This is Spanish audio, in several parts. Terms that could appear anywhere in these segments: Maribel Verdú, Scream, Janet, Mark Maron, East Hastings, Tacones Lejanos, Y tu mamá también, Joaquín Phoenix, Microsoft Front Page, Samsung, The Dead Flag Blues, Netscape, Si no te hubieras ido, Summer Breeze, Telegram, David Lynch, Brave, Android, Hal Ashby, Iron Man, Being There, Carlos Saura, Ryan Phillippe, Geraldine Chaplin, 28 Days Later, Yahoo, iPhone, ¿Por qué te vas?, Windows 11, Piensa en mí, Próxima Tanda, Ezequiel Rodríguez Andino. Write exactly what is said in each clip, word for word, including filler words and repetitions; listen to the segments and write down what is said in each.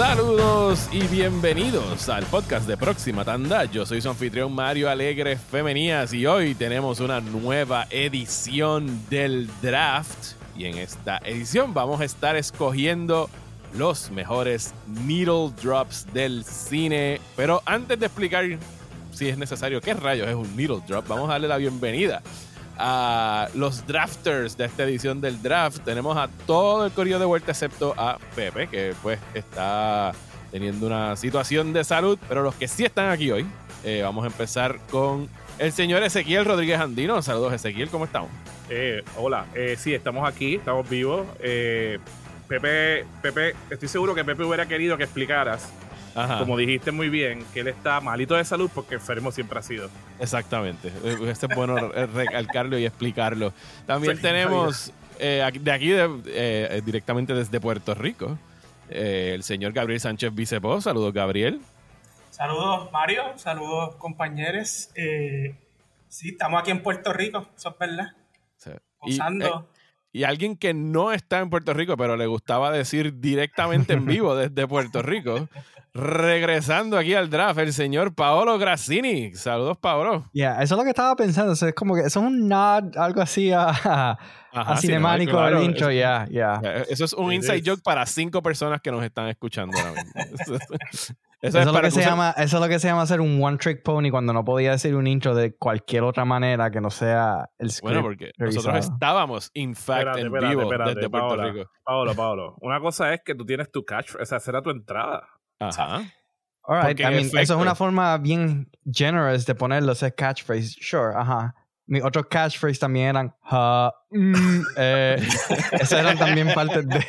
Saludos y bienvenidos al podcast de Próxima Tanda. Yo soy su anfitrión Mario Alegre Femenías y hoy tenemos una nueva edición del draft. Y en esta edición vamos a estar escogiendo los mejores needle drops del cine. Pero antes de explicar, si es necesario, qué rayos es un needle drop, vamos a darle la bienvenida a los drafters de esta edición del draft. Tenemos a todo el corillo de vuelta excepto a Pepe, que pues está teniendo una situación de salud, pero los que sí están aquí hoy, eh, vamos a empezar con el señor Ezequiel Rodríguez Andino. Saludos, Ezequiel, ¿cómo estamos? Eh, hola, eh, sí, estamos aquí, estamos vivos. eh, Pepe, Pepe, estoy seguro que Pepe hubiera querido que explicaras, ajá, como dijiste muy bien, que él está malito de salud porque enfermo siempre ha sido. Exactamente. Este es bueno recalcarlo y explicarlo. También sí, tenemos eh, de aquí, de, eh, directamente desde Puerto Rico, eh, el señor Gabriel Sánchez Vicepo. Saludos, Gabriel. Saludos, Mario. Saludos, compañeros. Eh, sí, estamos aquí en Puerto Rico, eso es verdad. Sí. Gozando. Y, eh, Y alguien que no está en Puerto Rico, pero le gustaba decir directamente en vivo desde Puerto Rico, regresando aquí al draft, el señor Paolo Grassini. Saludos, Paolo. Ya, yeah, eso es lo que estaba pensando. O sea, es como que eso es un nod, algo así a, a, ajá, a cinemático, claro, el intro. Ya, ya. Yeah, yeah. Eso es un inside It joke is. para cinco personas que nos están escuchando ahora mismo. Eso, eso, eso, es es lo que se llama, eso es lo que se llama hacer un one trick pony cuando no podía decir un intro de cualquier otra manera que no sea el script. Bueno, porque revisado. Nosotros estábamos, in fact, espérate, en espérate, vivo espérate, desde Puerto Paola, Rico. Paolo, Paolo, una cosa es que tú tienes tu catch, o sea, será tu entrada. Ajá. All right. I mean, eso es una forma bien generous de ponerlo, ese catchphrase. Sure, ajá. Mis otros catchphrases también eran ja, mm, eh, esas eran también partes de...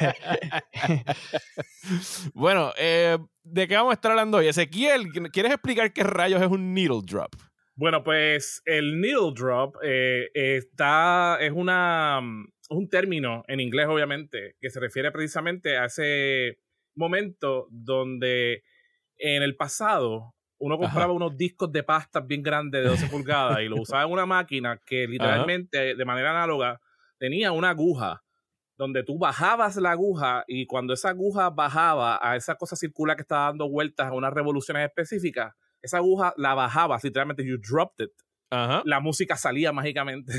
Bueno, eh, ¿de qué vamos a estar hablando hoy? Ezequiel, ¿quieres explicar qué rayos es un needle drop? Bueno, pues el needle drop eh, está, es una, un término en inglés, obviamente, que se refiere precisamente a ese momento donde en el pasado uno compraba, ajá, unos discos de pastas bien grandes de doce pulgadas y lo usaba en una máquina que literalmente, ajá, de manera análoga tenía una aguja donde tú bajabas la aguja y cuando esa aguja bajaba a esa cosa circular que estaba dando vueltas a unas revoluciones específicas, esa aguja la bajabas literalmente, you dropped it, ajá, la música salía mágicamente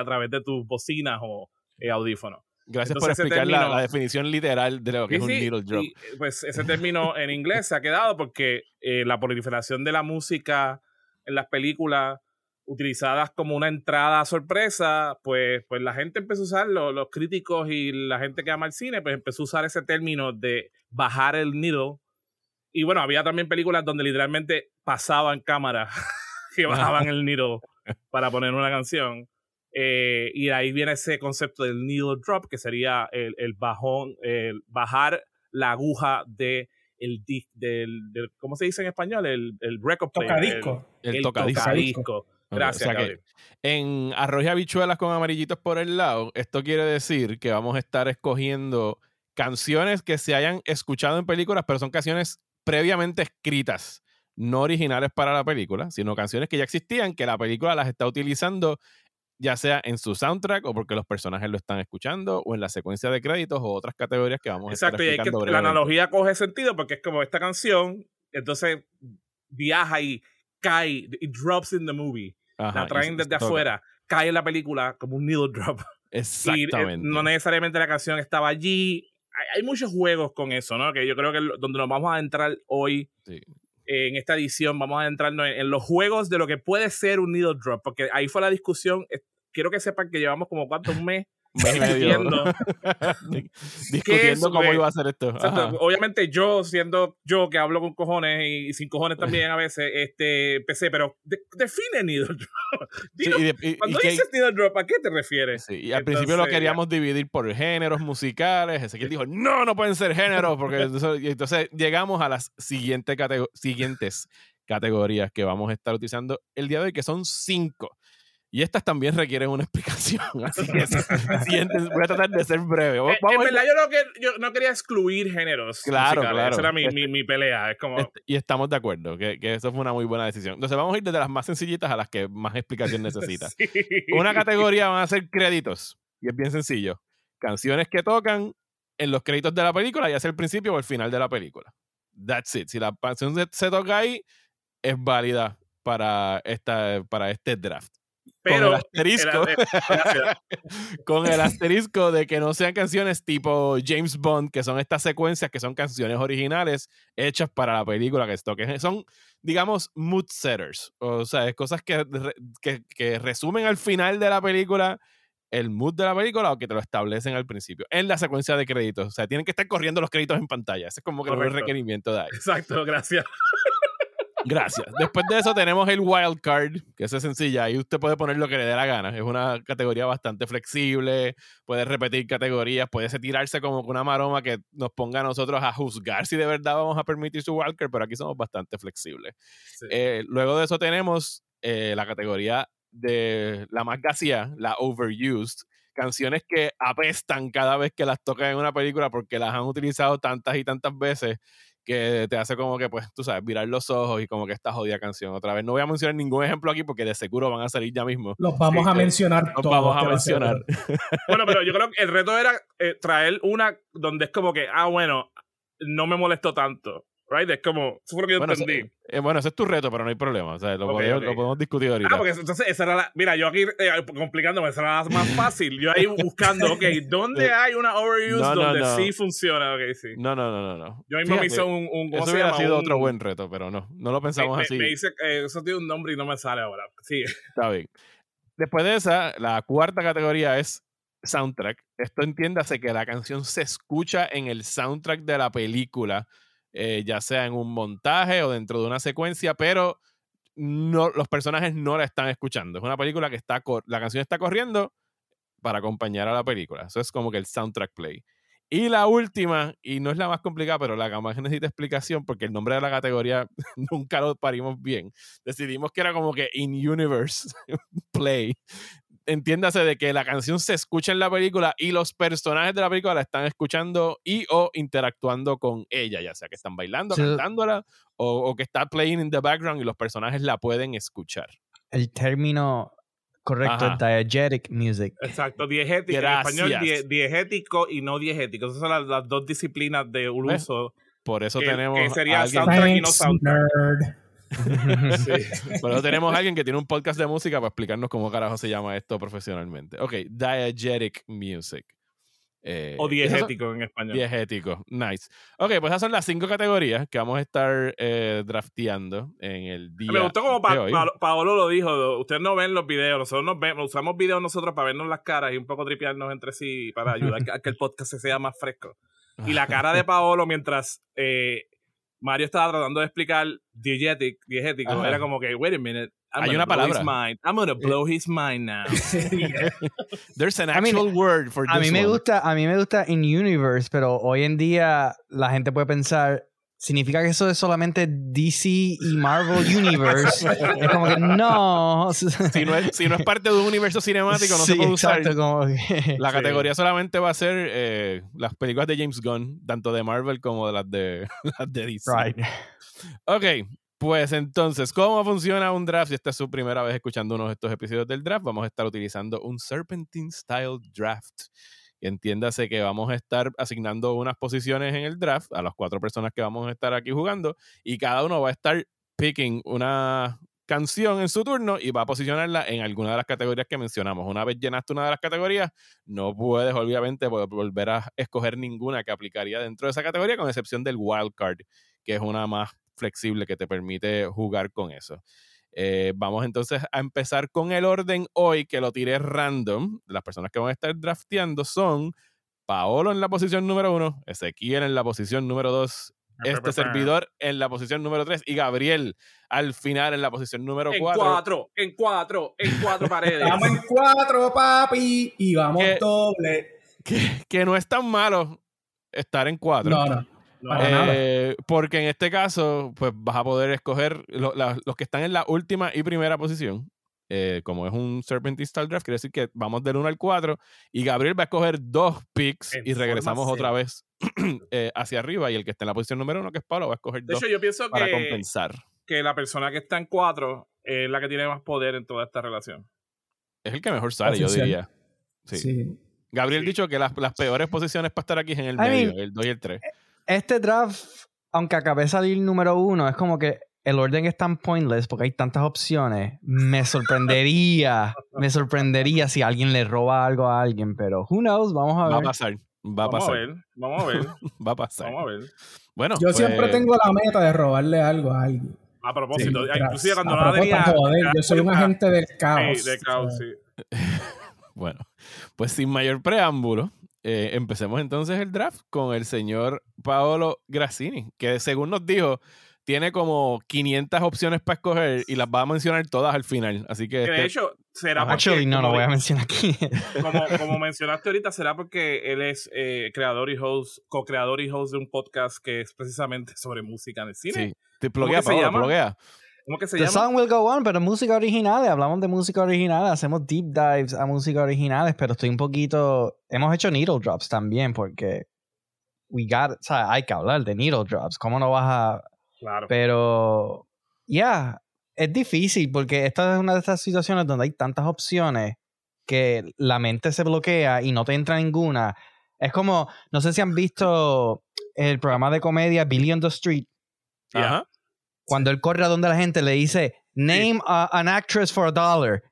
a través de tus bocinas o eh, audífonos. Gracias. Entonces, por explicar término, la, la definición literal de lo que sí, es un needle drop. Y, pues ese término en inglés se ha quedado porque eh, la proliferación de la música en las películas utilizadas como una entrada sorpresa, pues, pues la gente empezó a usarlo, los críticos y la gente que ama el cine, pues empezó a usar ese término de bajar el needle. Y bueno, había también películas donde literalmente pasaban cámaras que bajaban el needle para poner una canción. Eh, y ahí viene ese concepto del needle drop, que sería el, el bajón, el bajar la aguja de el disc, del, del, ¿cómo se dice en español? El, el record player. Tocadisco. El, el, el tocadisco. tocadisco. Gracias, o sea, Gabriel. En arroz y habichuelas con amarillitos por el lado, esto quiere decir que vamos a estar escogiendo canciones que se hayan escuchado en películas, pero son canciones previamente escritas, no originales para la película, sino canciones que ya existían, que la película las está utilizando ya sea en su soundtrack o porque los personajes lo están escuchando o en la secuencia de créditos o otras categorías que vamos a estar explicando. Exacto, y es que la analogía coge sentido porque es como esta canción, entonces viaja y cae, it drops in the movie. Ajá, la traen desde afuera, cae en la película como un needle drop. Exactamente. Y no necesariamente la canción estaba allí. Hay, hay muchos juegos con eso, ¿no? Que yo creo que donde nos vamos a entrar hoy... Sí. En esta edición vamos a entrarnos en, en los juegos de lo que puede ser un needle drop, porque ahí fue la discusión. Quiero que sepan que llevamos como cuánto, un mes discutiendo discutiendo cómo iba a hacer esto. O sea, obviamente yo, siendo yo que hablo con cojones y, y sin cojones también a veces, este, empecé, pero de, define needle drop. Dino, sí, y, y, cuando y dices que, needle drop, ¿a qué te refieres? Sí, y al Entonces, principio lo queríamos ya. dividir por géneros musicales. Ezequiel dijo, no, no pueden ser géneros, porque entonces, y entonces llegamos a las siguientes, catego- siguientes categorías que vamos a estar utilizando el día de hoy, que son cinco. Y estas también requieren una explicación, así que voy a tratar de ser breve. Vamos en, en verdad, yo no, que, yo no quería excluir géneros. Claro, musicales. Claro. Esa era mi, este, mi, mi pelea. Es como... este, y estamos de acuerdo, que, que eso fue una muy buena decisión. Entonces vamos a ir desde las más sencillitas a las que más explicación necesitan. Sí. Una categoría van a ser créditos, y es bien sencillo. Canciones que tocan en los créditos de la película, ya sea el principio o el final de la película. That's it. Si la canción se toca ahí, es válida para, esta, para este draft. Pero, con el asterisco era, con el asterisco de que no sean canciones tipo James Bond, que son estas secuencias que son canciones originales hechas para la película que se toquen. Son, digamos, mood setters, o sea, es cosas que, que, que resumen al final de la película el mood de la película, o que te lo establecen al principio en la secuencia de créditos. O sea, tienen que estar corriendo los créditos en pantalla. Ese es como que el requerimiento de ahí. Exacto, gracias. Gracias. Después de eso tenemos el wild card, que ese es sencilla. Ahí usted puede poner lo que le dé la gana. Es una categoría bastante flexible. Puede repetir categorías. Puede tirarse como una maroma que nos ponga a nosotros a juzgar si de verdad vamos a permitir su wild card, pero aquí somos bastante flexibles. Sí. Eh, luego de eso tenemos eh, la categoría de la más gasía, la overused. Canciones que apestan cada vez que las tocan en una película porque las han utilizado tantas y tantas veces que te hace como que, pues, tú sabes, virar los ojos y como que esta jodida canción otra vez. No voy a mencionar ningún ejemplo aquí porque de seguro van a salir ya mismo. Los vamos sí, a mencionar los todos. Los vamos a mencionar. Bueno, pero yo creo que el reto era eh, traer una donde es como que, ah, bueno, no me molestó tanto. Right? Es como, eso fue lo que yo bueno, entendí. Ese, eh, bueno, ese es tu reto, pero no hay problema. O sea, lo, okay, podemos, okay. lo podemos discutir ahorita. Ah, porque entonces esa era la... Mira, yo aquí eh, complicándome, esa era la más fácil. Yo ahí buscando, ok, ¿dónde hay una overuse no, donde no, no. sí funciona? Okay, sí. No, no, no, no, no. Yo mismo me hice un... un ¿cómo eso se hubiera llama? sido un, otro buen reto, pero no. No lo pensamos me, así. Me hice, eh, eso tiene un nombre y no me sale ahora. Sí. Está bien. Después de esa, la cuarta categoría es soundtrack. Esto entiéndase que la canción se escucha en el soundtrack de la película. Eh, ya sea en un montaje o dentro de una secuencia, pero no, los personajes no la están escuchando. Es una película que está, cor- la canción está corriendo para acompañar a la película. Eso es como que el soundtrack play. Y la última, y no es la más complicada, pero la que más necesita explicación, porque el nombre de la categoría nunca lo parimos bien. Decidimos que era como que in-universe play. Entiéndase de que la canción se escucha en la película y los personajes de la película la están escuchando y o interactuando con ella, ya sea que están bailando, sí. cantándola, o, o que está playing in the background y los personajes la pueden escuchar. El término correcto es diegetic music. Exacto, diegético. Gracias. En español, die, diegético y no diegético. Esas son las, las dos disciplinas de un uso. ¿Eh? Por eso que, tenemos que sería soundtrack y no soundtrack. Sí. Pero tenemos a alguien que tiene un podcast de música para explicarnos cómo carajo se llama esto profesionalmente. Ok, diegetic music. Eh, o diegético son, en español. Diegético, nice. Ok, pues esas son las cinco categorías que vamos a estar eh, drafteando en el día. Me gustó como pa- pa- Paolo lo dijo, ustedes no ven los videos, nosotros nos vemos, usamos videos nosotros para vernos las caras y un poco tripearnos entre sí para ayudar a que el podcast se sea más fresco. Y la cara de Paolo mientras... Eh, Mario estaba tratando de explicar diegetic, diegético. Ajá. Era como que, wait a minute. I'm Hay una palabra. I'm gonna blow his mind now. There's an actual I mean, word for this a mí me one. Gusta, a mí me gusta in-universe, pero hoy en día la gente puede pensar, ¿significa que eso es solamente D C y Marvel Universe? Es como que no. Si no es, si no es parte de un universo cinemático, no sí, se puede usar. Exacto, como que... La categoría sí. solamente va a ser eh, las películas de James Gunn, tanto de Marvel como de las de, las de D C. Right. Ok, pues entonces, ¿cómo funciona un draft? Si esta es su primera vez escuchando uno de estos episodios del draft, vamos a estar utilizando un Serpentine Style Draft. Entiéndase que vamos a estar asignando unas posiciones en el draft a las cuatro personas que vamos a estar aquí jugando y cada uno va a estar picking una canción en su turno y va a posicionarla en alguna de las categorías que mencionamos. Una vez llenaste una de las categorías, no puedes obviamente volver a escoger ninguna que aplicaría dentro de esa categoría, con excepción del wildcard, que es una más flexible que te permite jugar con eso. Eh, vamos entonces a empezar con el orden hoy, que lo tiré random. Las personas que van a estar drafteando son Paolo en la posición número uno, Ezequiel en la posición número dos, este servidor en la posición número tres y Gabriel al final en la posición número cuatro. En cuatro, en cuatro, en cuatro paredes. Vamos en cuatro, papi, y vamos que, doble. Que, que no es tan malo estar en cuatro. No, no. Eh, porque en este caso pues vas a poder escoger lo, la, los que están en la última y primera posición. Eh, como es un Serpentine Style Draft, quiere decir que vamos del uno al cuatro y Gabriel va a escoger dos picks en y regresamos otra vez eh, hacia arriba, y el que está en la posición número uno, que es Pablo, va a escoger de dos hecho, yo pienso para que, compensar. Que la persona que está en cuatro es la que tiene más poder en toda esta relación. Es el que mejor sale, yo diría. Sí. sí. Gabriel sí. dicho que las, las peores posiciones para estar aquí es en el I medio, mean, el dos y el tres. Este draft, aunque acabé de salir número uno, es como que el orden es tan pointless porque hay tantas opciones. Me sorprendería, me sorprendería si alguien le roba algo a alguien, pero who knows, vamos a ver. Va a pasar, va a pasar. Vamos a ver, vamos a ver. va a pasar. Vamos a ver. Bueno, yo pues... siempre tengo la meta de robarle algo a alguien. A propósito, sí, inclusive cuando a propósito, la joder, yo soy un agente del caos. Sí, del caos, sí. Bueno, pues sin mayor preámbulo, eh, empecemos entonces el draft con el señor Paolo Grassini, que según nos dijo, tiene como quinientas opciones para escoger y las va a mencionar todas al final. Así que... que de este... hecho, será no, porque... Actually, no, lo voy a mencionar aquí. Como, como mencionaste ahorita, será porque él es eh, creador y host, co-creador y host de un podcast que es precisamente sobre música en el cine. Sí. Te bloquea, Paolo, bloquea. ¿Cómo que se llama? The song will go on, pero música original. Hablamos de música original, hacemos deep dives a música originales, pero estoy un poquito... Hemos hecho needle drops también, porque we got, o sea, hay que hablar de needle drops. ¿Cómo no vas a...? Claro. Pero, yeah, es difícil, porque esta es una de estas situaciones donde hay tantas opciones que la mente se bloquea y no te entra ninguna. Es como, no sé si han visto el programa de comedia Billy on the Street. Ajá. Uh-huh. Cuando él corre a donde la gente le dice, name a, an actress for a dollar.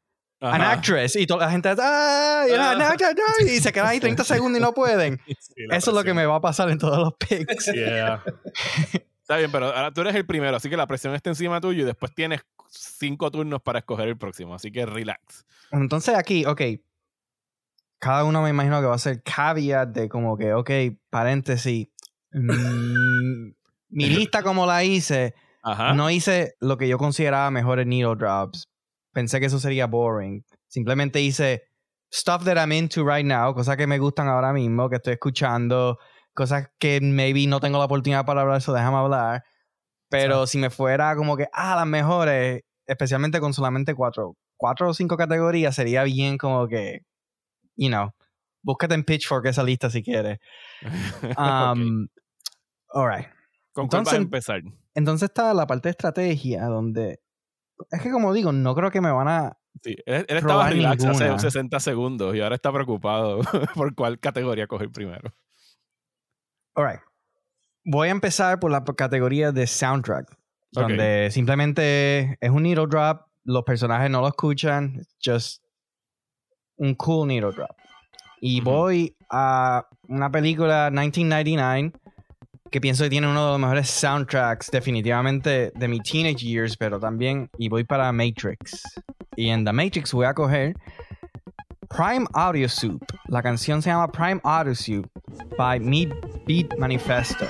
Ajá. An actress. Y toda la gente dice, ah, yeah, no, no, no, y se quedan ahí treinta segundos y no pueden. Sí, eso es lo que me va a pasar en todos los picks. Yeah. Está bien, pero ahora tú eres el primero, así que la presión está encima tuyo y después tienes cinco turnos para escoger el próximo, así que relax. Entonces aquí, ok, cada uno me imagino que va a ser caveat de como que, ok, paréntesis, mi, mi lista como la hice... Ajá. No hice lo que yo consideraba mejores needle drops. Pensé que eso sería boring. Simplemente hice stuff that I'm into right now, cosas que me gustan ahora mismo, que estoy escuchando, cosas que maybe no tengo la oportunidad para hablar, so déjame hablar. Pero sí. Si me fuera como que, ah, las mejores, especialmente con solamente cuatro, cuatro o cinco categorías, sería bien como que, you know, búscate en Pitchfork esa lista si quieres. Um, okay. All right. ¿Con cuál vas a empezar? Entonces está la parte de estrategia donde... Es que como digo, no creo que me van a... Sí, él, él estaba relax hace sesenta segundos y ahora está preocupado por cuál categoría coger primero. All right. Voy a empezar por la categoría de soundtrack. Okay. Donde simplemente es un needle drop, los personajes no lo escuchan, it's just un cool needle drop. Y uh-huh. voy a una película mil novecientos noventa y nueve... que pienso que tiene uno de los mejores soundtracks definitivamente de mi teenage years, pero también, y voy para Matrix. Y en The Matrix voy a coger Prime Audio Soup. La canción se llama Prime Audio Soup by Meat Beat Manifesto.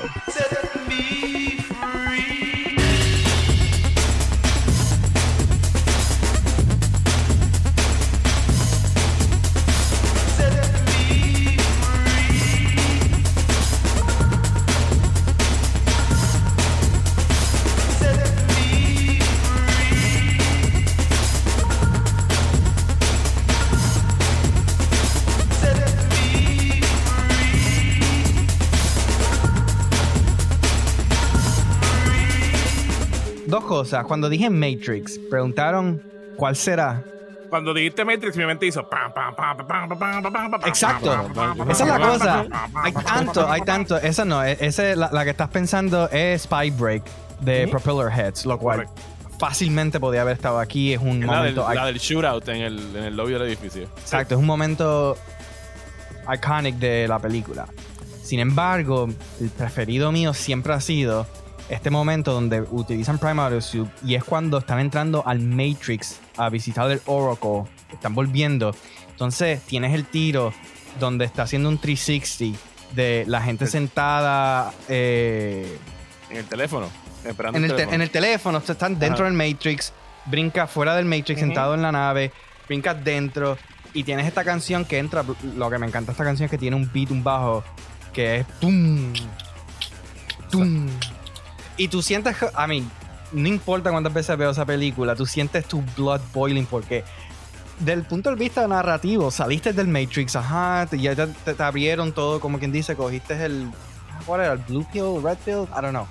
Dos cosas. Cuando dije Matrix, preguntaron ¿cuál será? Cuando dijiste Matrix, mi mente hizo pam, pam, pam, pam, pam, pam, pam. Exacto. Esa es la cosa. Hay tanto, hay tanto. Esa no. Esa, la, la que estás pensando es Spy Break de ¿sí? Propeller Heads, lo cual correct. Fácilmente podía haber estado aquí. Es un es momento. La del, la del shootout en el, en el lobby del edificio. Exacto. Es un momento iconic de la película. Sin embargo, el preferido mío siempre ha sido este momento donde utilizan Prime Audio Soup y es cuando están entrando al Matrix a visitar el Oracle, están volviendo. Entonces tienes el tiro donde está haciendo un trescientos sesenta de la gente sentada eh, en el teléfono, esperando en el, el teléfono. Te- en el teléfono, están dentro ajá. del Matrix, brinca fuera del Matrix uh-huh. sentado en la nave, brinca dentro y tienes esta canción que entra. Lo que me encanta esta canción es que tiene un beat, un bajo que es tum, tum. Y tú sientes, I mean, no importa cuántas veces veo esa película, tú sientes tu blood boiling porque del punto de vista narrativo, saliste del Matrix, ajá, te, ya te, te abrieron todo, como quien dice, cogiste el, ¿cuál era? ¿El blue pill? ¿Red pill? I don't know.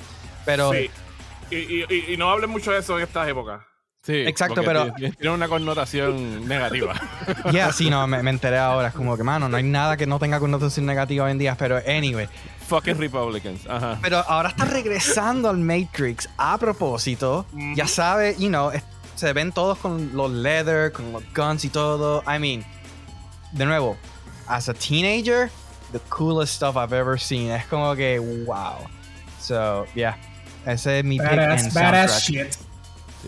Pero... Sí. Y, y, y, y no hablen mucho de eso en estas épocas. Sí, exacto, pero tiene una connotación negativa. Ya, yeah, sí, no, me, me enteré ahora. Es como que, mano, no hay nada que no tenga connotación negativa hoy en día, pero anyway. Fucking Republicans, ajá. Pero ahora está regresando al Matrix a propósito. Mm-hmm. Ya sabe, you know, se ven todos con los leather, con los guns y todo. I mean, de nuevo, as a teenager, the coolest stuff I've ever seen. Es como que, wow. So, yeah. Ese es mi pick and soundtrack. Shit. Sí.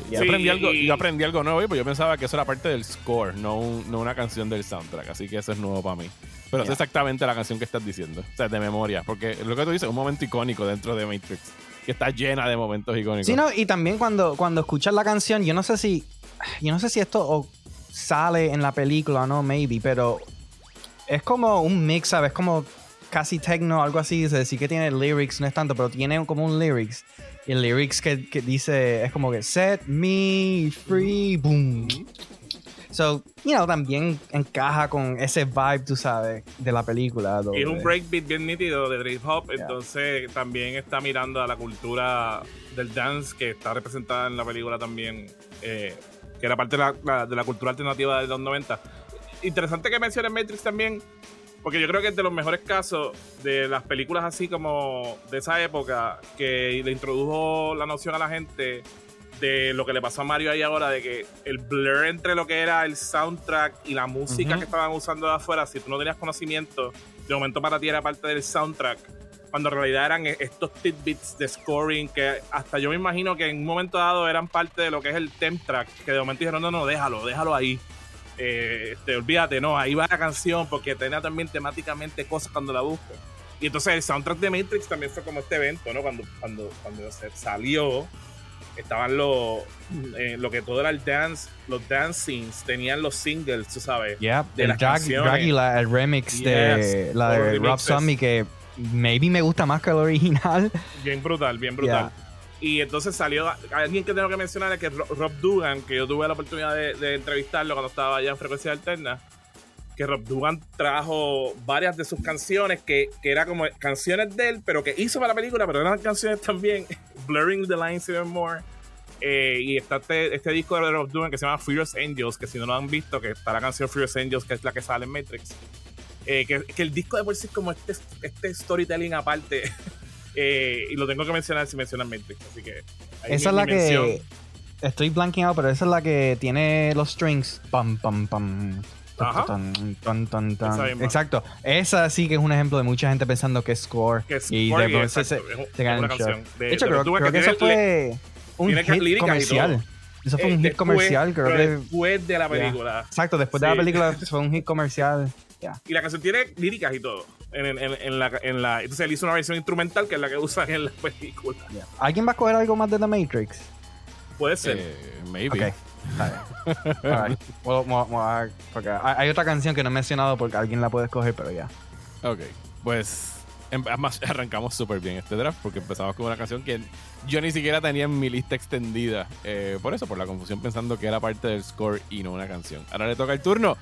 Yo, sí. aprendí algo, yo aprendí algo nuevo, pero yo pensaba que eso era parte del score, no, un, no una canción del soundtrack, así que eso es nuevo para mí. Pero yeah. es exactamente la canción que estás diciendo, o sea, de memoria, porque lo que tú dices es un momento icónico dentro de Matrix, que está llena de momentos icónicos. Sí, no, y también cuando, cuando escuchas la canción, yo no sé si yo no sé si esto sale en la película, no, maybe, pero es como un mix, ¿sabes? Como casi techno, algo así, dice, sí que tiene lyrics, no es tanto, pero tiene como un lyrics. Y el lyrics que, que dice es como que set me free, boom. So, you know, también encaja con ese vibe, tú sabes, de la película. Doble. Es un breakbeat bien nítido de Dream Hop, yeah. Entonces también está mirando a la cultura del dance que está representada en la película también, eh, que era parte de la, la, de la cultura alternativa de los noventa. Interesante que menciones Matrix también, porque yo creo que es de los mejores casos de las películas así como de esa época que le introdujo la noción a la gente de lo que le pasó a Mario ahí ahora, de que el blur entre lo que era el soundtrack y la música uh-huh. que estaban usando de afuera, si tú no tenías conocimiento, de momento para ti era parte del soundtrack, cuando en realidad eran estos tidbits de scoring que hasta yo me imagino que en un momento dado eran parte de lo que es el temp track, que de momento dijeron, no, no, déjalo, déjalo ahí. Eh, te olvídate, no, ahí va la canción porque tenía también temáticamente cosas cuando la buscas. Y entonces el soundtrack de Matrix también fue como este evento, ¿no? Cuando, cuando, cuando se salió, estaban los eh, lo que todo era el dance, los dancings, tenían los singles, tú sabes. Yeah, de el las drag, drag y la, el remix yes, de la de remixes. Rob Zombie, que maybe me gusta más que el original. Bien brutal, bien brutal. Yeah. Y entonces salió alguien que tengo que mencionar, es que Rob Dugan, que yo tuve la oportunidad de, de entrevistarlo cuando estaba allá en Frecuencia Alterna, que Rob Dugan trajo varias de sus canciones que, que eran como canciones de él, pero que hizo para la película, pero eran canciones también, Blurring the Lines Even More, eh, y está este, este disco de Rob Dugan que se llama Furious Angels, que si no lo han visto, que está la canción Furious Angels, que es la que sale en Matrix, eh, que, que el disco de por sí es como este, este storytelling aparte. Eh, y lo tengo que mencionar si mencionan Matrix, así que esa es la dimensión. Que estoy blanqueado, pero esa es la que tiene los strings pam pam pam tan, tan, tan, tan. Exacto, esa sí que es un ejemplo de mucha gente pensando que es score, que es score y de y exacto, se, es se una canción de, de hecho de creo, creo que, que eso fue un hit comercial eso fue eh, un después, hit comercial creo que después de la película yeah. exacto después sí. de la película fue un hit comercial yeah. y la canción tiene líricas y todo. En, en, en la, en la, entonces él hizo una versión instrumental que es la que usan en la película. Yeah. ¿Alguien va a coger algo más de The Matrix? Puede ser. Eh, maybe. Okay. All right. Well, well, well, okay. Hay otra canción que no he mencionado porque alguien la puede escoger, pero ya. Yeah. Ok. Pues además, arrancamos súper bien este draft porque empezamos con una canción que yo ni siquiera tenía en mi lista extendida. Eh, por eso, por la confusión pensando que era parte del score y no una canción. Ahora le toca el turno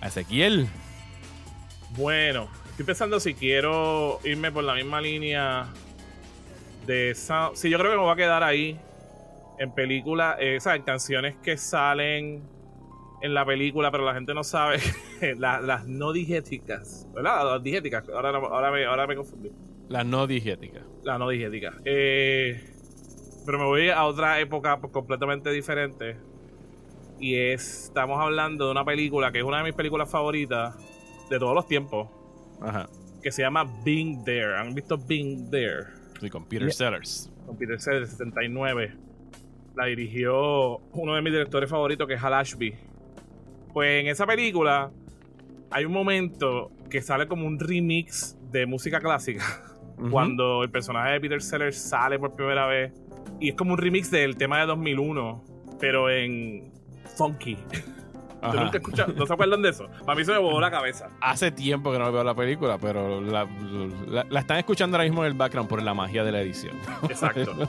a Ezequiel. Bueno. Estoy pensando si quiero irme por la misma línea de sound. Sí, yo creo que me voy a quedar ahí en películas, eh, ¿sabes? Canciones que salen en la película, pero la gente no sabe. la, las no digéticas, ¿verdad? Las digéticas. Ahora, ahora, me, ahora me confundí. Las no digéticas. Las no digéticas. Eh, pero me voy a otra época completamente diferente. Y es, estamos hablando de una película que es una de mis películas favoritas de todos los tiempos. Ajá. Que se llama Being There. ¿Han visto Being There? Sí, con Peter yeah. Sellers. Con Peter Sellers, setenta y nueve. La dirigió uno de mis directores favoritos, que es Hal Ashby. Pues en esa película hay un momento que sale como un remix de música clásica. Uh-huh. Cuando el personaje de Peter Sellers sale por primera vez. Y es como un remix del tema de dos mil uno, pero en funky. ¿Tú nunca escuchas? ¿No se acuerdan de eso? Para mí se me voló la cabeza. Hace tiempo que no veo la película, pero la, la, la están escuchando ahora mismo en el background por la magia de la edición. Exacto.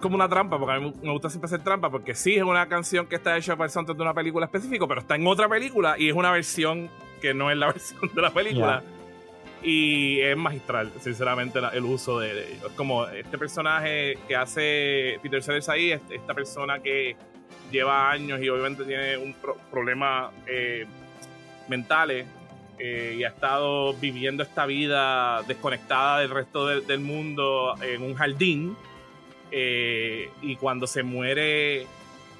como una trampa, porque a mí me gusta siempre hacer trampa, porque sí es una canción que está hecha para el soundtrack de una película específica, pero está en otra película y es una versión que no es la versión de la película. Yeah. Y es magistral, sinceramente, el uso de, de como este personaje que hace Peter Sellers ahí, esta persona que lleva años y obviamente tiene un pro, problema eh, mentales eh, y ha estado viviendo esta vida desconectada del resto de, del mundo en un jardín, eh, y cuando se muere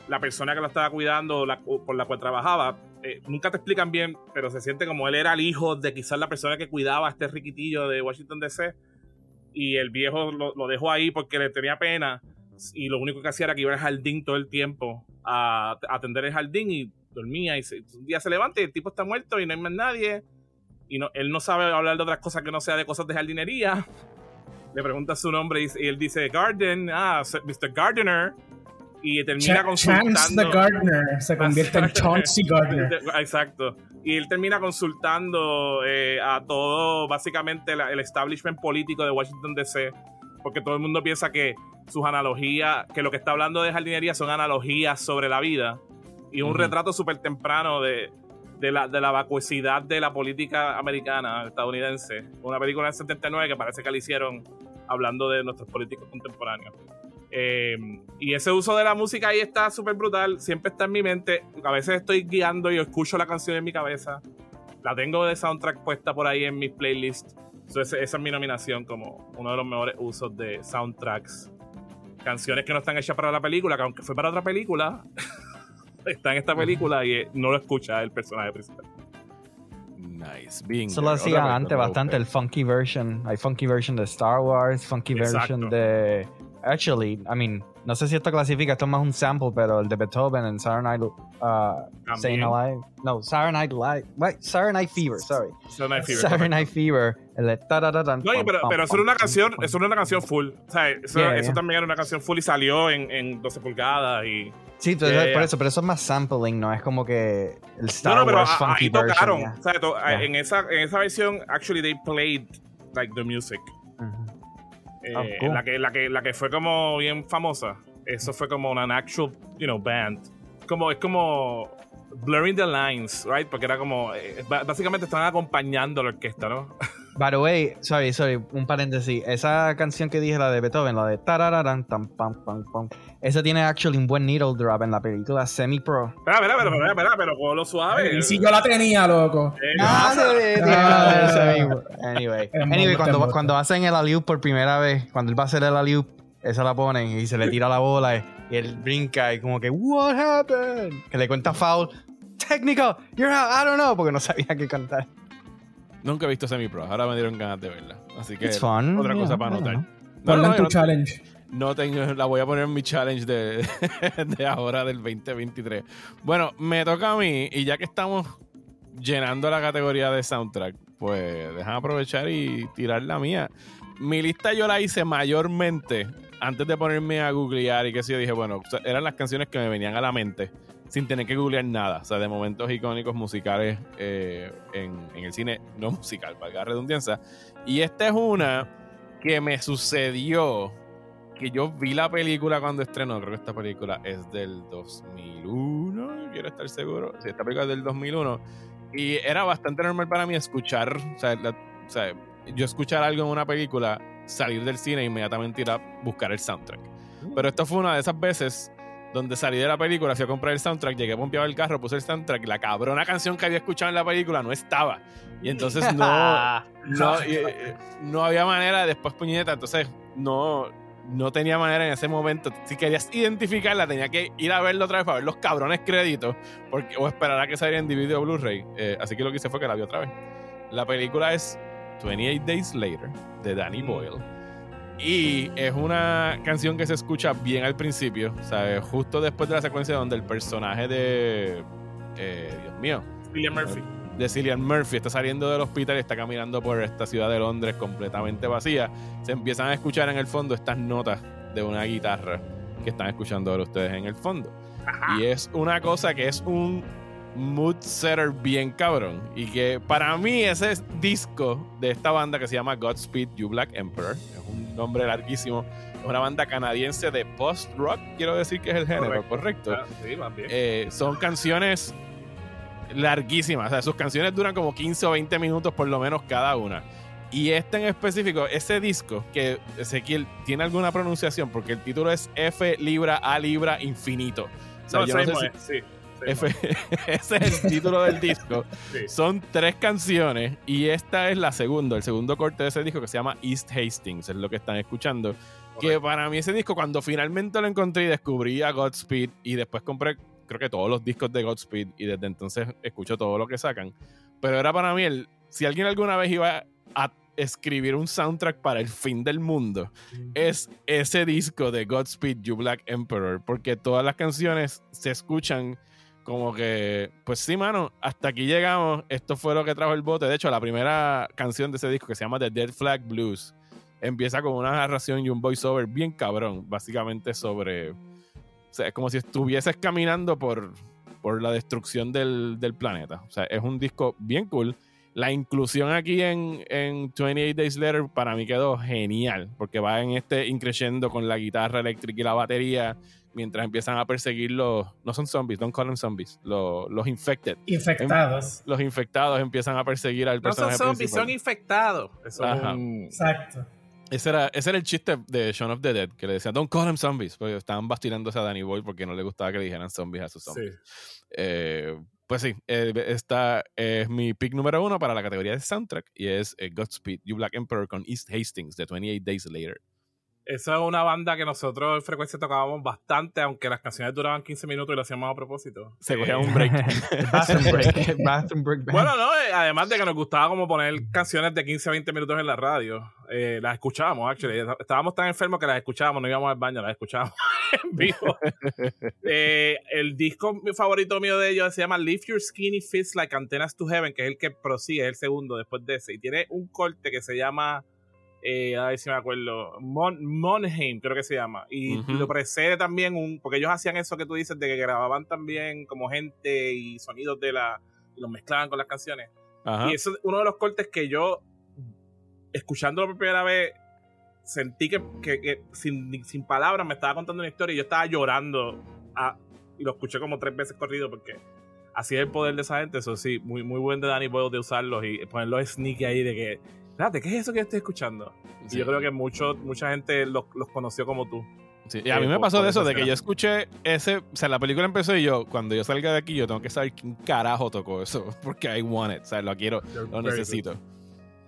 la persona que lo estaba cuidando, la, por la cual trabajaba, eh, nunca te explican bien, pero se siente como él era el hijo de quizás la persona que cuidaba a este riquitillo de Washington D C, y el viejo lo, lo dejó ahí porque le tenía pena, y lo único que hacía era que iba al jardín todo el tiempo a, a atender el jardín, y dormía, y se, un día se levanta y el tipo está muerto y no hay más nadie, y no, él no sabe hablar de otras cosas que no sea de cosas de jardinería. Le pregunta su nombre y, y él dice Garden, ah, mister Gardener. Y termina Ch- consultando. Chance the Gardener se convierte en Chauncey Gardner. Exacto. Y él termina consultando eh, a todo, básicamente, la, el establishment político de Washington D C. Porque todo el mundo piensa que sus analogías, que lo que está hablando de jardinería son analogías sobre la vida. Y un uh-huh. retrato súper temprano de, de, la, de la vacuosidad de la política americana, estadounidense. Una película del setenta y nueve que parece que la hicieron hablando de nuestros políticos contemporáneos. Eh, y ese uso de la música ahí está súper brutal, siempre está en mi mente. A veces estoy guiando y escucho la canción en mi cabeza, la tengo de soundtrack puesta por ahí en mis playlists. Entonces esa es mi nominación como uno de los mejores usos de soundtracks, canciones que no están hechas para la película, que aunque fue para otra película está en esta película y no lo escucha el personaje principal. Nice. Being Eso lo hacía antes bastante, el funky version. Hay funky version de Star Wars, funky Exacto. version de... Actually, I mean, no sé si esto clasifica, esto es más un sample, pero el de Beethoven en Saturday Night uh, Staying Alive. No, Saturday Night Live. Wait, Saturday Night Fever, sorry. Saturday Night Fever. Saturday Night Fever. El de ta ta ta ta. No, pero, pero eso era una canción, eso era una canción full. O sea, eso, yeah, eso yeah. también era una canción full y salió en, en doce pulgadas y... Sí, pero yeah, es, yeah. por eso, pero eso es más sampling, no es como que el Star no, no, pero Wars a, funky ahí tocaron, version, yeah. o sea, to, yeah. en, esa, en esa versión, actually, they played, like, the music. Uh-huh. Eh, oh, cool. la, que, la, que, la que fue como bien famosa. Eso fue como una actual, you know, band. Como, es como blurring the lines, right? Porque era como, eh, básicamente estaban acompañando a la orquesta, ¿no? By the way, sorry, sorry, un paréntesis. Esa canción que dije, la de Beethoven, la de tarararán, tam, pam, pam, pam. Esa tiene actually un buen needle drop en la película Semi-Pro. Espera, espera, espera, espera, pero con lo suave. Y si yo la tenía, loco. Ah, Anyway, anyway cuando, cuando hacen el alley-oop por primera vez, cuando él va a hacer el alley-oop, esa la ponen y se le tira la bola y él brinca y como que, what happened? Que le cuenta foul, technical, you're out, I don't know, porque no sabía qué cantar. Nunca he visto Semi-Pro, ahora me dieron ganas de verla. Así que, fun, otra yeah, cosa para anotar. Ponla no, no, en tu no, challenge. No tengo, la voy a poner en mi challenge de, de ahora del veinte veintitrés. Bueno, me toca a mí, y ya que estamos llenando la categoría de soundtrack, pues déjame aprovechar y tirar la mía. Mi lista yo la hice mayormente antes de ponerme a googlear y qué sé yo. Dije, bueno, o sea, eran las canciones que me venían a la mente sin tener que googlear nada, o sea, de momentos icónicos musicales eh, en, en el cine no musical, valga la redundancia. Y esta es una que me sucedió, que yo vi la película cuando estrenó. Creo que esta película es del dos mil uno, quiero estar seguro. Sí, esta película es del dos mil uno, y era bastante normal para mí escuchar, o sea, la, o sea, yo escuchar algo en una película, salir del cine e inmediatamente ir a buscar el soundtrack. Pero esta fue una de esas veces donde salí de la película, fui a comprar el soundtrack, llegué pompeado el carro, puse el soundtrack y la cabrona canción que había escuchado en la película no estaba. Y entonces no no, y, no había manera, después puñeta, entonces no, no tenía manera en ese momento. Si querías identificarla, tenía que ir a verla otra vez para ver los cabrones créditos, porque, o esperar a que saliera en D V D o Blu-ray. Eh, así que lo que hice fue que la vi otra vez. La película es veintiocho Days Later, de Danny Boyle. Y es una canción que se escucha bien al principio, ¿sabes? Justo después de la secuencia donde el personaje de... Eh, Dios mío. Cillian Murphy. De Cillian Murphy está saliendo del hospital y está caminando por esta ciudad de Londres completamente vacía. Se empiezan a escuchar en el fondo estas notas de una guitarra que están escuchando ahora ustedes en el fondo. Ajá. Y es una cosa que es un mood setter bien cabrón. Y que para mí ese disco de esta banda que se llama Godspeed You! Black Emperor es un nombre larguísimo. Es una banda canadiense de post-rock, quiero decir que es el género, correcto. correcto. Ah, sí, más bien. Eh, son canciones larguísimas, o sea, sus canciones duran como quince o veinte minutos por lo menos cada una. Y este en específico, ese disco, que Ezequiel tiene alguna pronunciación, porque el título es F libra A libra infinito. O sea, no, yo no sé si... sí. F... Ese es el título del disco. Sí. Son tres canciones y esta es la segunda, el segundo corte de ese disco, que se llama East Hastings, es lo que están escuchando. Okay. Que para mí ese disco, cuando finalmente lo encontré y descubrí a Godspeed, y después compré creo que todos los discos de Godspeed y desde entonces escucho todo lo que sacan, pero era para mí el, si alguien alguna vez iba a escribir un soundtrack para el fin del mundo, es ese disco de Godspeed You! Black Emperor, porque todas las canciones se escuchan como que, pues sí, mano, hasta aquí llegamos, esto fue lo que trajo el bote. De hecho, la primera canción de ese disco, que se llama The Dead Flag Blues, empieza con una narración y un voiceover bien cabrón, básicamente sobre, o sea, es como si estuvieses caminando por, por la destrucción del, del planeta. O sea, es un disco bien cool. La inclusión aquí en, en veintiocho Days Later para mí quedó genial, porque va en este increciendo con la guitarra eléctrica y la batería, mientras empiezan a perseguir los... No son zombies, don't call them zombies. Los, los infected. Infectados. Los infectados empiezan a perseguir al no personaje principal. No son zombies, principal. Son infectados. Ajá. Un... Exacto. Ese era, ese era el chiste de Shaun of the Dead, que le decían, don't call them zombies, porque estaban bastilándose a Danny Boyle porque no le gustaba que le dijeran zombies a sus zombies. Sí. Eh, pues sí, eh, esta es mi pick número uno para la categoría de soundtrack, y es eh, Godspeed You! Black Emperor con East Hastings de veintiocho Days Later. Esa es una banda que nosotros en Frecuencia tocábamos bastante, aunque las canciones duraban quince minutos y lo hacíamos a propósito. Se cogía un break. Bathroom break. Bathroom break. Bueno, no, eh, además de que nos gustaba como poner canciones de quince a veinte minutos en la radio, eh, las escuchábamos, actually. Estábamos tan enfermos que las escuchábamos, no íbamos al baño, las escuchábamos en vivo. Eh, el disco favorito mío de ellos se llama Lift Your Skinny Fists Like Antennas to Heaven, que es el que prosigue, es el segundo después de ese. Y tiene un corte que se llama... Eh, a ver si me acuerdo, Mon- Monheim creo que se llama, y uh-huh. Lo precede también un, porque ellos hacían eso que tú dices de que grababan también como gente y sonidos de la, y los mezclaban con las canciones. Uh-huh. Y eso es uno de los cortes que yo, escuchándolo por primera vez, sentí que, que, que sin, sin palabras me estaba contando una historia y yo estaba llorando a, y lo escuché como tres veces corrido porque así es el poder de esa gente. Eso sí, muy, muy buen de Danny Boyle de usarlos y ponerlos sneaky ahí de que espérate, ¿qué es eso que estoy escuchando? Sí. Y yo creo que mucho, mucha gente los, los conoció como tú. Sí. Y a mí me pasó de eso, de que yo escuché ese... O sea, la película empezó y yo, cuando yo salga de aquí, yo tengo que saber quién carajo tocó eso. Porque I want it. O sea, lo quiero, lo necesito.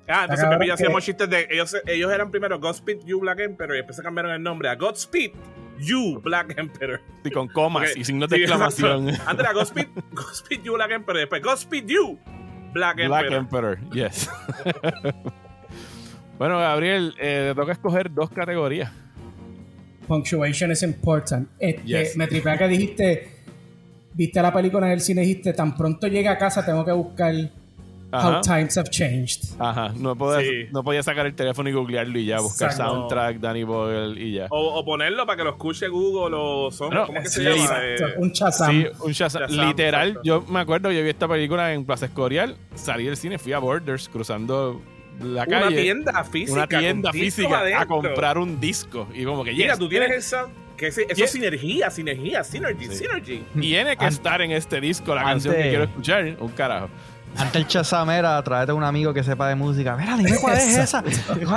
Ah, entonces Pepe y yo hacíamos chistes de... Ellos, ellos eran primero Godspeed You! Black Emperor y después se cambiaron el nombre a Godspeed You! Black Emperor. Y con comas okay. Y signos de sí, exclamación. Exacto. Antes era Godspeed, Godspeed You! Black Emperor y después Godspeed You! Black Emperor. Black Emperor, yes. Bueno, Gabriel, eh, te toca escoger dos categorías. Punctuation is important. Este, yes. Me tripea que dijiste, viste la película en el cine, dijiste, tan pronto llegue a casa tengo que buscar ajá. How Times Have Changed. Ajá, no podía, sí. no podía sacar el teléfono y googlearlo y ya, buscar exacto. Soundtrack, Danny Boyle y ya. O, o ponerlo para que lo escuche Google o son, no, ¿cómo es que se llama? Exacto, un Shazam. Sí, un Shazam. Shazam Literal, exacto. Yo me acuerdo, yo vi esta película en Plaza Escorial, salí del cine, fui a Borders, cruzando la calle. Una tienda física. Una tienda física adentro. A comprar un disco. Y como que, mira, yes, tú tienes esa... Que ese, eso es sinergia, sinergia, synergy, sí. synergy. Tiene que Ante, estar en este disco la canción que quiero escuchar. Un carajo. Antes el Shazam era, tráete a un amigo que sepa de música. Mira, dime cuál es esa.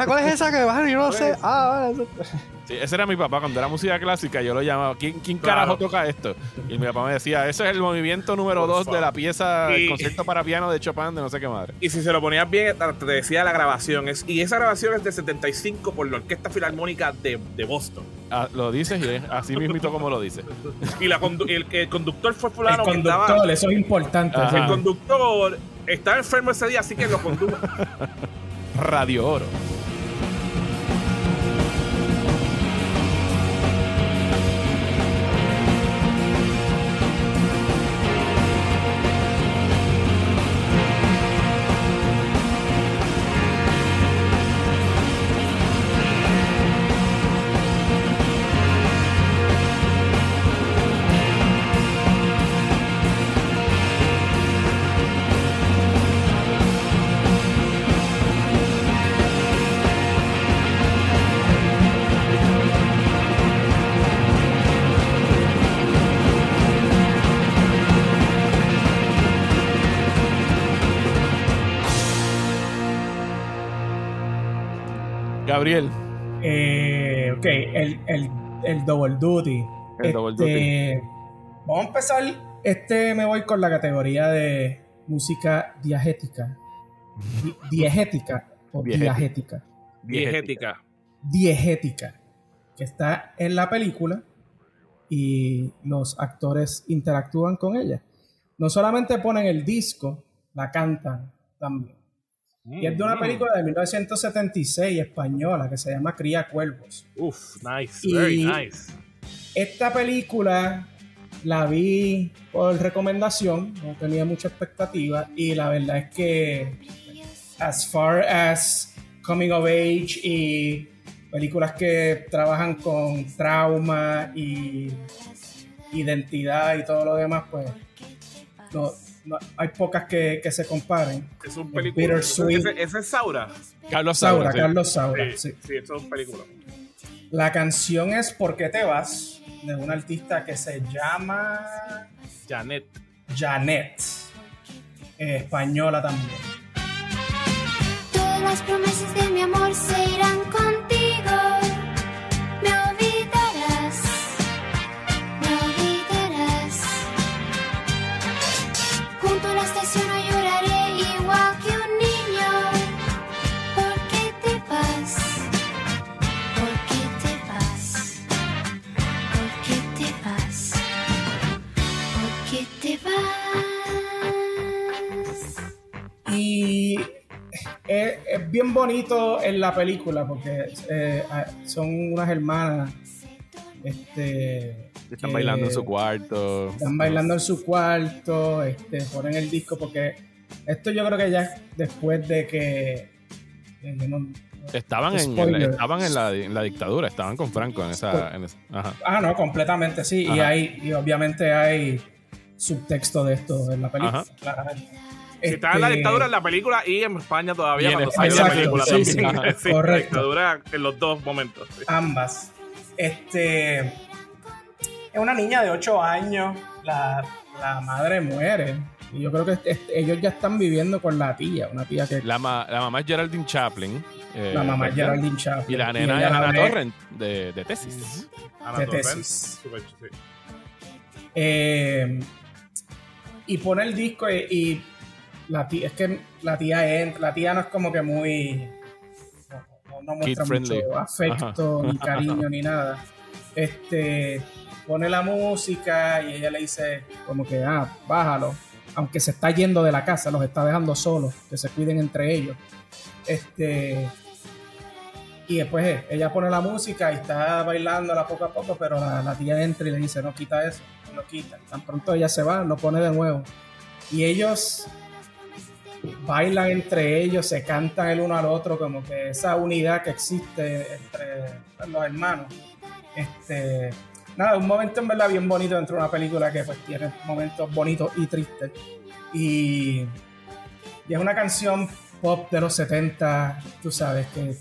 ¿Cuál es esa que baja? Yo no sé. Ah, vale. Sí, ese era mi papá. Cuando era música clásica, yo lo llamaba. ¿Quién, quién carajo toca esto? Y mi papá me decía, ese es el movimiento número dos de la pieza, y, el concierto para piano de Chopin, de no sé qué madre. Y si se lo ponías bien, te decía la grabación. Es, y esa grabación es de setenta y cinco por la Orquesta Filarmónica de, de Boston. Ah, lo dices y es así mismito como lo dices. Y la condu- el, el conductor fue fulano. El conductor, que estaba, eso es importante. Ajá. El conductor estaba enfermo ese día, así que lo condujo. Radio Oro. Gabriel. Eh, ok, el, el, el Double Duty. El este, Double Duty. Vamos a empezar. Este me voy con la categoría de música diegética. Di- diegética o diegética. Diegética. Diegética. Que está en la película y los actores interactúan con ella. No solamente ponen el disco, la cantan también. Mm, y es de una mm. película de mil novecientos setenta y seis española que se llama Cría Cuervos. Uf, nice, y very nice. Esta película la vi por recomendación, no tenía mucha expectativa y la verdad es que as far as coming of age y películas que trabajan con trauma y identidad y todo lo demás, pues no, no, hay pocas que, que se comparen. Es un película. Ese, ese es Saura. Carlos Saura. Saura sí. Carlos Saura. Sí, sí. sí eso es un película. La canción es ¿Por qué te vas? De un artista que se llama Janet. Janet. Eh, española también. Todas las promesas de mi amor se irán contigo. Me olvidarás. Me olvidarás. Junto a la estación no lloraré igual que un niño. ¿Por qué te vas? ¿Por qué te vas? ¿Por qué te vas? ¿Por qué te vas? Y es, es bien bonito en la película porque eh, son unas hermanas este, están que, bailando en su cuarto están bailando en su cuarto este, ponen el disco porque esto yo creo que ya después de que eh, no, estaban, en, en la, estaban en, la, en la dictadura, estaban con Franco en esa, en esa ajá. Ah no, completamente sí ajá. y hay y obviamente hay subtexto de esto en la película claramente. Si este... estaba en la dictadura en la película y en España todavía en cuando salió la película sí, también. Sí, sí, correcto. La dictadura en los dos momentos. Sí. Ambas. Este es una niña de ocho años. La, la madre muere. Y yo creo que este, ellos ya están viviendo con la tía. Una tía que... La, ma, la mamá es Geraldine Chaplin. Eh, la mamá es Geraldine Chaplin. Y la nena es Ana Torrent de, de Tesis. Ana de Torrent. Tesis. Super, sí. eh, y pone el disco y... y La tía, es que la tía entra, la tía no es como que muy no, no muestra mucho afecto, ajá, ni cariño, ni nada. Este pone la música y ella le dice como que ah, bájalo. Aunque se está yendo de la casa, los está dejando solos, que se cuiden entre ellos. Este, y después ella pone la música y está bailándola poco a poco, pero la, la tía entra y le dice, no quita eso, no quita. Tan pronto ella se va, lo pone de nuevo. Y ellos bailan entre ellos, se cantan el uno al otro, como que esa unidad que existe entre los hermanos. Este, nada, un momento en verdad bien bonito dentro de una película que pues tiene momentos bonitos y tristes. Y, y es una canción pop de los setenta, tú sabes, que,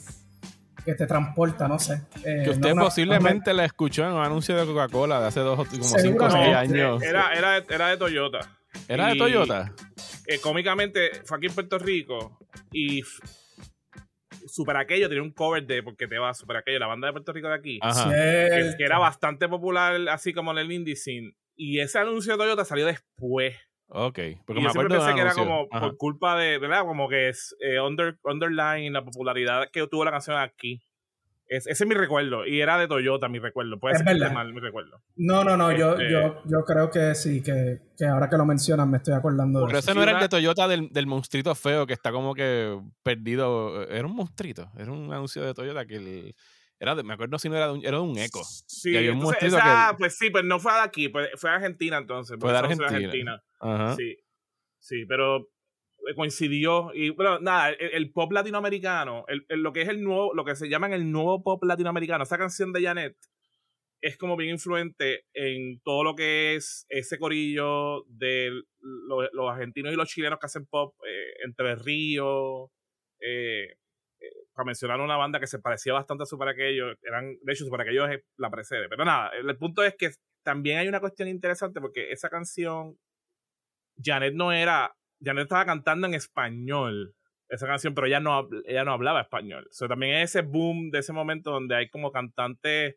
que te transporta, no sé. Eh, que usted no, posiblemente no, la escuchó en un anuncio de Coca-Cola de hace dos como cinco o seis años. Era, era, de, era de Toyota. ¿Era y, de Toyota? Eh, cómicamente, fue aquí en Puerto Rico y f- Super Aquello tenía un cover de Porque te vas, Super Aquello, la banda de Puerto Rico de aquí, que, que era bastante popular así como en el indie scene. Y ese anuncio de Toyota salió después. Ok, porque y me yo acuerdo siempre pensé que anuncio. Era como ajá. por culpa de, ¿verdad? Como que es eh, under, underline la popularidad que tuvo la canción aquí. Es, ese es mi recuerdo. Y era de Toyota, mi recuerdo. Puede es ser que mal mi recuerdo. No, no, no. Este... Yo, yo, yo creo que sí, que, que ahora que lo mencionas me estoy acordando. Pero de ese no era el de Toyota del, del monstruito feo que está como que perdido. Era un monstruito. Era un anuncio de Toyota que el, era de, me acuerdo si no era de un, era de un eco. Sí, había un entonces, esa, que, pues sí, pero no fue de aquí. Pues, fue de Argentina entonces. Fue de Argentina. Argentina. Ajá. Sí, sí, pero... coincidió y bueno nada el, el pop latinoamericano el, el, lo que es el nuevo lo que se llama el nuevo pop latinoamericano. Esa canción de Janet es como bien influente en todo lo que es ese corillo de lo, los argentinos y los chilenos que hacen pop eh, entre Ríos eh, eh, para mencionar una banda que se parecía bastante a Super Aquello eran de hecho Super Aquello es la precede pero nada el, el punto es que también hay una cuestión interesante porque esa canción Janet no era Janet estaba cantando en español. esa canción, pero ella no, ella no hablaba español. So, también es ese boom de ese momento donde hay como cantantes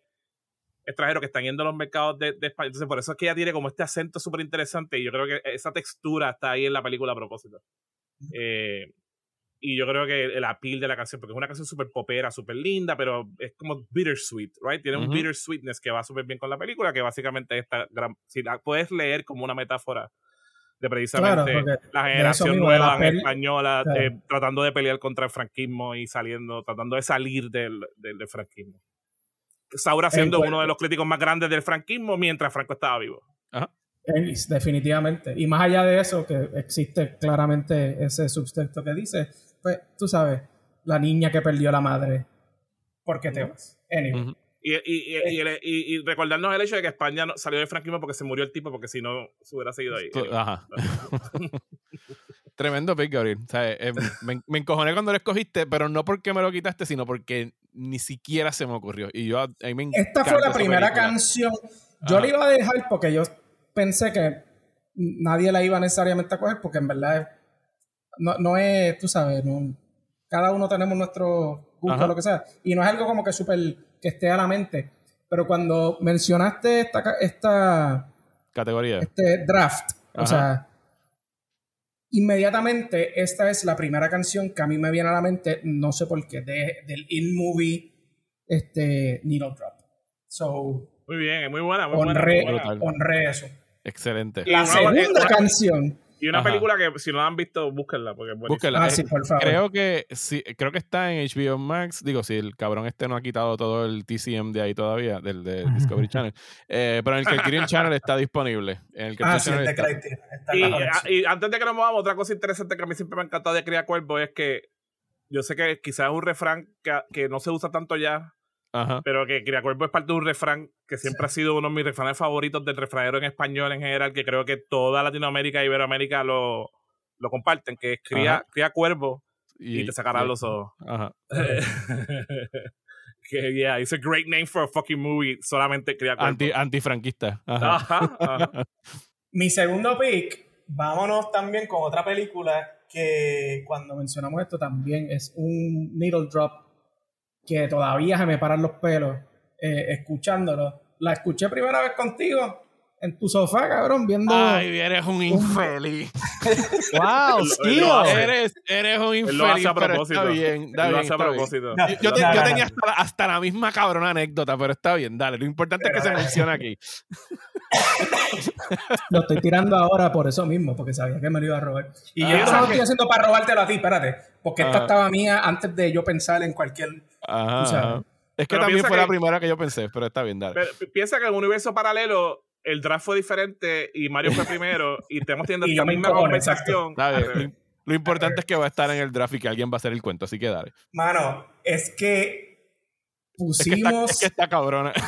extranjeros que están yendo a los mercados de, de España. Entonces, por eso es que ella tiene como este acento súper interesante, y yo creo que esa textura está ahí en la película a propósito. Eh, y yo creo que el appeal de la canción, porque es una canción súper popera, súper linda, pero es como bittersweet, right? Tiene uh-huh. un bittersweetness que va súper bien con la película, que básicamente esta gran, si la puedes leer como una metáfora de precisamente claro, la generación mismo, nueva peli, española claro. eh, tratando de pelear contra el franquismo y saliendo, tratando de salir del, del, del franquismo. Saura siendo el, uno de los críticos más grandes del franquismo mientras Franco estaba vivo. Ajá. El, definitivamente. Y más allá de eso, que existe claramente ese subtexto que dice, pues tú sabes, la niña que perdió la madre. ¿Por qué te vas? Anyway. Uh-huh. Y, y, y, y, y, y recordarnos el hecho de que España no, salió del franquismo porque se murió el tipo, porque si no se hubiera seguido ahí. Ajá. Tremendo pick, Gabriel. O sea, eh, me, me encojoné cuando lo escogiste, pero no porque me lo quitaste, sino porque ni siquiera se me ocurrió. Y yo, a mí me Esta fue la primera película. canción. Yo Ajá. la iba a dejar porque yo pensé que nadie la iba necesariamente a coger, porque en verdad no, no es, tú sabes, no, cada uno tenemos nuestro gusto Ajá. o lo que sea. Y no es algo como que súper... que esté a la mente, pero cuando mencionaste esta, esta categoría, este draft, Ajá. o sea, inmediatamente esta es la primera canción que a mí me viene a la mente, no sé por qué, de, del in-movie este, Needle Drop. So, muy bien, muy buena, muy honré, buena. Honré, honré eso. Excelente. La segunda Ajá. canción... Y una Ajá. película que si no la han visto, búsquenla. Porque búsquenla. Ah, sí, por favor. Creo que, sí, creo que está en H B O Max. Digo, si sí, el cabrón este no ha quitado todo el T C M de ahí todavía, del de Discovery Channel. Eh, pero en el Criterion Channel está disponible. En el ah, sí, Channel está. Está y, a, y antes de que nos movamos, otra cosa interesante que a mí siempre me ha encantado de Cría Cuervos es que yo sé que quizás es un refrán que, que no se usa tanto ya, Ajá. pero que Cría Cuervos es parte de un refrán que siempre sí. ha sido uno de mis refranes favoritos del refranero en español en general, que creo que toda Latinoamérica e Iberoamérica lo, lo comparten, que es cría, cría cuervos y, y te sacarán los ojos. Ajá. que, yeah, it's a great name for a fucking movie, solamente Cría Cuervos. Anti, antifranquista. Ajá. Ajá, ajá. Mi segundo pick, vámonos también con otra película que cuando mencionamos esto también es un needle drop que todavía se me paran los pelos eh, escuchándolo. La escuché primera vez contigo en tu sofá, cabrón, viendo... Ay, eres un infeliz. ¡Wow, tío! Eres, eres un infeliz, él lo hace a propósito. Pero está bien. Está él bien, lo hace está a propósito. Bien. Yo, yo, te, yo tenía hasta la, hasta la misma cabrona anécdota, pero está bien, dale. Lo importante pero, es que se menciona aquí. Lo estoy tirando ahora por eso mismo, porque sabía que me lo iba a robar. Y ah, yo no lo estoy haciendo para robártelo a ti, espérate. Porque esta ah. estaba mía antes de yo pensar en cualquier... Ajá, o sea, ajá. Es que también fue que, la primera que yo pensé, pero está bien, dale. Pero piensa que en un universo paralelo... El draft fue diferente y Mario fue primero y estamos teniendo la misma cojones, conversación. Lo, lo importante es que va a estar en el draft y que alguien va a hacer el cuento, así que dale. Mano, es que pusimos... Es que está cabrona. Es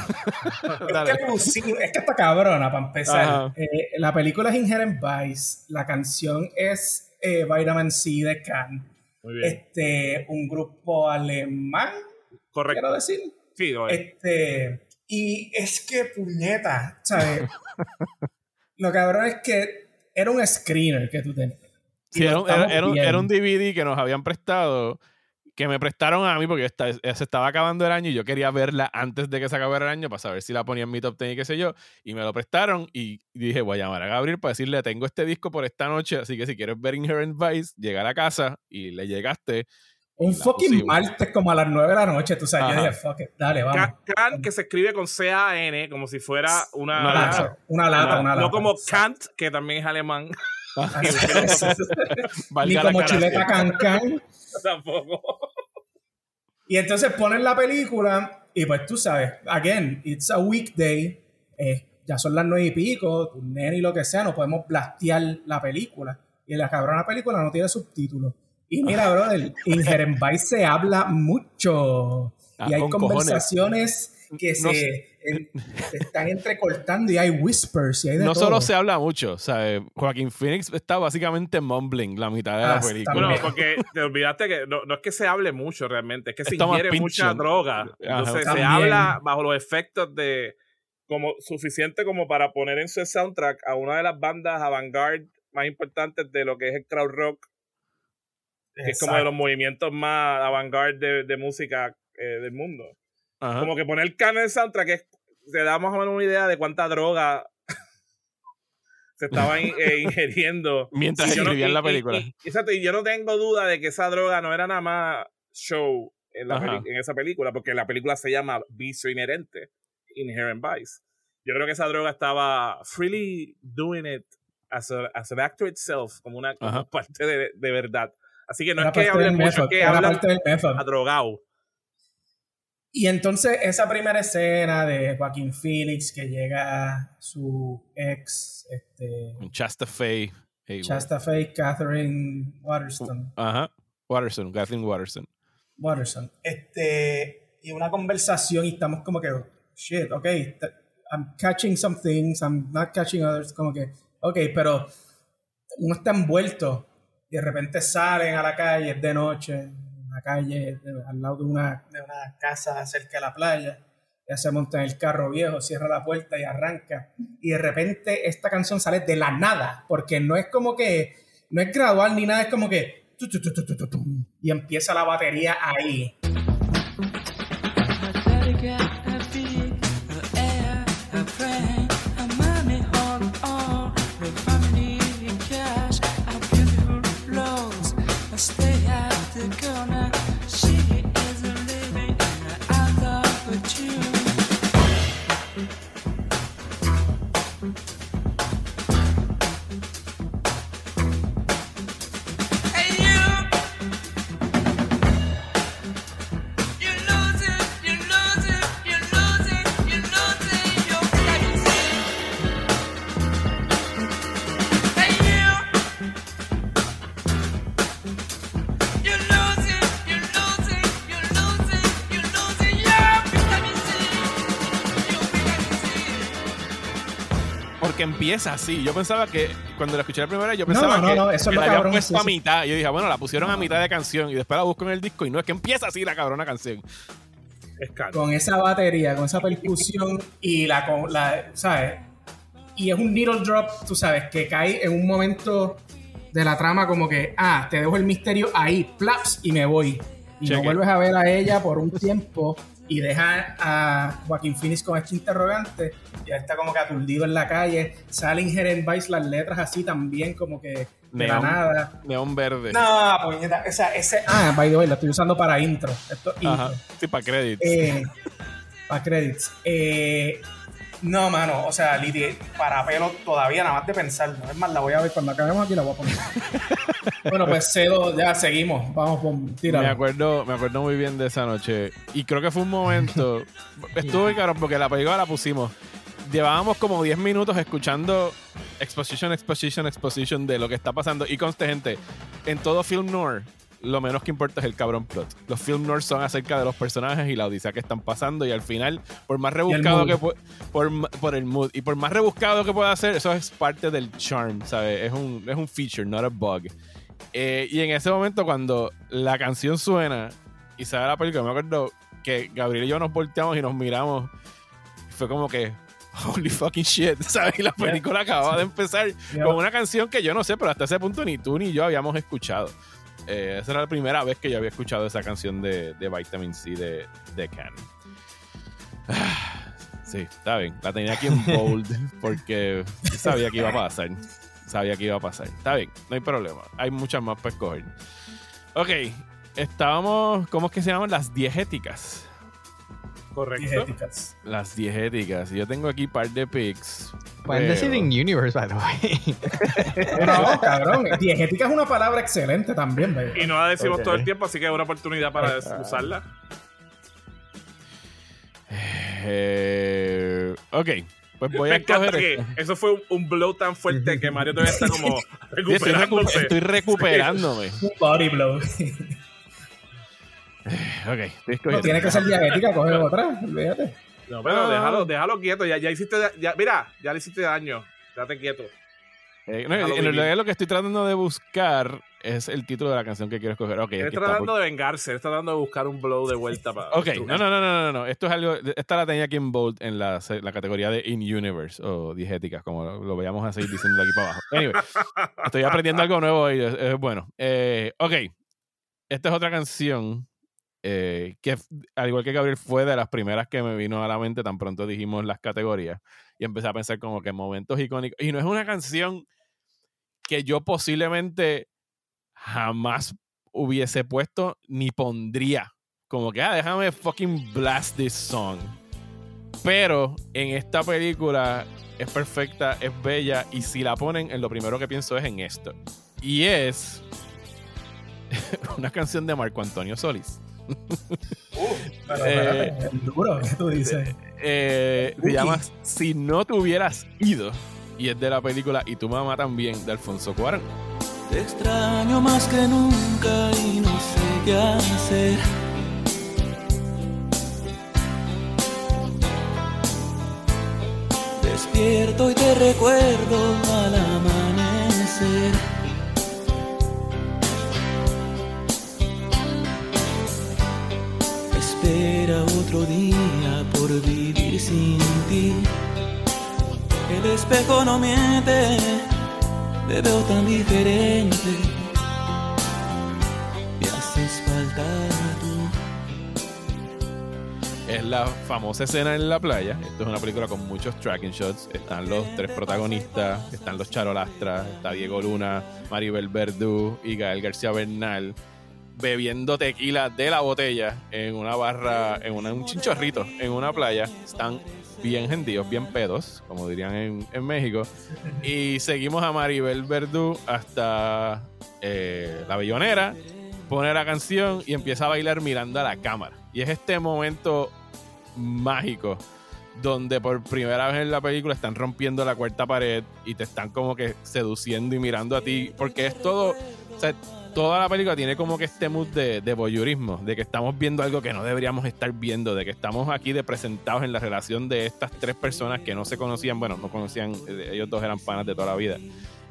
que está cabrona, para empezar. Eh, la película es Inherent Vice, la canción es eh, Vitamin C de Can. Muy bien. Este, un grupo alemán, Correcto. quiero decir. Sí, no es. Este... Y es que puñeta, ¿sabes? Lo cabrón es que era un screener que tú tenías. Sí, era, era, era, era un D V D que nos habían prestado, que me prestaron a mí porque está, se estaba acabando el año y yo quería verla antes de que se acabara el año para saber si la ponía en mi top diez y qué sé yo. Y me lo prestaron y dije, voy a llamar a Gabriel para decirle, tengo este disco por esta noche, así que si quieres ver Inherent Vice, llega a la casa y le llegaste... Un fucking posible. martes como a las nueve de la noche, tú sabes, Ajá. yo dije, fuck it, dale, vamos. Can, que se escribe con C A N, como si fuera una... Una lata, una lata. Una, una no lata. Como Kant, que también es alemán. Ni como chuleta can-can. Tampoco. Y entonces ponen la película, y pues tú sabes, again, it's a weekday, eh, ya son las nueve y pico, tu nene y lo que sea, no podemos blastear la película. Y la cabrona película no tiene subtítulos. Y mira, brother, en Inherent Vice se habla mucho. Ah, y hay conversaciones cojones. que no se, en, se están entrecortando y hay whispers. Y hay de no todo. Solo se habla mucho. O sea, Joaquin Phoenix está básicamente mumbling la mitad de ah, la película. No, bueno, porque te olvidaste que no, no es que se hable mucho realmente, es que se ingiere mucha droga. Entonces Ajá, se habla bajo los efectos de como suficiente como para poner en su soundtrack a una de las bandas avant-garde más importantes de lo que es el crowd rock. que es como de los movimientos más avant-garde de, de música eh, del mundo. Ajá. Como que poner Can en el soundtrack es, te da más o menos una idea de cuánta droga se estaban eh, ingiriendo mientras escribían no, la película. Y, y, exacto, y yo no tengo duda de que esa droga no era nada más show en, la peli- en esa película, porque la película se llama Vicio Inherente, Inherent Vice. Yo creo que esa droga estaba freely doing it as, a, as an actor itself, como una como parte de, de verdad. Así que no era es que hablen mucho, es que hablan a drogado. Y entonces esa primera escena de Joaquín Phoenix que llega su ex, este, Chastafay, hey, Chastafay, Catherine Waterston. Ajá, Waterston, Kathleen Waterston. Waterston, este, y una conversación y estamos como que, shit, okay, t- I'm catching some things, I'm not catching others, como que, okay, pero uno está envuelto y de repente salen a la calle, es de noche. La calle, al lado de una, de una casa cerca de la playa, ya se monta en el carro viejo, cierra la puerta y arranca, y de repente esta canción sale de la nada, porque no es como que, no es gradual ni nada, es como que tu, tu, tu, tu, tu, tu, tu, y empieza la batería ahí. Empieza así. Yo pensaba que cuando la escuché la primera, yo pensaba no, no, que, no, eso que la habían puesto sí, a mitad. Yo dije, bueno, la pusieron no. a mitad de canción y después la busco en el disco y no, es que empieza así la cabrona canción. Es caro. Con esa batería, con esa percusión y la, la, ¿sabes? Y es un needle drop, tú sabes, que cae en un momento de la trama como que, ah, te dejo el misterio ahí, plaps, y me voy. Y Cheque. No vuelves a ver a ella por un tiempo. Y deja a Joaquín Phoenix con este interrogante, ya está como que aturdido en la calle, sale Inherent Vice, las letras así también como que de la nada. Neón verde. No, puñeta, o sea, ese... Ah, by the way, la estoy usando para intro. Esto es intro. Sí, para credits. Eh, para credits. Eh, no, mano, o sea, Liti, para pelo todavía nada más de pensarlo. Es más, la voy a ver cuando acabemos aquí, la voy a poner. Bueno, pues cedo, ya seguimos. Vamos con tira. Me acuerdo, me acuerdo muy bien de esa noche. Y creo que fue un momento. Estuvo yeah. cabrón, porque la película la pusimos. Llevábamos como diez minutos escuchando exposition, exposition, exposition de lo que está pasando. Y conste, gente, en todo film noir, lo menos que importa es el cabrón plot. Los film noir son acerca de los personajes y la odisea que están pasando. Y al final, por más rebuscado que pueda... Por, por el mood. Y por más rebuscado que pueda ser, eso es parte del charm, ¿sabes? Es un, es un feature, not a bug. Eh, y en ese momento cuando la canción suena y sale la película, me acuerdo que Gabriel y yo nos volteamos y nos miramos, fue como que holy fucking shit, ¿sabes? Y la película yeah. acababa de empezar yeah. con una canción que yo no sé, pero hasta ese punto ni tú ni yo habíamos escuchado. Eh, esa era la primera vez que yo había escuchado esa canción de, de Vitamin C de, de Can. Sí, está bien, la tenía aquí en bold porque sabía que iba a pasar. Sabía que iba a pasar. Está bien, no hay problema. Hay muchas más para escoger. Ok, estábamos... ¿Cómo es que se llaman? Las diegéticas. Correcto. Diegéticas. Las diegéticas. Yo tengo aquí par de pics. ¿Cuál es el universe, by the way? No, cabrón. Diegética es una palabra excelente también, baby. Y no la decimos okay. todo el tiempo, así que es una oportunidad para uh, usarla. Eh, ok. Pues voy me a encanta que esto. Eso fue un, un blow tan fuerte que Mario todavía está como recuperándose. Sí, estoy, recu- estoy recuperándome. Un body blow. Okay, no tiene que ser diabética, coge otra, fíjate. No, pero ah. déjalo, déjalo quieto. Ya, ya hiciste, ya, mira, ya le hiciste daño. Date quieto. Eh, no, en realidad lo que estoy tratando de buscar es el título de la canción que quiero escoger. Okay, él está tratando por... de vengarse, él está tratando de buscar un blow de vuelta para. Ok, no, no, no, no, no, no. Esto es algo. Esta la tenía aquí en bold en la, la categoría de in-universe o diegéticas, como lo, lo veíamos a seguir diciendo de aquí para abajo. Anyway, estoy aprendiendo algo nuevo y es, es bueno. Eh, ok, Esta es otra canción eh, que, al igual que Gabriel, fue de las primeras que me vino a la mente tan pronto dijimos las categorías. Y empecé a pensar como que momentos icónicos. Y no es una canción que yo posiblemente jamás hubiese puesto ni pondría. Como que, ah, déjame fucking blast this song. Pero en esta película es perfecta, es bella, y si la ponen, en lo primero que pienso es en esto. Y es una canción de Marco Antonio Solís. Uh, pero, eh, pero, pero, duro, ¿qué tú dices? Eh, se llama Si no te hubieras ido, y es de la película Y tu mamá también, de Alfonso Cuarón. Te extraño más que nunca y no sé qué hacer. Despierto y te recuerdo al amanecer. Espera otro día por vivir sin ti. El espejo no miente, te veo tan diferente. Me haces falta tú. Es la famosa escena en la playa. Esto es una película con muchos tracking shots. Están los tres protagonistas, están los charolastras, está Diego Luna, Maribel Verdú y Gael García Bernal bebiendo tequila de la botella en una barra, en una, un chinchorrito, en una playa. Están bien gentíos, bien pedos, como dirían en, en México. Y seguimos a Maribel Verdú hasta eh, la Bellonera, pone la canción y empieza a bailar mirando a la cámara. Y es este momento mágico donde por primera vez en la película están rompiendo la cuarta pared y te están como que seduciendo y mirando a ti. Porque es todo, o sea, toda la película tiene como que este mood de, de voyeurismo, de que estamos viendo algo que no deberíamos estar viendo, de que estamos aquí de presentados en la relación de estas tres personas que no se conocían. Bueno, no conocían, ellos dos eran panas de toda la vida.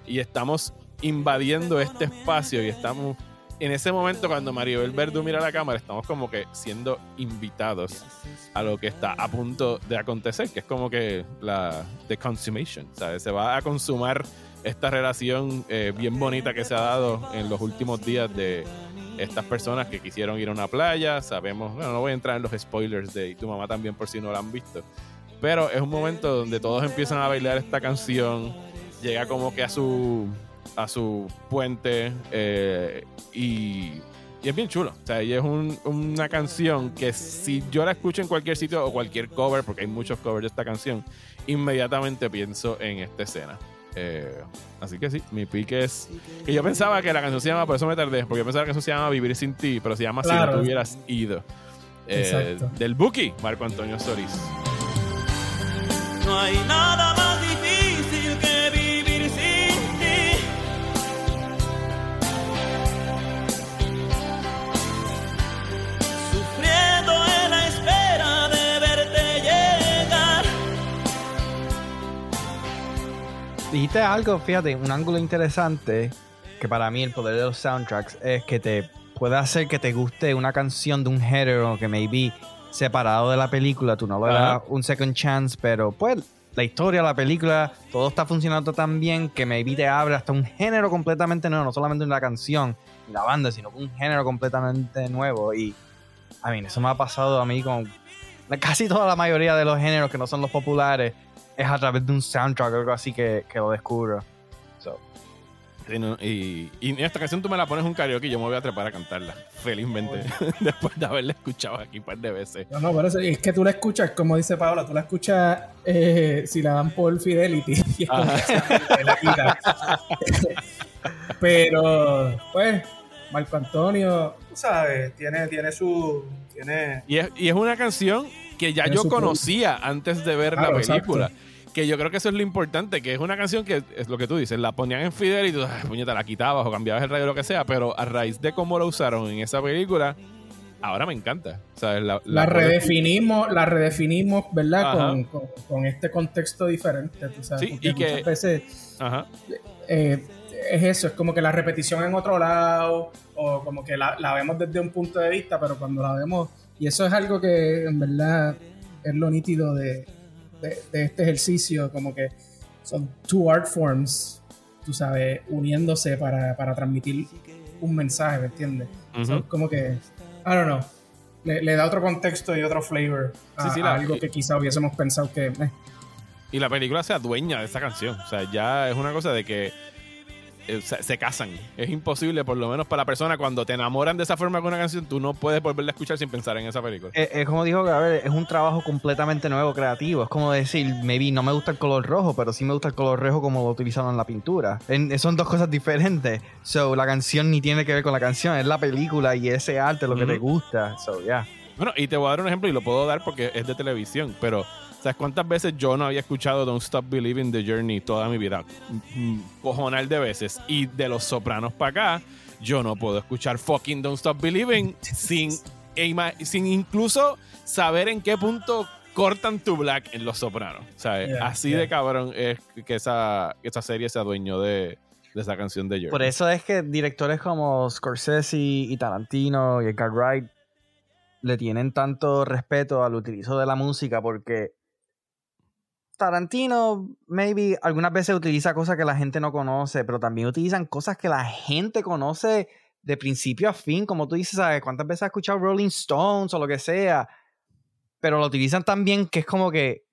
Y estamos invadiendo este espacio y estamos... En ese momento, cuando Maribel Verdú mira la cámara, estamos como que siendo invitados a lo que está a punto de acontecer, que es como que la the consummation, ¿sabes? Se va a consumar esta relación eh, bien bonita que se ha dado en los últimos días de estas personas que quisieron ir a una playa. Sabemos, bueno, no voy a entrar en los spoilers de Y tu mamá también por si no la han visto, pero es un momento donde todos empiezan a bailar esta canción, llega como que a su... a su puente eh, y, y es bien chulo. O sea, y es un, una canción que si yo la escucho en cualquier sitio o cualquier cover, porque hay muchos covers de esta canción, inmediatamente pienso en esta escena. Eh, así que sí, mi pique es que yo pensaba que la canción se llama, por eso me tardé, porque yo pensaba que eso se llama Vivir sin ti, pero se llama claro. Si no te hubieras ido, eh, del Buki Marco Antonio Solís. No hay nada más difícil que vivir sin. Dijiste algo, fíjate, un ángulo interesante que para mí el poder de los soundtracks es que te puede hacer que te guste una canción de un género que maybe separado de la película, tú no le das uh-huh. un second chance, pero pues la historia, la película, todo está funcionando tan bien que maybe te abre hasta un género completamente nuevo, no solamente una canción y la banda, sino un género completamente nuevo. Y a mí eso me ha pasado a mí con casi toda la mayoría de los géneros que no son los populares. Es a través de un soundtrack o algo así que, que lo descubro. So. Sí, no, y, y esta canción tú me la pones un karaoke y yo me voy a trepar a cantarla. Felizmente. Oh, después de haberla escuchado aquí un par de veces. No, no, pero eso, es que tú la escuchas, como dice Paola, tú la escuchas eh, si la dan por Fidelity. Y es como que la quita. Pero, pues, Marco Antonio, tú sabes, tiene, tiene su... tiene y es, y es una canción... que ya yo conocía antes de ver claro, la película. Exacto. Que yo creo que eso es lo importante, que es una canción que es lo que tú dices, la ponían en Fidel y tú, ay, puñeta, la quitabas o cambiabas el radio o lo que sea, pero a raíz de cómo lo usaron en esa película, ahora me encanta. O sea, la, la, la redefinimos, la redefinimos, ¿verdad? Con, con, con este contexto diferente, tú sabes. Sí, y que muchas veces ajá. Eh, es eso, es como que la repetición en otro lado, o como que la, la vemos desde un punto de vista, pero cuando la vemos... Y eso es algo que en verdad es lo nítido de, de, de este ejercicio, como que son two art forms, tú sabes, uniéndose para, para transmitir un mensaje, ¿me entiendes? Uh-huh. So, como que, I don't know, le, le da otro contexto y otro flavor a, sí, sí, la, a algo que quizá hubiésemos pensado que... Eh. Y la película se adueña de esa canción. O sea, ya es una cosa de que eh, se, se casan. Es imposible, por lo menos para la persona, cuando te enamoran de esa forma con una canción, tú no puedes volverla a escuchar sin pensar en esa película. Es eh, eh, como dijo Gabriel, es un trabajo completamente nuevo, creativo. Es como decir, maybe no me gusta el color rojo, pero sí me gusta el color rojo como lo utilizaron en la pintura. En, son dos cosas diferentes. So, la canción ni tiene que ver con la canción. Es la película y ese arte lo que mm-hmm. te gusta. So, yeah. Bueno, y te voy a dar un ejemplo, y lo puedo dar porque es de televisión, pero... ¿Sabes cuántas veces yo no había escuchado Don't Stop Believing de Journey toda mi vida? Cojonal de veces. Y de Los Sopranos para acá, yo no puedo escuchar fucking Don't Stop Believing sin, sin incluso saber en qué punto cortan to black en Los Sopranos. ¿Sabes? Yeah, Así yeah. de cabrón es que esa, esa serie se adueñó de... de esa canción de Journey. Por eso es que directores como Scorsese y Tarantino y Edgar Wright le tienen tanto respeto al utilizo de la música, porque Tarantino, maybe, algunas veces utiliza cosas que la gente no conoce, pero también utilizan cosas que la gente conoce de principio a fin, como tú dices, ¿sabes? ¿Cuántas veces has escuchado Rolling Stones o lo que sea? Pero lo utilizan tan bien que es como que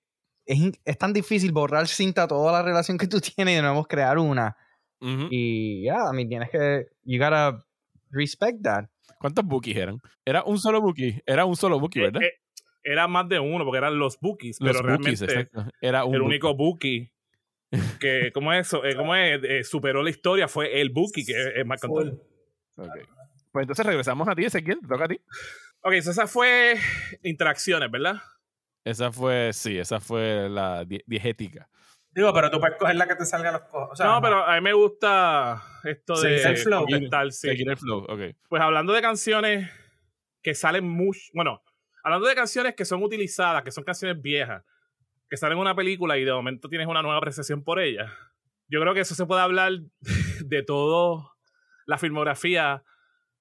es, es tan difícil borrar cinta toda la relación que tú tienes y de nuevo crear una. Uh-huh. Y ya, yeah, I mean, tienes que, you gotta respect that. ¿Cuántos bookies eran? Era un solo bookie, era un solo bookie, ¿verdad? Eh, eh. Era más de uno, porque eran los bookies, los pero bookies, realmente exacto. Era un el bookie. Único bookie que, ¿cómo es eso? Eh, ¿Cómo es? Eh, superó la historia, fue el bookie, que es, es Marc Anthony. Okay. Pues entonces regresamos a ti, Ezequiel, te toca a ti. Ok, so esa fue interacciones, ¿verdad? Esa fue, sí, esa fue la di- diegética. Digo, pero tú puedes coger la que te salga a los cojos. O sea, no, no, pero a mí me gusta esto de... Sí, el flow. Estar, sí. El flow, ok. Pues hablando de canciones que salen mucho... Bueno... Hablando de canciones que son utilizadas, que son canciones viejas, que salen en una película y de momento tienes una nueva apreciación por ellas. Yo creo que eso se puede hablar de toda la filmografía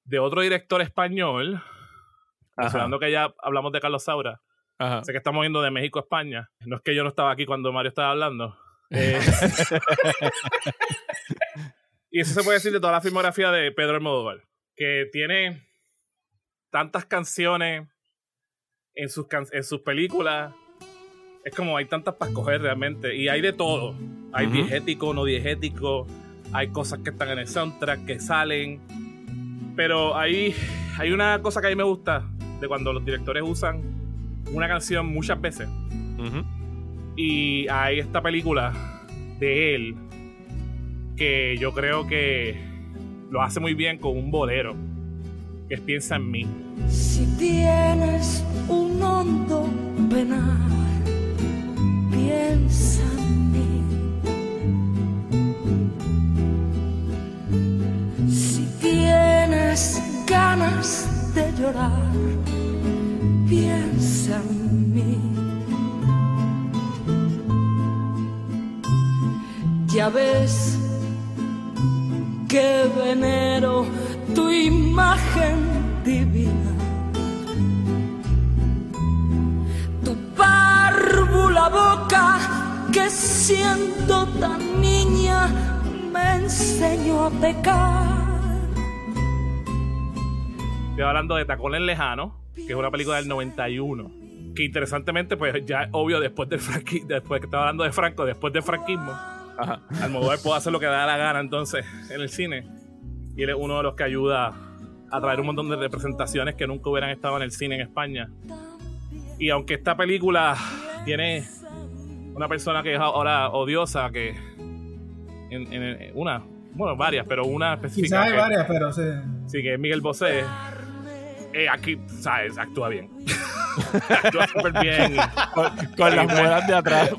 de otro director español. Hablando que ya hablamos de Carlos Saura. Ajá. Sé que estamos yendo de México a España. No es que yo no estaba aquí cuando Mario estaba hablando. Eh, y eso se puede decir de toda la filmografía de Pedro Almodóvar, que tiene tantas canciones... En sus, can- en sus películas es como hay tantas para escoger realmente, y hay de todo, hay uh-huh. diegético, no diegético, hay cosas que están en el soundtrack que salen, pero hay, hay una cosa que a mí me gusta de cuando los directores usan una canción muchas veces uh-huh. y hay esta película de él que yo creo que lo hace muy bien con un bolero que es Piensa en mí. Si tienes un hondo penal, piensa en mí. Si tienes ganas de llorar, piensa en mí. Ya ves que venero tu imagen divina, tu párvula boca que siendo tan niña me enseñó a pecar. Estoy hablando de Tacones Lejanos, que es una película del noventa y uno, que interesantemente, pues ya es obvio, después del franqui- después que estaba hablando de Franco, después del franquismo, ajá, Almodóvar puede hacer lo que da la gana entonces en el cine. Y él es uno de los que ayuda a traer un montón de representaciones que nunca hubieran estado en el cine en España. Y aunque esta película tiene una persona que es ahora odiosa, que en, en una, bueno, varias, pero una específica. Quizás hay varias, pero sí. Sí, que es Miguel Bosé. Eh, aquí, ¿sabes? Actúa bien. Actúa súper bien. Con, con las muelas de atrás.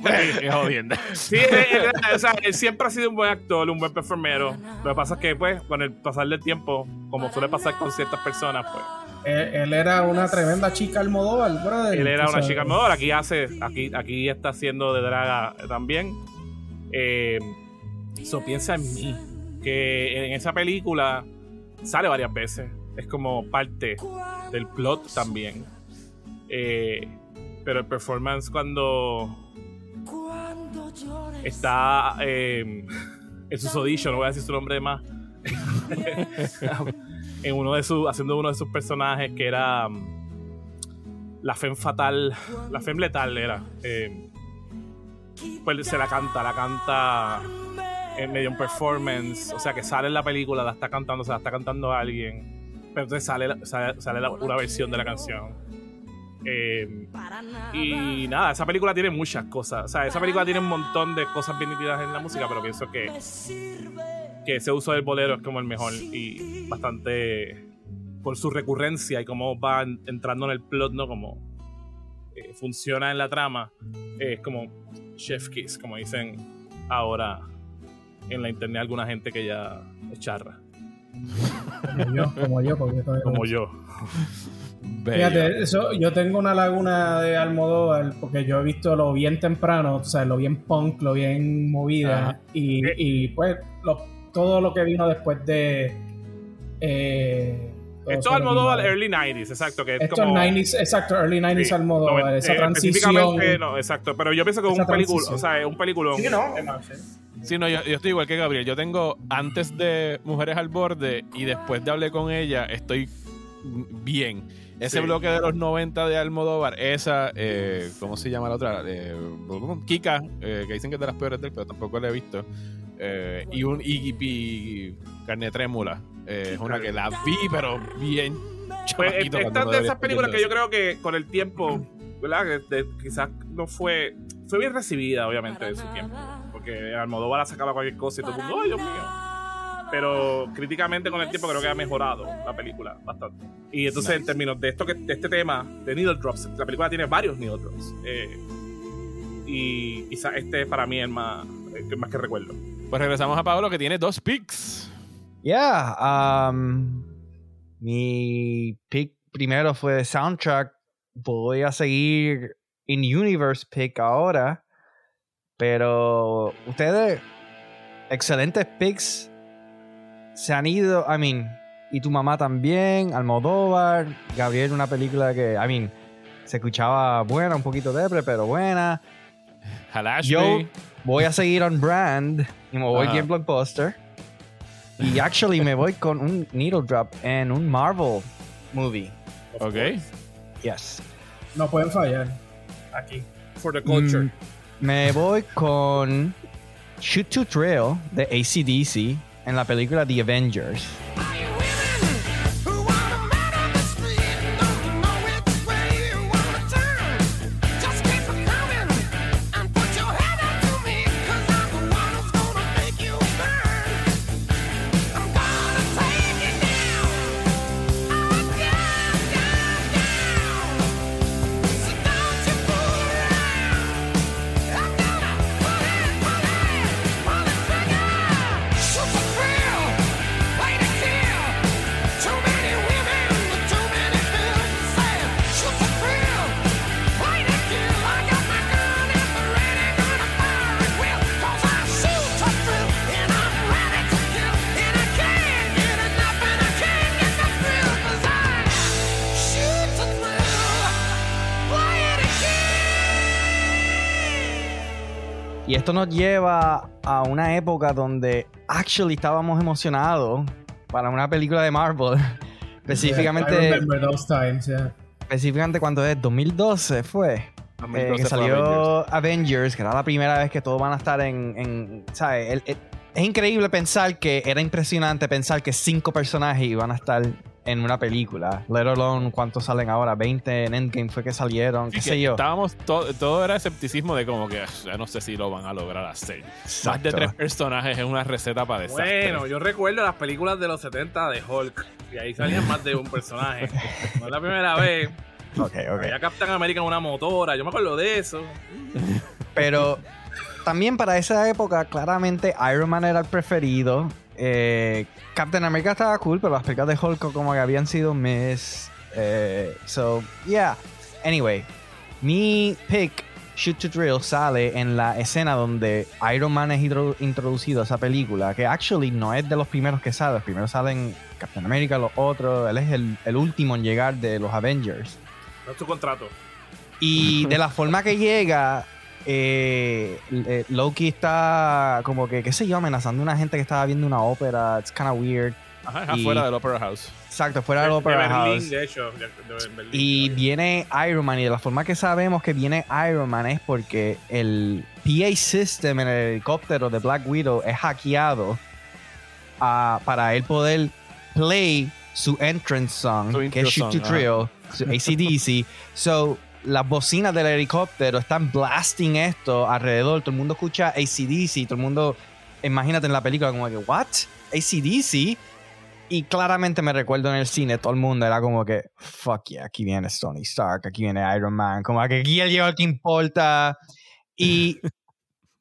Es jodiendo. Sí, él, él, él, o sea, él siempre ha sido un buen actor, un buen performero. Lo que pasa es que, pues, con el pasar del tiempo, como suele pasar con ciertas personas, pues. Él, él era una tremenda chica Almodóvar, brother. Él era una sabes? chica Almodóvar. Aquí hace, aquí, aquí está haciendo de draga también. Eh, so, piensa en mí. Que en esa película sale varias veces. Es como parte del plot también. Eh, pero el performance cuando está eh, en sus auditions, no voy a decir su nombre más, en uno de sus, haciendo uno de sus personajes que era la femme fatal, la femme letal era, eh, pues se la canta, la canta en medio un performance, o sea que sale en la película, la está cantando, se la está cantando a alguien, pero entonces sale, sale, sale la, una versión de la canción. Eh, y nada, esa película tiene muchas cosas, o sea, esa película tiene un montón de cosas bien nítidas en la música, pero pienso que que ese uso del bolero es como el mejor, y bastante por su recurrencia y cómo va entrando en el plot, ¿no? Como eh, funciona en la trama, eh, es como chef kiss, como dicen ahora en la internet alguna gente que ya es charra, como yo, como yo, porque todavía como yo. Bello. Fíjate, eso, yo tengo una laguna de Almodóvar porque yo he visto lo bien temprano, o sea, lo bien punk, lo bien movida, y, y pues lo, todo lo que vino después de eh, esto es Almodóvar early noventas, exacto, que es esto como noventas, exacto, early noventas, sí, Almodóvar, noven, esa eh, transición, no, exacto, pero yo pienso que es un película, o sea, es un peliculón. Sí, no, sí, no, yo, yo estoy igual que Gabriel, yo tengo antes de Mujeres al Borde y después de Hablé con Ella, estoy bien. Ese sí. Bloque de los noventa de Almodóvar, esa, eh, ¿cómo se llama la otra? Eh, Kika, eh, que dicen que es de las peores del, pero tampoco la he visto. Eh, y un y, y Carne Trémula. Eh, es una que la vi, pero bien. Pues es, es tan de esas películas que yo creo que con el tiempo, ¿verdad? Que, de, quizás no fue. Fue bien recibida, obviamente, en su tiempo. Porque Almodóvar la sacaba cualquier cosa y todo el mundo, ¡ay, Dios mío! Pero críticamente con el tiempo creo que ha mejorado la película bastante. Y entonces, nice. En términos de esto que, de este tema de needle drops, la película tiene varios needle drops, eh, y quizás este para mí es más, el más que recuerdo. Pues regresamos a Paolo, que tiene dos picks. Yeah, um, mi pick primero fue soundtrack. Voy a seguir in universe pick ahora, pero ustedes excelentes picks. Se han ido, I mean, y tu mamá también, Almodóvar, Gabriel, una película que, I mean, se escuchaba buena, un poquito depre, pero buena. Halash, yo voy a seguir on brand y me voy bien uh-huh. blockbuster. Y actually me voy con un needle drop en un Marvel movie. Ok. Yes. No pueden fallar. Aquí. For the culture. Mm, me voy con Shoot to Trail de A C D C. En la película The Avengers. Y esto nos lleva a una época donde actually estábamos emocionados para una película de Marvel. Específicamente, yeah, I remember those times, yeah. Específicamente cuando es dos mil doce fue dos mil doce eh, que salió Avengers. Avengers, que era la primera vez que todos van a estar en, en ¿sabes? El, el, es increíble pensar que era impresionante pensar que cinco personajes iban a estar en una película, let alone cuántos salen ahora, veinte en Endgame fue que salieron, sí, qué que sé yo. Estábamos, to- todo era escepticismo de como que ya no sé si lo van a lograr hacer. Exacto. Más de tres personajes es una receta para desastre. Bueno, yo recuerdo las películas de los setenta de Hulk, y ahí salían más de un personaje. No es la primera vez. Okay, okay. Ya Captain America en una motora, yo me acuerdo de eso. Pero también para esa época, claramente Iron Man era el preferido. Eh, Captain America estaba cool, pero las películas de Hulk como que habían sido miss. Eh, so, yeah. Anyway, mi pick, Shoot to Thrill, sale en la escena donde Iron Man es hidro- introducido a esa película, que actually no es de los primeros que sale. Los primeros salen Captain America, los otros. Él es el, el último en llegar de los Avengers. No es tu contrato. Y de la forma que llega... Eh, eh, Loki está como que, qué sé yo, amenazando a una gente que estaba viendo una ópera. It's kind of weird. Ajá, ajá, y, fuera del Opera House. Exacto, fuera de, del Opera de Berlín, House. De hecho, de, de Berlín, y de viene Iron Man, y de la forma que sabemos que viene Iron Man es porque el P A System en el helicóptero de Black Widow es hackeado uh, para él poder play su entrance song, su que es Shoot to Thrill, su A C D C. So, las bocinas del helicóptero están blasting esto alrededor. Todo el mundo escucha A C D C, todo el mundo... Imagínate en la película como que, ¿what? A C D C. Y claramente me recuerdo en el cine, todo el mundo era como que, fuck yeah, aquí viene Tony Stark, aquí viene Iron Man, como que aquí él llegó, aquí importa. Y,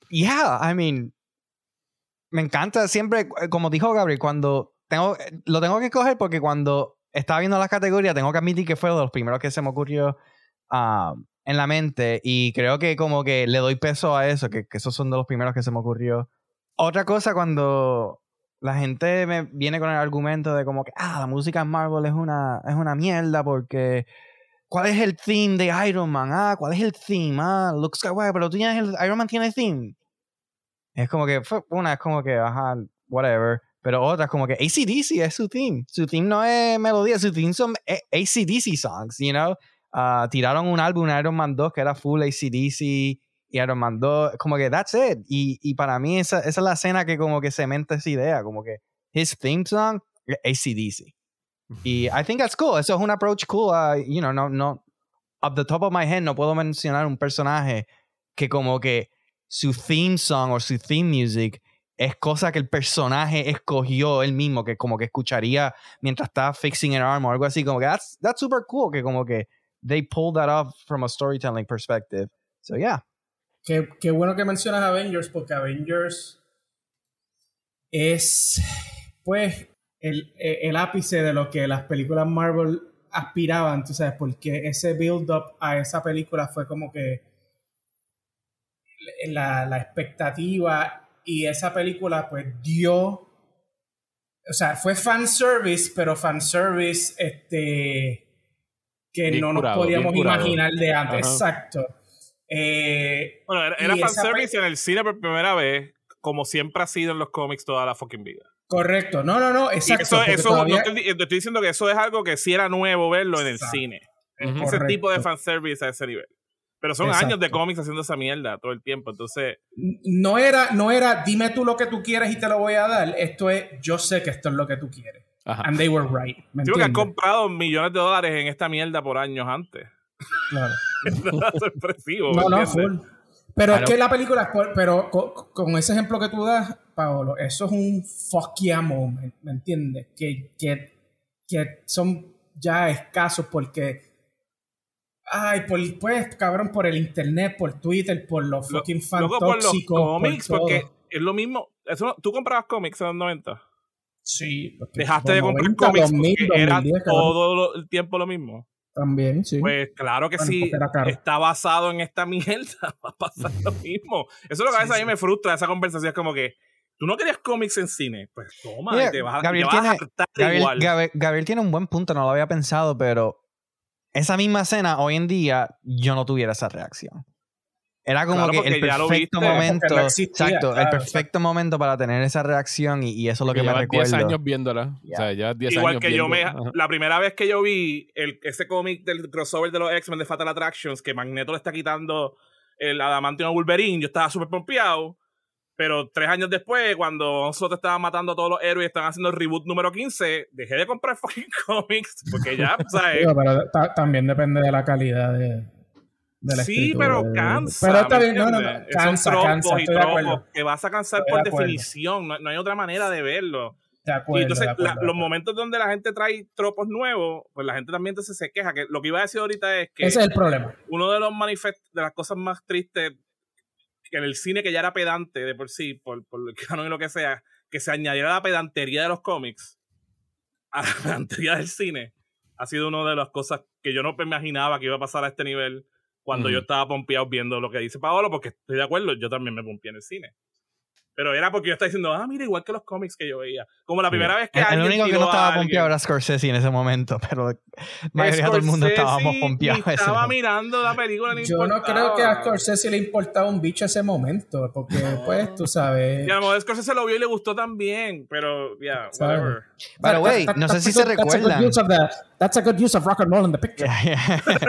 yeah, I mean, me encanta siempre, como dijo Gabriel, cuando tengo, lo tengo que coger porque cuando estaba viendo las categorías, tengo que admitir que fue uno de los primeros que se me ocurrió uh, en la mente. Y creo que como que le doy peso a eso, que, que esos son de los primeros que se me ocurrió. Otra cosa cuando... La gente me viene con el argumento de como que, ah, la música en Marvel es una, es una mierda porque... ¿Cuál es el theme de Iron Man? Ah, ¿cuál es el theme? Ah, Luke Skywalker, pero tú tienes el... Iron Man tiene el theme. Es como que, una es como que, ajá, whatever. Pero otra es como que A C D C es su theme. Su theme no es melodía, su theme son A C D C songs, you know? Uh, tiraron un álbum, Iron Man dos, que era full A C D C... Y Iron Man dos, como que that's it. Y, y para mí esa, esa es la escena que como que cementa esa idea, como que his theme song, A C D C. Y I think that's cool. Eso es un approach cool. Uh, you know, no, no, off the top of my head no puedo mencionar un personaje que como que su theme song o su theme music es cosa que el personaje escogió él mismo, que como que escucharía mientras está fixing an arm o algo así, como que that's, that's super cool, que como que they pulled that off from a storytelling perspective. So yeah. Qué, qué bueno que mencionas Avengers, porque Avengers es, pues, el, el ápice de lo que las películas Marvel aspiraban, tú sabes, porque ese build-up a esa película fue como que la, la expectativa, y esa película, pues, dio, o sea, fue fanservice, pero fanservice este, que bien no curado, nos podíamos imaginar de antes. Ajá. Exacto. Eh, bueno, era, era fanservice en el cine por primera vez, como siempre ha sido en los cómics toda la fucking vida. Correcto, no, no, no, exacto. Eso, eso, todavía... no te, te estoy diciendo que eso es algo que sí era nuevo verlo en el exacto. cine. Uh-huh. Ese tipo de fanservice a ese nivel. Pero son exacto. años de cómics haciendo esa mierda todo el tiempo, entonces... No era, no era, dime tú lo que tú quieres y te lo voy a dar. Esto es, yo sé que esto es lo que tú quieres. Ajá. And they were right. ¿Me entiendes? Que han comprado millones de dólares en esta mierda por años antes. Claro. Es nada sorpresivo. No, no, full. Pero claro. Es que la película, pero con, con ese ejemplo que tú das, Paolo, eso es un fuck yeah moment, ¿me entiendes? Que, que, que son ya escasos porque, ay, por, pues, cabrón, por el internet, por Twitter, por los fucking fans tóxicos. Por los cómics, por porque es lo mismo. Eso no, ¿tú comprabas cómics en los noventa? Sí. Dejaste de comprar cómics porque era todo el tiempo lo mismo. También, sí. Pues claro que bueno, sí, está basado en esta mierda, va a pasar lo mismo. Eso es lo que a veces sí, a mí sí. me frustra, esa conversación es como que, tú no querías cómics en cine, pues toma, Mira, te vas a tratar igual. Gabriel, Gabriel tiene un buen punto, no lo había pensado, pero esa misma escena, hoy en día, yo no tuviera esa reacción. Era como claro, que el perfecto viste, momento, no existía, exacto, claro, el perfecto claro. momento para tener esa reacción y, y eso es lo que, que me recuerdo. diez años viéndola, yeah. o sea, ya diez Igual años que viéndola. yo me, la primera vez que yo vi el, ese cómic del crossover de los X-Men de Fatal Attractions, que Magneto le está quitando el adamantium a Wolverine, yo estaba súper pompeado, pero tres años después, cuando nosotros estaban matando a todos los héroes y estaban haciendo el reboot número quince, dejé de comprar fucking cómics, porque ya, ¿sabes? Tío, pero t- también depende de la calidad de... Sí, pero cansa. Pero está bien, no, no, no. Cansa, cansa. Estoy de acuerdo. Que vas a cansar por definición. No, no hay otra manera de verlo. De acuerdo, y entonces, de acuerdo, la, de acuerdo. Los momentos donde la gente trae tropos nuevos, pues la gente también entonces se queja. Que lo que iba a decir ahorita es que... Ese es el problema. Uno de los manifest- de las cosas más tristes que en el cine, que ya era pedante de por sí, por, por el canon y lo que sea, que se añadiera la pedantería de los cómics a la pedantería del cine, ha sido una de las cosas que yo no imaginaba que iba a pasar a este nivel. Cuando mm. yo estaba pompeado viendo lo que dice Paolo, porque estoy de acuerdo, yo también me pompeé en el cine. Pero era porque yo estaba diciendo, ah, mira, igual que los cómics que yo veía. Como la primera sí. vez que el, alguien... El único que no estaba pompeado era Scorsese en ese momento, pero mayoría de todo el mundo estábamos pompeados. Estaba mirando la película, no yo importaba. No creo que a Scorsese le importaba un bicho ese momento, porque pues tú sabes. Y a lo mejor Scorsese lo vio y le gustó también, pero yeah, whatever. Pero güey, no sé si se recuerdan. That's a good use of rock and roll in the picture. Yeah, yeah.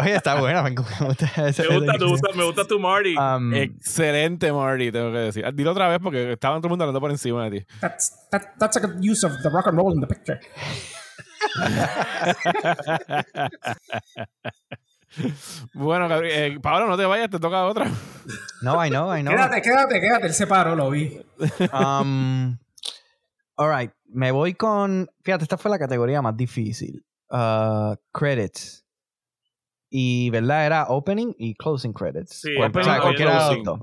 Oye, está buena. Me gusta, ese, me, gusta, gusta, me gusta tu Marty. Um, Excelente Marty, tengo que decir. Dilo otra vez porque estaban todo el mundo hablando por encima de ti. That's, that, that's a good use of the rock and roll in the picture. Bueno, eh, Pablo, no te vayas, te toca otra. No, I know, I know. Quédate, quédate, quédate. Él se paró, lo vi. Um... All right, me voy con... Fíjate, esta fue la categoría más difícil. Uh, credits. Y, ¿verdad? Era opening y closing credits. Sí, Cual, opening, o sea, cualquiera de los dos.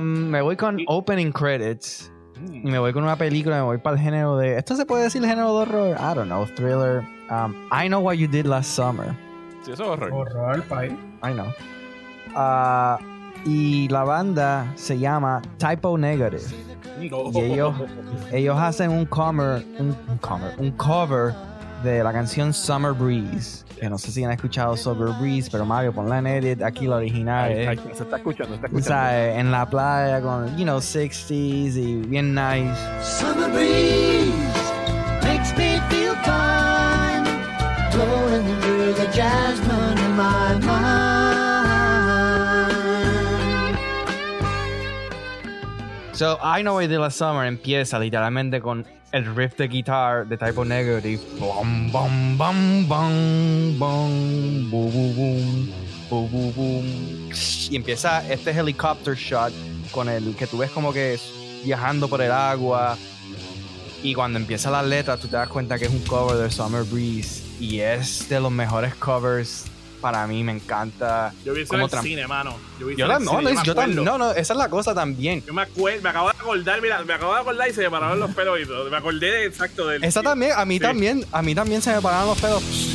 Me voy con opening credits. Mm. Me voy con una película, me voy para el género de... ¿Esto se puede decir el género de horror? I don't know, thriller. Um, I Know What You Did Last Summer. Sí, eso es horror. Horror, pai. I know. Ah... Uh, Y la banda se llama Typo Negative. No. Y ellos, ellos hacen un cover, un, un cover, un cover de la canción Summer Breeze. Que no sé si han escuchado Summer Breeze, pero Mario, ponla en edit. Aquí la original. Ay, ay, se está escuchando, está escuchando. ¿Sabes? En la playa con, you know, sixties y bien nice. Summer Breeze makes me feel fine. Blowing through the jasmine in my mind. So, I Know It Did Last Summer empieza literalmente con el riff de guitar de Typo Negative. Bum, bum, bum, bum, bum, boom, boom, boom, boom, boom. Y empieza este helicopter shot con el que tú ves como que viajando por el agua. Y cuando empieza la letra, tú te das cuenta que es un cover de Summer Breeze. Y es de los mejores covers. Para mí me encanta. Yo vi eso en el tram- cine, mano. Yo vi yo la, no, cine, yo tam- no, no, esa es la cosa también. Yo me acuerdo, me acabo de acordar, mira, me acabo de acordar y se me pararon los pelos y todo. Me acordé de, exacto del. Esa también, a mí sí. también, a mí también se me pararon los pelos.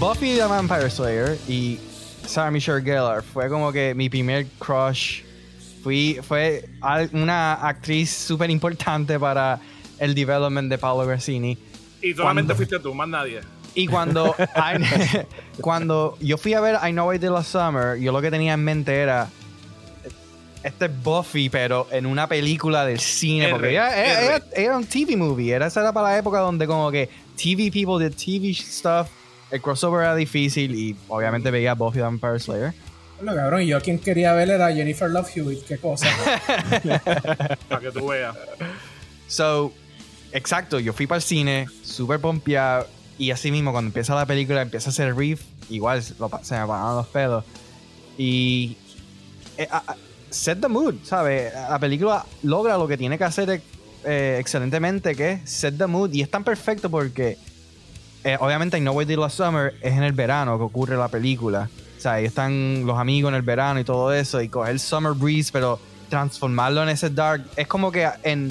Buffy the Vampire Slayer y Sarah Michelle Gellar fue como que mi primer crush. Fui, fue una actriz súper importante para el development de Paolo Grassini. Y solamente cuando, fuiste tú, más nadie. Y cuando, I, cuando yo fui a ver I Know I Did Last Summer, yo lo que tenía en mente era este es Buffy, pero en una película del cine. R, porque ella, ella, ella, era un T V movie. Era, esa era para la época donde como que T V people did T V stuff. El crossover era difícil y obviamente veía a Buffy the Vampire Slayer. Bueno, cabrón, yo quien quería ver era Jennifer Love Hewitt, qué cosa. Para que tú veas. So, exacto, yo fui para el cine, súper pompeado, y así mismo cuando empieza la película, empieza a hacer riff, igual lo, se me pararon los pelos. Y eh, a, set the mood, ¿sabes? La película logra lo que tiene que hacer eh, excelentemente, que es set the mood, y es tan perfecto porque... Eh, obviamente I Know What You Did Last Summer es en el verano que ocurre la película, o sea, ahí están los amigos en el verano y todo eso, y coger Summer Breeze pero transformarlo en ese dark, es como que en,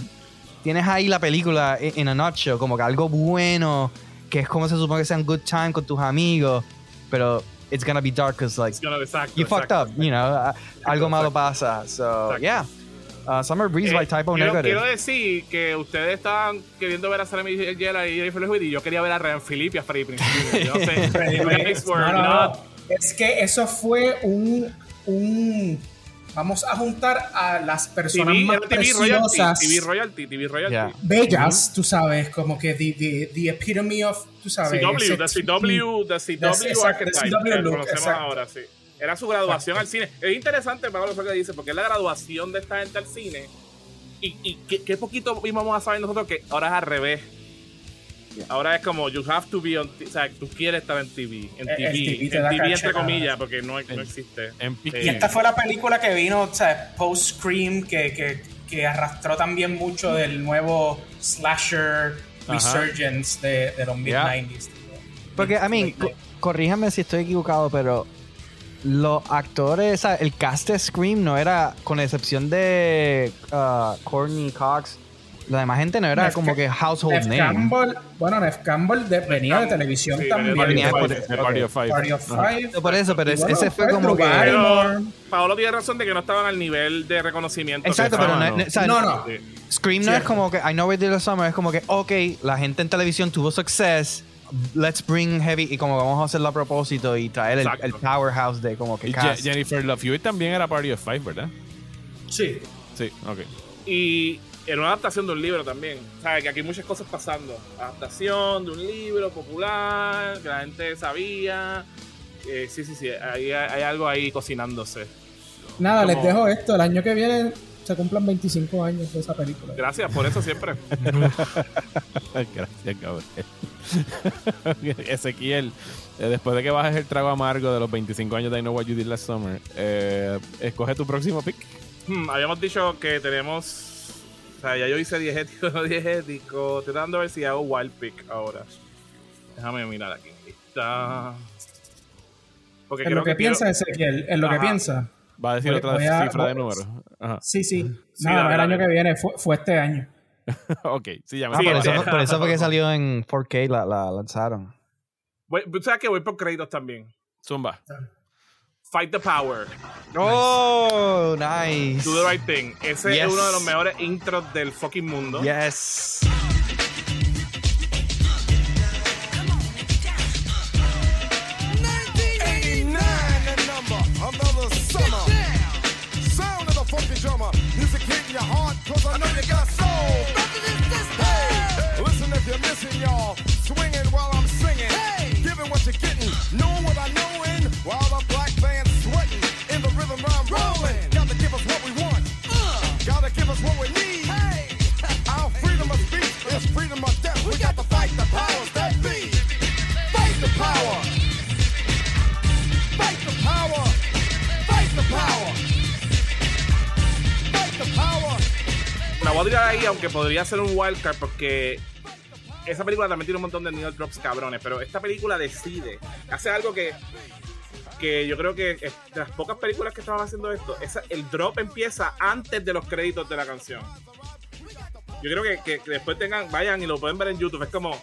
tienes ahí la película in a nutshell, como que algo bueno que es como se supone que sea un good time con tus amigos, pero it's gonna be dark cause like be exacto, you fucked exacto, up exacto, you know, exacto, algo exacto, malo pasa so exacto. Yeah. Uh, Summer Breeze eh, by Typo quiero, Negative. Quiero decir que ustedes estaban queriendo ver a Sarah Michelle Gellar y Jennifer Lewis y yo quería ver a Ryan Phillippe y a Freddie Prinze. Yo no sé. no, no, no. Es que eso fue un, un... Vamos a juntar a las personas T V, más T V preciosas. Royalty, T V Royalty, T V Royalty. Yeah. Bellas, mm-hmm. Tú sabes, como que the, the, the epitome of... Tú sabes. C W, the C W, the C W, the C W archetype. Lo conocemos exacto. Ahora, sí. Era su graduación al cine. Es interesante, Pablo, lo que dice, porque es la graduación de esta gente al cine. Y, y qué poquito íbamos a saber nosotros que ahora es al revés. Yeah. Ahora es como, you have to be on, o sea, tú quieres estar en T V, en T V, el T V, en T V entre comillas, porque no, no existe. Y esta fue la película que vino, o sea, post Scream, que, que, que arrastró también mucho del nuevo slasher resurgence de, de los mid nineties. Yeah. Porque, I mean, co- corríjame si estoy equivocado, pero los actores, el cast de Scream no era, con excepción de uh, Courtney Cox, la demás gente no era Nef como que household Nef name. Campbell, bueno, Nef Campbell de, Nef venía Campbell, de televisión sí, también. Venía de Party of Five. Party of Five. Por eso, pero es, bueno, ese fue como que... Pero Paolo tiene razón de que no estaban al nivel de reconocimiento. Exacto, pero no, no, o sea, no, no. Scream sí. no es como que I Know What You Did Last Summer, es como que, ok, la gente en televisión tuvo success, let's bring heavy, y como vamos a hacerlo a propósito y traer el, el powerhouse de como que cast. Je- Jennifer Love Hewitt también era Party of Five, ¿verdad? Sí. Sí, ok. Y... en una adaptación de un libro también. O sea, que aquí hay muchas cosas pasando. Adaptación de un libro popular, que la gente sabía. Eh, sí, sí, sí. Hay, hay algo ahí cocinándose. Nada, como... les dejo esto. El año que viene se cumplan veinticinco años de esa película. Gracias, por eso siempre. Gracias, cabrón. Ezequiel, después de que bajes el trago amargo de los veinticinco años de I Know What You Did Last Summer, eh, escoge tu próximo pick. Hmm, habíamos dicho que tenemos... O sea, ya yo hice diegético, no diegético. Estoy dando a ver si hago wild pick ahora. Déjame mirar aquí. Está. Porque en lo que, que piensa, quiero... Ezequiel, en lo Ajá. que piensa. Va a decir voy, otra voy a... cifra de números. Ajá. Sí, sí. sí Nada, no, el año que viene fue, fue este año. Ok, sí, ya me acuerdo. Sí, por eso fue que salió en cuatro K, la, la lanzaron. Voy, ¿sabes qué? Voy por créditos también. Zumba. Fight the Power. Oh, nice. Do the Right Thing. Ese yes. es uno de los mejores intros del fucking mundo. Yes. Listen if you're missing, y'all. Swinging while I'm singing. Giving what you're getting. Knowing what I know in while I'm la voy a tirar ahí, aunque podría ser un wildcard, porque esa película también tiene un montón de needle drops cabrones, pero esta película decide, hace algo que que yo creo que de las pocas películas que estaban haciendo esto, esa, el drop empieza antes de los créditos de la canción. Yo creo que, que, que después tengan, vayan y lo pueden ver en YouTube. Es como,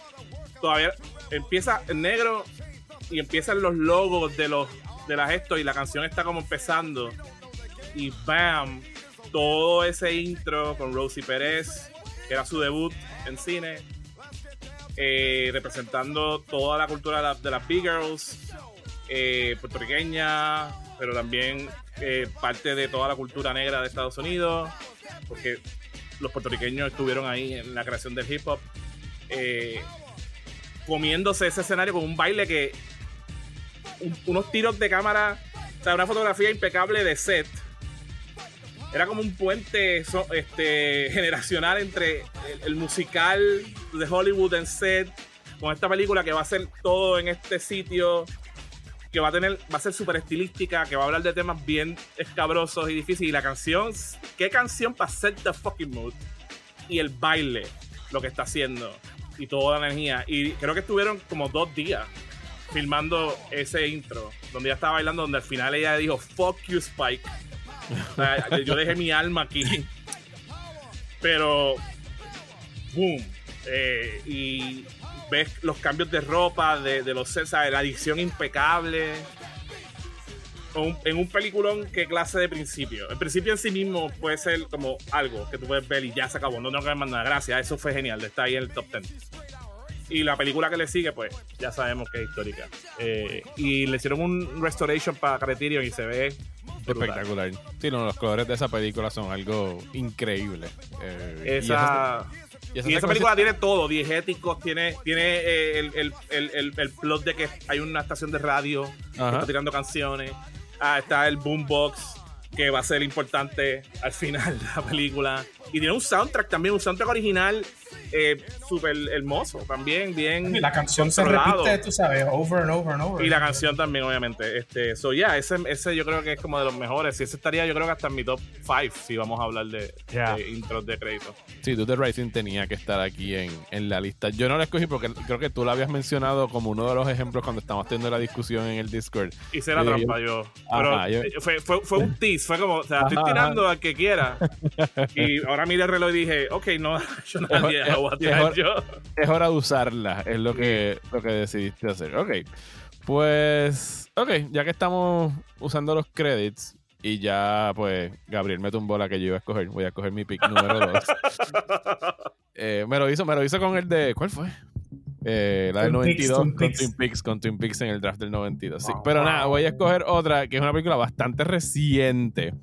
todavía empieza en negro y empiezan los logos de los de las esto y la canción está como empezando. Y bam, todo ese intro con Rosie Pérez, que era su debut en cine, eh, representando toda la cultura de, la, de las Big Girls, Eh, puertorriqueña, pero también eh, parte de toda la cultura negra de Estados Unidos, porque los puertorriqueños estuvieron ahí en la creación del hip hop, eh, comiéndose ese escenario con un baile que un, unos tiros de cámara, o sea, una fotografía impecable de set. Era como un puente so, este, generacional entre el, el musical de Hollywood en set con esta película que va a ser todo en este sitio, que va a tener, va a ser súper estilística, que va a hablar de temas bien escabrosos y difíciles. Y la canción, qué canción para set the fucking mood. Y el baile, lo que está haciendo. Y toda la energía. Y creo que estuvieron como dos días filmando ese intro, donde ella estaba bailando, donde al final ella dijo, fuck you, Spike. O sea, yo dejé mi alma aquí. Pero, boom. Eh, y... ves los cambios de ropa, de, de los sets, la adicción impecable. Un, en un peliculón, ¿qué clase de principio? El principio en sí mismo puede ser como algo que tú puedes ver y ya se acabó. No tengo que ver más nada. Gracias, eso fue genial. Está ahí en el top diez. Y la película que le sigue, pues, ya sabemos que es histórica. Eh, y le hicieron un restoration para Careterion y se ve brutal. Espectacular. Sí, no, los colores de esa película son algo increíble. Eh, esa... Y Y esa, y esa película tiene todo, diegéticos, tiene, tiene eh, el, el, el, el plot de que hay una estación de radio Ajá. que está tirando canciones. Ah, está el boombox, que va a ser importante al final de la película. Y tiene un soundtrack también, un soundtrack original eh, súper hermoso también, bien. Y la canción se repite, tú sabes, over and over and over. Y la canción también, obviamente. Este, so, yeah, ese, ese yo creo que es como de los mejores. Y ese estaría, yo creo que hasta en mi top cinco, si vamos a hablar de, yeah. de intros de crédito. Sí, Dude Rising tenía que estar aquí en, en la lista. Yo no la escogí porque creo que tú la habías mencionado como uno de los ejemplos cuando estábamos teniendo la discusión en el Discord. Hice la trampa yo. Pero ajá, yo... Fue, fue, fue un tease, fue como, o sea, ajá, estoy tirando ajá. al que quiera. Y ahora miré el reloj y dije, ok, no, yo no la voy a tirar yo. Es hora de usarla, es lo que, lo que decidiste hacer. Ok, pues, ok, ya que estamos usando los credits y ya, pues, Gabriel me tumbó la que yo iba a escoger. Voy a escoger mi pick número dos. eh, me lo hizo, me lo hizo con el de, ¿cuál fue? Eh, la del noventa y dos con Twin Peaks, con Twin Peaks en el draft del noventa y dos. Wow, sí, pero wow. nada, voy a escoger otra que es una película bastante reciente.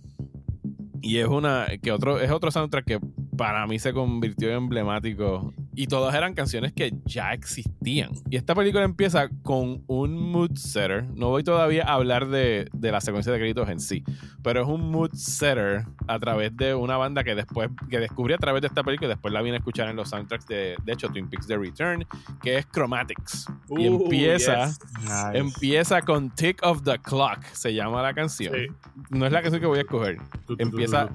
Y es una que otro es otro soundtrack que para mí se convirtió en emblemático. Y todas eran canciones que ya existían. Y esta película empieza con un mood setter. No voy todavía a hablar de, de la secuencia de créditos en sí, pero es un mood setter a través de una banda que después que descubrí a través de esta película y después la vine a escuchar en los soundtracks de, de hecho, Twin Peaks The Return, que es Chromatics. Uh, y empieza, yes. nice. empieza con Tick of the Clock, se llama la canción. Sí. No es la canción que voy a escoger. Empieza...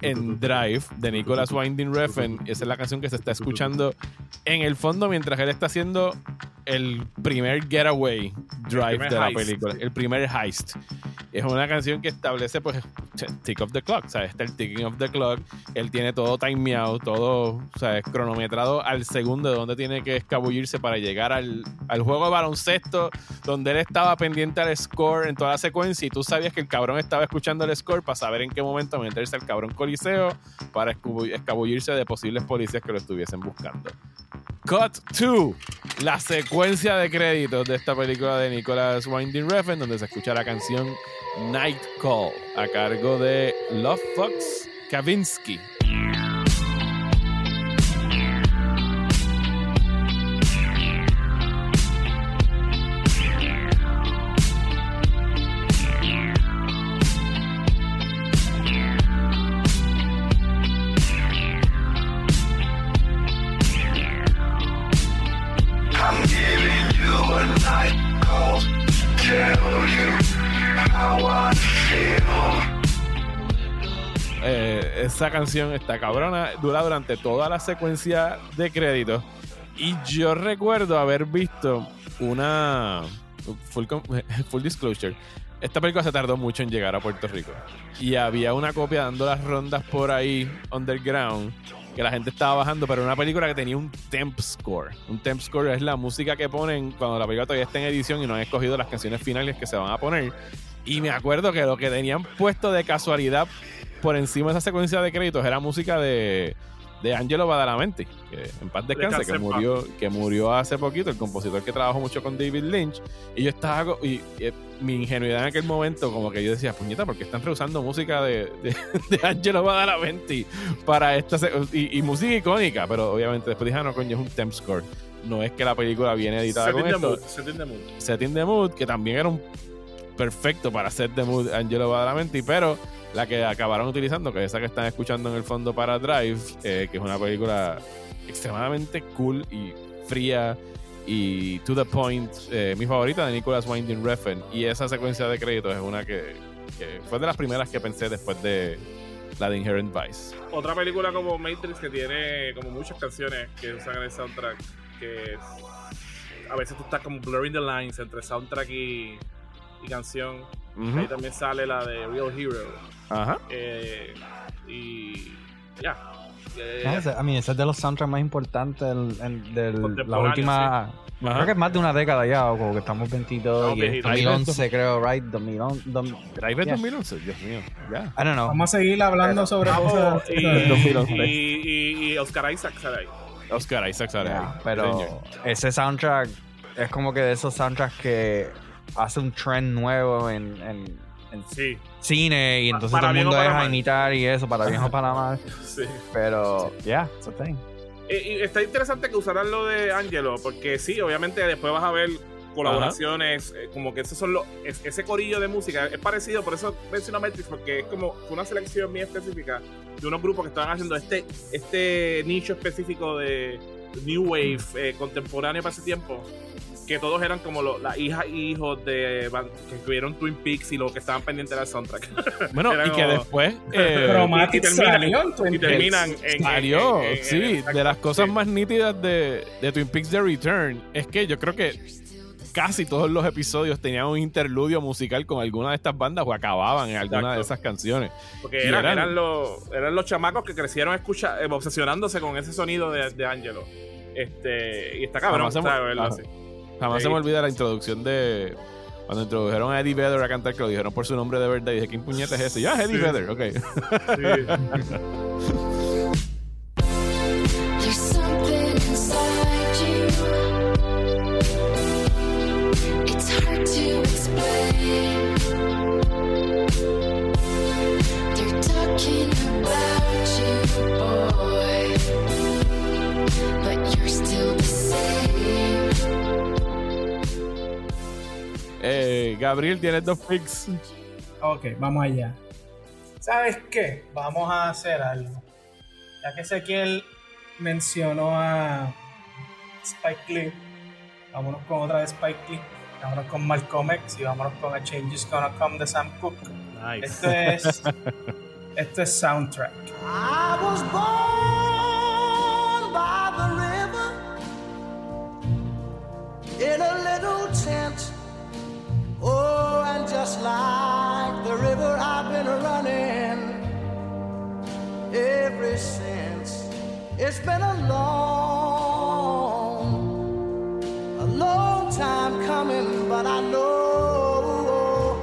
en Drive de Nicholas Winding Refn. Esa es la canción que se está escuchando en el fondo mientras él está haciendo el primer getaway drive primer de la heist. película, el primer heist. Es una canción que establece pues tick of the clock, ¿sabes? Está el ticking of the clock, él tiene todo timeado, todo, ¿sabes? Cronometrado al segundo de donde tiene que escabullirse para llegar al, al juego de baloncesto donde él estaba pendiente al score en toda la secuencia y tú sabías que el cabrón estaba escuchando el score para saber en qué momento meterse al cabrón coliseo para escabullirse de posibles policías que lo estuviesen buscando. Cut to la secuencia de créditos de esta película de Nicholas Winding Refn, donde se escucha la canción Night Call a cargo de Love Fox Kavinsky. Esa canción está cabrona, dura durante toda la secuencia de créditos. Y yo recuerdo haber visto una... Full, full disclosure. Esta película se tardó mucho en llegar a Puerto Rico. Y había una copia dando las rondas por ahí, underground, que la gente estaba bajando, pero era una película que tenía un temp score. Un temp score es la música que ponen cuando la película todavía está en edición y no han escogido las canciones finales que se van a poner. Y me acuerdo que lo que tenían puesto de casualidad por encima de esa secuencia de créditos era música de, de Angelo Badalamenti, que en paz descanse, que murió, que murió hace poquito, el compositor que trabajó mucho con David Lynch. Y yo estaba, y, y mi ingenuidad en aquel momento, como que yo decía, puñeta, ¿por qué están rehusando música de, de, de Angelo Badalamenti para esta y, y música icónica? Pero obviamente después dije, ah, no, coño, es un temp score. No es que la película viene editada Setting con the esto. Mood, Setting the Mood. Setting the Mood, que también era un perfecto para set the mood Angelo Badalamenti, pero la que acabaron utilizando, que es esa que están escuchando en el fondo para Drive, eh, que es una película extremadamente cool y fría y to the point, eh, mi favorita de Nicholas Winding Refn. Y esa secuencia de créditos es una que, que fue de las primeras que pensé después de la de Inherent Vice. Otra película como Matrix que tiene como muchas canciones que usan en el soundtrack, que es, a veces tú estás como blurring the lines entre soundtrack y y canción. Uh-huh. Ahí también sale la de Real Hero. Ajá. Eh, y ya. Yeah. Yeah. A mí ese es de los soundtracks más importantes el, el, de la última... Sí. Creo que es más de una década ya, o como que estamos veintidós, no, y dos mil once creo, right? dos mil once, dos mil once, yeah. dos mil once, Dios mío. Yeah. I don't know. Vamos a seguir hablando Pero, sobre cosas. No, y, y, y Oscar Isaac sale ahí. Oscar Isaac sale yeah, ahí. Pero Danger. Ese soundtrack es como que de esos soundtracks que... hace un trend nuevo en, en, en sí. cine y entonces para todo el mundo deja imitar y eso, para bien o para mal. Sí. Pero, sí. yeah, it's a thing. Y, y está interesante que usaran lo de Angelo, porque sí, obviamente después vas a ver colaboraciones, uh-huh. eh, como que esos son los, es, ese corillo de música es parecido, por eso menciono Matrix, porque es como una selección muy específica de unos grupos que estaban haciendo este, este nicho específico de New Wave eh, contemporáneo para ese tiempo, que todos eran como los, las hijas y hijos de que tuvieron Twin Peaks y los que estaban pendientes del soundtrack. Bueno, y como, que después eh, y, y terminan, y terminan en, salió, en, en, en, sí, en, en, en, de las cosas sí. más nítidas de, de Twin Peaks The Return, es que yo creo que casi todos los episodios tenían un interludio musical con alguna de estas bandas o acababan en alguna Exacto. de esas canciones. Porque eran, eran, eran, los, eran los chamacos que crecieron escucha, eh, obsesionándose con ese sonido de, de Angelo. Este, y está cabrón, ¿verdad? Jamás sí. se me olvida la introducción de cuando introdujeron a Eddie Vedder a cantar, que lo dijeron por su nombre de verdad y dije, ¿quién puñeta es ese? Ya, ah, Eddie sí. Vedder, ok. Eh, Gabriel, tienes dos picks. Ok, vamos allá. ¿Sabes qué? Vamos a hacer algo. Ya que Ezequiel mencionó a Spike Lee, vámonos con otra de Spike Lee. Vámonos con Malcolm X y vámonos con A Change Is Gonna Come de Sam Cooke. Nice. Esto es, esto es Soundtrack. I was born by the river in a little tent. Oh, and just like the river I've been running ever since. It's been a long, a long time coming, but I know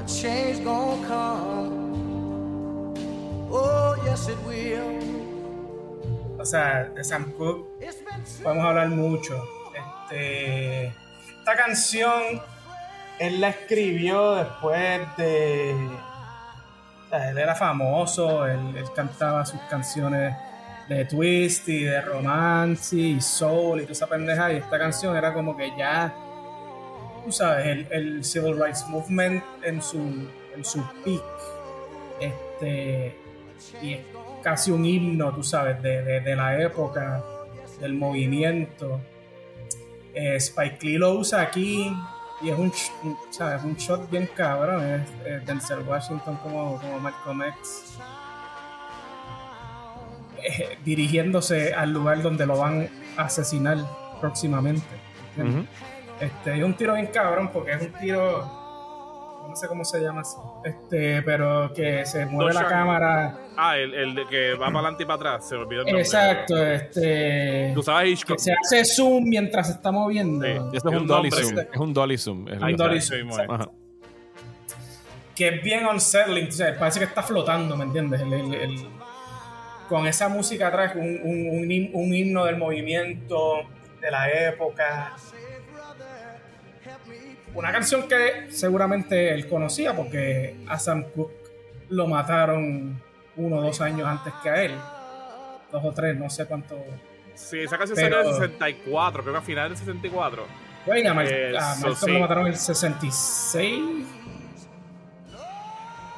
a change gonna come. Oh, yes it will. O sea, de Sam Cooke vamos a hablar mucho. Este, esta canción él la escribió después de... O sea, él era famoso, él, él cantaba sus canciones de twist y de romance y soul y toda esa pendeja, y esta canción era como que ya, tú sabes, el, el Civil Rights Movement en su, en su peak, este, y es casi un himno, tú sabes, de, de, de la época, del movimiento. Eh, Spike Lee lo usa aquí, y es un, ¿sabes? Un shot bien cabrón, es, es Denzel Washington como, como Malcolm X, eh, dirigiéndose al lugar donde lo van a asesinar próximamente. Uh-huh. Este, es un tiro bien cabrón porque es un tiro, no sé cómo se llama así, este, pero que se mueve la cámara. Ah, el, el de que va para adelante y para atrás, se me olvidó el nombre. Exacto, este. Tú sabes Hitchcock. Que se hace zoom mientras se está moviendo. Sí, este es, es un dolly zoom. Este. Es un dolly zoom. Es un dolly zoom. Que es bien unsettling, o sea, parece que está flotando, ¿me entiendes? El, el, el, con esa música atrás, un, un, un himno del movimiento, de la época. Una canción que seguramente él conocía porque a Sam Cooke lo mataron uno o dos años antes que a él. Dos o tres, no sé cuánto. Sí, esa canción salió en el sesenta y cuatro, creo que a finales del sesenta y cuatro. Bueno, a Malcolm sí. lo mataron en el sesenta y seis.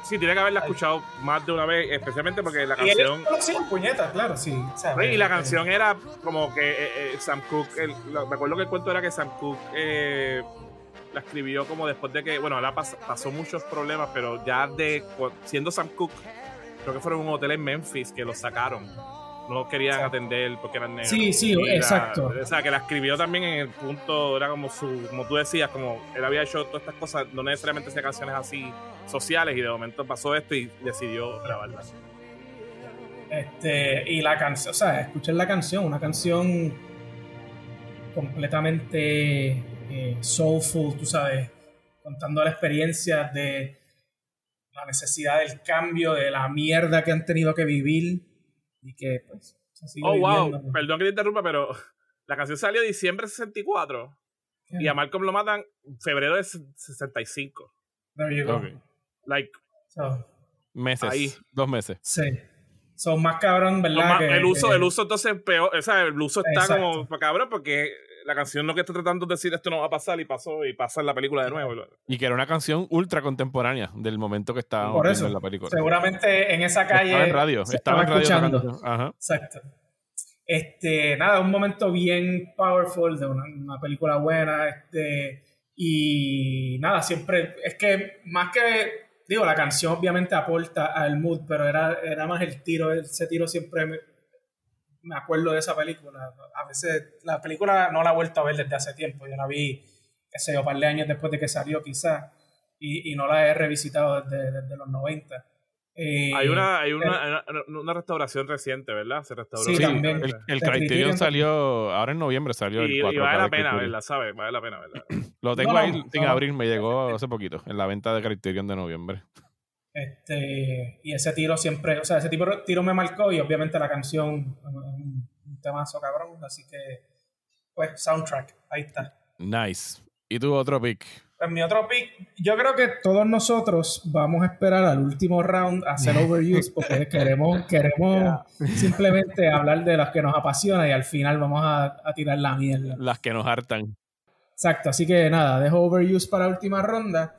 Sí, tiene que haberla escuchado más de una vez, especialmente porque la canción... Y él sí, puñeta, claro, sí. Sabe, y la canción eh, era como que eh, eh, Sam Cooke... El, lo, me acuerdo que el cuento era que Sam Cooke... Eh, la escribió como después de que, bueno, ahora pas, pasó muchos problemas, pero ya de siendo Sam Cooke, creo que fueron a un hotel en Memphis que lo sacaron, no los querían exacto. atender porque eran negros. Sí, sí, era, exacto. O sea, que la escribió también en el punto, era como su, como tú decías, como él había hecho todas estas cosas, no necesariamente hacía canciones así sociales, y de momento pasó esto y decidió grabarla. Este, y la canción, o sea, escuchen la canción, una canción completamente... Eh, soulful, tú sabes, contando la experiencia de la necesidad del cambio, de la mierda que han tenido que vivir y que pues se sigue oh viviendo. Wow, perdón que te interrumpa, pero la canción salió en diciembre de sesenta y cuatro. ¿Qué? Y a Malcolm lo matan en febrero de sesenta y cinco. There you go. Okay. Like so, meses, ahí. Dos meses. Sí. Son más cabrón, ¿verdad? Más, que, el uso, eh, el uso entonces peor, o sea, el uso está exacto. como cabrón porque la canción lo que está tratando de decir esto no va a pasar y pasó y pasa en la película de nuevo. Y que era una canción ultra contemporánea del momento que estaba en la película. Seguramente en esa calle estaba en radio, se estaba, estaba en radio escuchando. Ajá. Exacto. Este, nada, un momento bien powerful de una, una película buena, este, y nada, siempre es que más que digo, la canción obviamente aporta al mood, pero era, era más el tiro, ese tiro siempre me, me acuerdo de esa película. A veces la película no la he vuelto a ver desde hace tiempo, yo la vi, qué sé yo, un par de años después de que salió quizás, y, y no la he revisitado desde, desde los noventa. Eh, hay una hay una, el, una una restauración reciente, ¿verdad? Se restauró. Sí, también. El, el Criterion salió ahora en noviembre, salió el cuatro K. Y vale la pena verla, ¿sabes? Vale la pena verla. Lo tengo no, ahí no, sin no, abrir, me llegó hace poquito, en la venta de Criterion de noviembre. Este, y ese tiro siempre, o sea, ese tipo tiro me marcó y obviamente la canción, un, un temazo cabrón, así que, pues, soundtrack, ahí está. Nice. ¿Y tu otro pick? En mi otro pick, yo creo que todos nosotros vamos a esperar al último round a hacer overuse porque queremos, queremos yeah. simplemente hablar de las que nos apasionan y al final vamos a, a tirar la mierda. Las que nos hartan. Exacto, así que nada, dejo overuse para última ronda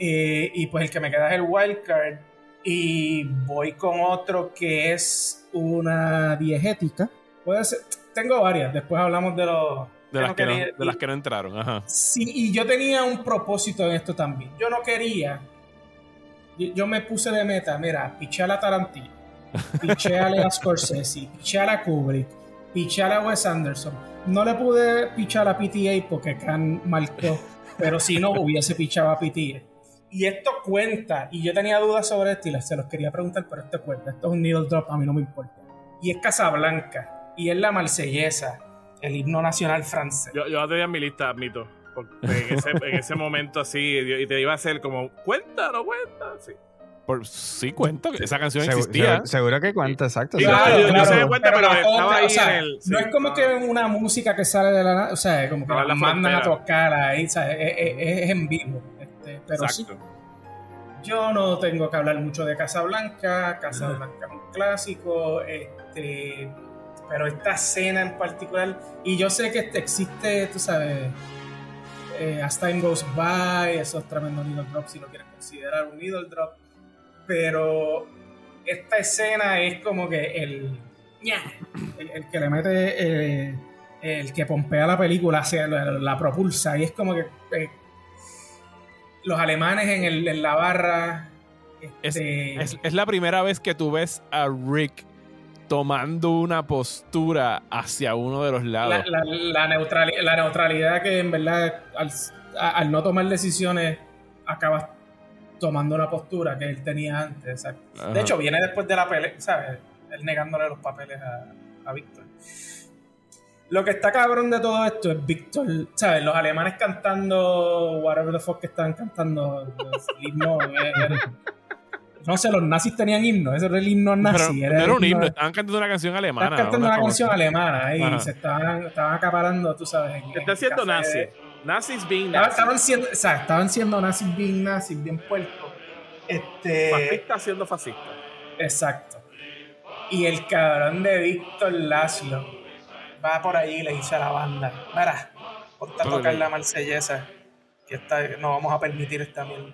eh, y pues el que me queda es el wildcard y voy con otro que es una diegética. Puede ser, tengo varias, después hablamos de los... De las, que no, de las que no entraron, ajá. Sí, y yo tenía un propósito en esto también. Yo no quería... Yo, yo me puse de meta, mira, pichar a Tarantino, pichar a Scorsese, pichar a Kubrick, pichar a Wes Anderson. No le pude pichar a P T A porque Can marcó, pero si no hubiese pichado a P T A. Y esto cuenta, y yo tenía dudas sobre esto y se los quería preguntar, pero esto cuenta. Esto es un needle drop, a mí no me importa. Y es Casablanca, y es la marsellesa. El himno nacional francés. Yo, yo tenía en mi lista, admito. Porque en ese, en ese momento así, y te iba a hacer como, ¿cuenta o no cuenta? Sí. Por, sí, cuenta. Esa canción Segu- existía. Seguro, seguro que cuenta, exacto. Sí, claro, claro, yo, claro. Yo sé cuenta, pero, pero estaba otra, ahí o sea, en el... Sí, no es como no. que una música que sale de la nada, o sea, como que no, la mandan a tocar ahí, o sea, es, es, es en vivo. Este, pero exacto. Sí. Yo no tengo que hablar mucho de Casablanca. Casablanca es un clásico, este... pero esta escena en particular, y yo sé que existe, tú sabes, eh, As Time Goes By, esos tremendos needle drops, si lo quieres considerar un needle drop, pero esta escena es como que el, el, el que le mete, eh, el que pompea la película, hacia la, la propulsa, y es como que eh, los alemanes en, el, en la barra. Este, es, es, es la primera vez que tú ves a Rick tomando una postura hacia uno de los lados. La, la, la, neutrali- la neutralidad que en verdad al, al no tomar decisiones acabas tomando una postura que él tenía antes. ¿Sabes? De hecho, viene después de la pelea, ¿sabes? Él negándole los papeles a, a Víctor. Lo que está cabrón de todo esto es Víctor, ¿sabes? Los alemanes cantando whatever the fuck que estaban cantando. El himno, no sé, los nazis tenían himno, ese era el himno nazi. Pero, era no era un himno, himno, estaban cantando una canción alemana. Estaban cantando una, una canción alemana y ajá. se estaban, estaban acaparando, tú sabes. En, Están en siendo nazis. De... Nazis being nazis. Estaban siendo, o sea, estaban siendo nazis being nazis, bien puertos. Este... Fascistas siendo fascistas. Exacto. Y el cabrón de Víctor Laszlo va por ahí y le dice a la banda, mira, ponte a tocar la marsellesa, que esta, no vamos a permitir esta mierda.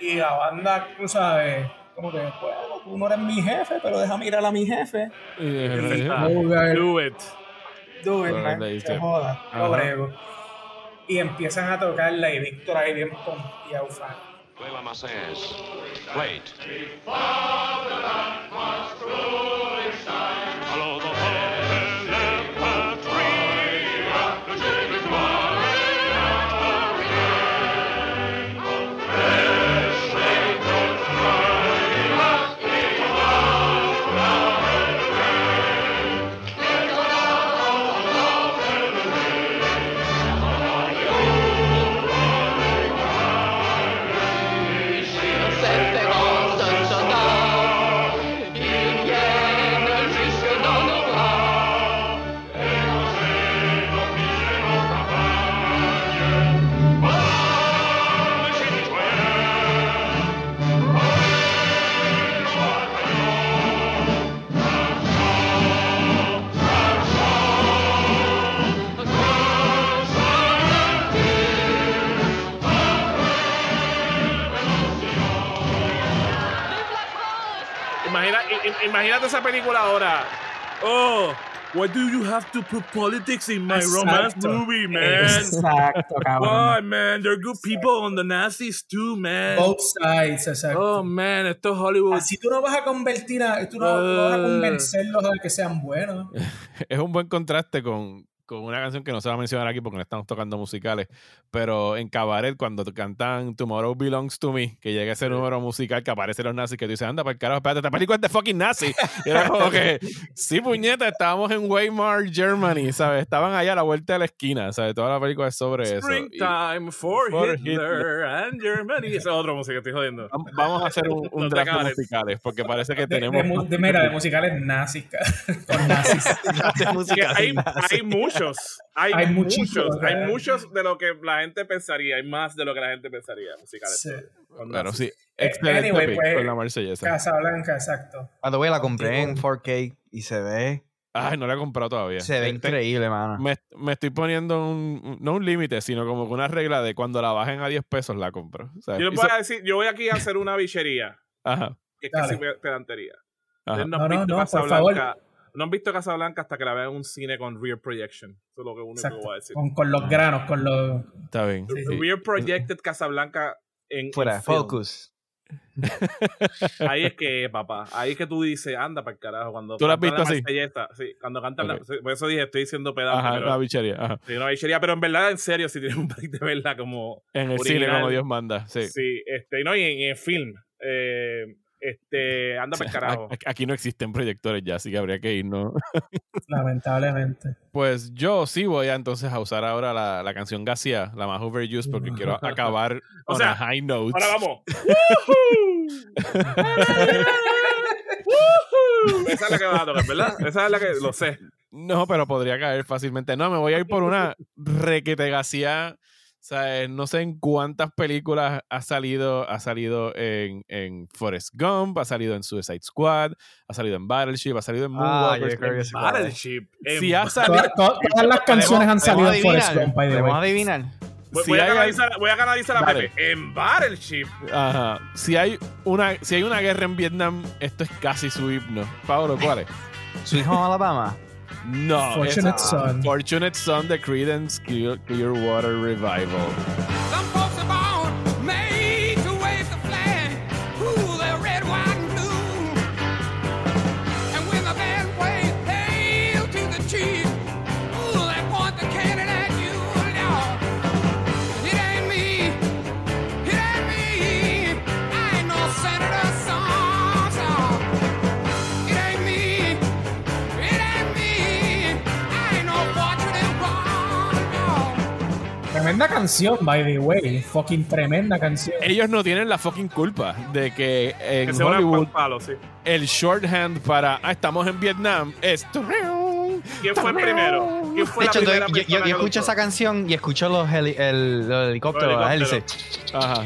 Y la banda, tú sabes, como que, bueno, tú no eres mi jefe, pero déjame ir a mi jefe. Yeah, y, yeah. Do it. Do it, man. Se joda. Lo brego. Y empiezan a tocarla y Víctor ahí bien pompeado, fan. Cueva Macés. Wait. imagínate esa película ahora. Oh, why do you have to put politics in my Exacto. romance movie, man? Exacto, cabrón. Oh, man, there are good people on the Nazis too, man. Both sides, exacto. Oh, man, esto es Hollywood. Así tú no vas a convertir a, tú no, uh, no vas a convencerlos a que sean buenos. Es un buen contraste con, con una canción que no se va a mencionar aquí porque no estamos tocando musicales, pero en Cabaret, cuando cantan Tomorrow Belongs to Me, que llega ese número musical que aparece los nazis, que tú dices, anda para el carajo, espérate, esta película es de fucking nazis. Y era como que, sí, puñeta, estábamos en Weimar, Germany, ¿sabes? Estaban allá a la vuelta de la esquina, ¿sabes? Toda la película es sobre Springtime eso. Springtime for, for Hitler, Hitler and Germany. Esa es otra música, estoy jodiendo. Vamos a hacer un, un draft de musicales, porque parece que de, tenemos... De, de, mira, de musicales nazis. Con nazis. hay, hay mucho Hay, hay muchos, muchos hay muchos de lo que la gente pensaría, hay más de lo que la gente pensaría musicales. Sí. Claro, sí. Excelente. Eh, anyway, pues, con la marsellesa. Casablanca, exacto. Cuando voy la compré en cuatro K y se ve. Ay, no la he comprado todavía. Se ve increíble, mano. Me, me estoy poniendo un, no un límite, sino como una regla de cuando la bajen a diez pesos la compro. O sea, yo le voy a decir, yo voy aquí a hacer una bichería. Ajá. Que es casi pedantería. Ajá. No, no, no, no, por favor. No han visto Casablanca hasta que la vean en un cine con rear projection. Eso es lo que uno que va a decir. Con, con los granos, con los... Está bien. Sí, sí. Rear projected Casablanca en... Fuera, en focus. Ahí es que, papá. Ahí es que tú dices, anda para el carajo. Cuando ¿Tú lo has visto así? Sí, cuando cantan okay. la... Por eso dije, estoy diciendo pedazo. Ajá, pero, una bichería. Ajá. Sí, una bichería. Pero en verdad, en serio, si tienes un break de verla como... En el original, cine, como Dios manda. Sí, sí este, no, y en, en film. Eh... Este, anda para el carajo. Aquí no existen proyectores ya, así que habría que ir, ¿no? Lamentablemente. Pues yo sí voy a entonces a usar ahora la, la canción Gasia, la más overused, porque quiero acabar o on sea, a high notes. Ahora vamos. Esa es la que vas a tocar, ¿verdad? Esa es la que lo sé. No, pero podría caer fácilmente. No, me voy a ir por una requete Gasia. O sea, no sé en cuántas películas ha salido, ha salido en, en Forrest Gump, ha salido en Suicide Squad, ha salido en Battleship, ha salido en Moonwalker. Ah, en Battleship. En... Sí, ha salido... Todas, todas las canciones han salido en Forrest Gump. Vamos a adivinar. Voy, voy, si a hay... canalizar, voy a canalizar a Pepe. En Battleship. Ajá. Si hay, una, si hay una guerra en Vietnam, esto es casi su himno. Paolo, ¿cuál es? Su hijo en Alabama. No, Fortunate it's Son. Fortunate Son de Creedence Clearwater Revival. Some folks are born made to wave the flag, ooh, they're red, white, and blue. And when the band plays hail to the chief, ooh, they point the cannon at you now. It ain't me, it ain't me, I ain't no senator son. Tremenda canción, by the way. Fucking tremenda canción. Ellos no tienen la fucking culpa de que en que Hollywood palo, sí. El shorthand para ah, estamos en Vietnam es... ¿Quién fue el primero? ¿Quién fue de hecho, la primera yo, yo, yo escucho esa canción y escucho los, heli- el, los helicópteros. Los helicópteros. Ajá.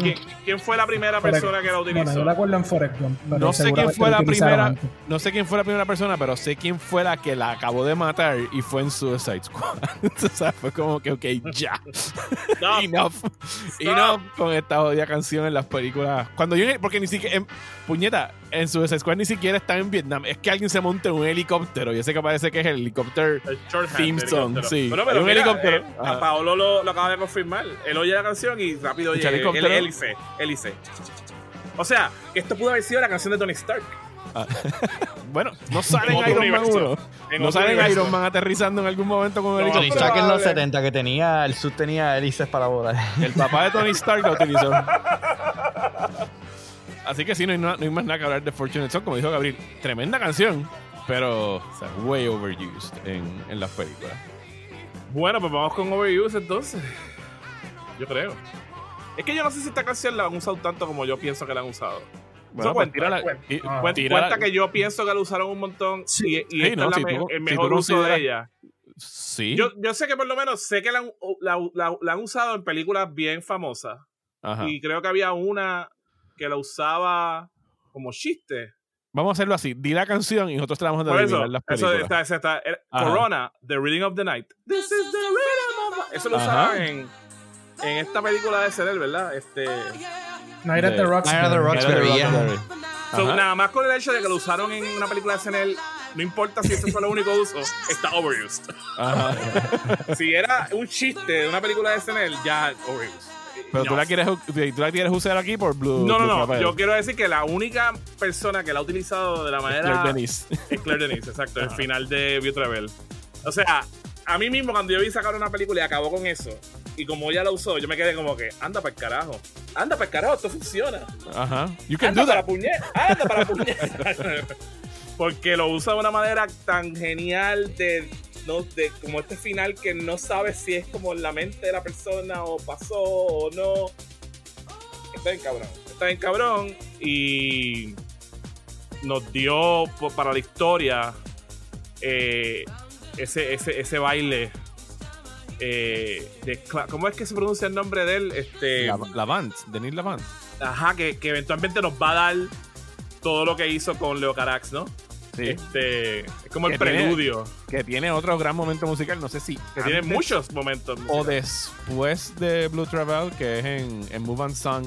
¿Quién, ¿Quién fue la primera persona que la utilizó? Bueno, yo la acuerdo en Forrest Gump. No sé quién fue la primera. Antes. No sé quién fue la primera persona, pero sé quién fue la que la acabó de matar y fue en Suicide Squad. O sea, fue como que, ok, ya. Enough. Enough con esta jodida canción en las películas. Cuando yo, porque ni siquiera, en, puñeta, en Suicide Squad ni siquiera están en Vietnam. Es que alguien se monte en un helicóptero y ese que parece que es el helicóptero theme song. Sí. Bueno, pero mira, helicóptero. Eh, a Paolo lo, lo acaba de confirmar. Él oye la canción y rápido oye el hélice. hélice. O sea, esto pudo haber sido la canción de Tony Stark. Ah. Bueno, no sale en Iron Man uno. No sale en Iron Man aterrizando en algún momento con un helicóptero. Tony Stark en los setenta que tenía, el sub tenía hélices para volar. El papá de Tony Stark lo utilizó. Así que sí, no hay, no, no hay más nada que hablar de Fortunate Son, como dijo Gabriel. Tremenda canción. Pero, o sea, way overused en, en las películas. Bueno, pues vamos con overuse entonces. Yo creo. Es que yo no sé si esta canción la han usado tanto como yo pienso que la han usado. Bueno, pues cuenta, la, cuenta, y, ah, cuenta, cuenta que yo pienso que la usaron un montón. Sí, y, y sí, este no, es si me, tú, el mejor si uso de ella. Sí. Yo, yo sé que por lo menos sé que la, la, la, la han usado en películas bien famosas. Ajá. Y creo que había una que la usaba como chiste. Vamos a hacerlo así. Di la canción y nosotros tratamos de adivinar las películas. Eso está, eso está. El, Corona, The Reading of the Night. This is the rhythm of... Eso lo usaban en, en esta película de C D, ¿verdad? Este... Night at the Roxbury. Night at the Roxbury, yeah. So, nada más con el hecho de que lo usaron en una película de C N L, no importa si ese fue el único uso, está overused. Ajá. Si era un chiste de una película de C N L, ya overused. Pero no. tú, la quieres, tú la quieres usar aquí por Blue. No, no, Blue no. Papel. Yo quiero decir que la única persona que la ha utilizado de la manera. Claire Denis. Es Claire Denis, exacto. Ajá. El final de Beautiful. O sea, a mí mismo, cuando yo vi sacar una película y acabó con eso, y como ella la usó, yo me quedé como que, anda para el carajo. Anda para el carajo, esto funciona. Ajá. You can anda do para that. Puñeta, anda para puñeta. Porque lo usa de una manera tan genial de. No, de, como este final que no sabes si es como en la mente de la persona o pasó o no. Está bien cabrón, está bien cabrón y nos dio para la historia eh, ese, ese, ese baile eh, de, ¿cómo es que se pronuncia el nombre de él? Este, Lavant, Denis Lavant. Ajá, que, que eventualmente nos va a dar todo lo que hizo con Leo Carax, ¿no? Sí. Este, es como que el preludio tiene, que tiene otro gran momento musical, no sé si que tiene muchos momentos musicales. O después de Blue Travel, que es en, en Move and Song,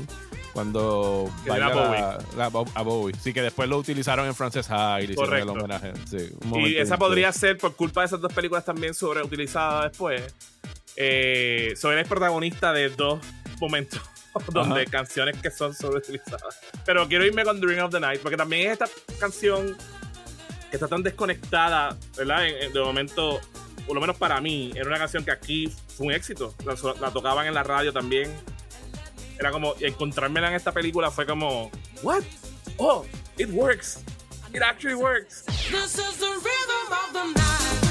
cuando baila a Bowie. La, la, a Bowie sí, que después lo utilizaron en Frances Ha y le hicieron el homenaje, sí, y esa podría ser por culpa de esas dos películas también sobreutilizadas después. eh, soy el protagonista de dos momentos donde ajá, canciones que son sobreutilizadas, pero quiero irme con Dream of the Night porque también es esta canción que está tan desconectada, ¿verdad? En, en, de momento, por lo menos para mí, era una canción que aquí fue un éxito. La, la tocaban en la radio también. Era como, encontrármela en esta película fue como, ¿what? Oh, it works. It actually works. This is the rhythm of the night.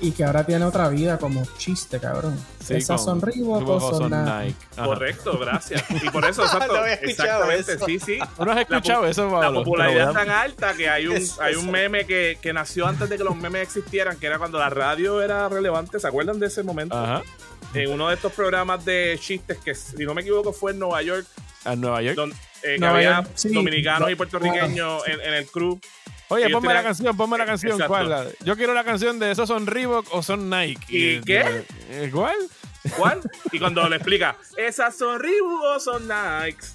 Y que ahora tiene otra vida como chiste, cabrón. Sí, esas son Reebok, son Nike. Nike. Correcto, gracias. Y por eso, exacto. No había escuchado eso. Sí, sí. No has escuchado la, eso, Pablo. La popularidad es tan alta que hay un, eso, hay un eso. meme que, que nació antes de que los memes existieran, que era cuando la radio era relevante. ¿Se acuerdan de ese momento? Ajá. En uno de estos programas de chistes que, si no me equivoco, fue en Nueva York. ¿En Nueva York? Donde, eh, que Nueva había York, sí, dominicanos no, y puertorriqueños no, en, en el crew. Oye, ponme la canción, ponme la canción. Exacto. ¿Cuál? La, yo quiero la canción de esos son Reebok o son Nike. ¿Y, ¿Y qué? ¿Cuál? ¿Cuál? Y cuando le explica, esas son Reebok o son Nikes.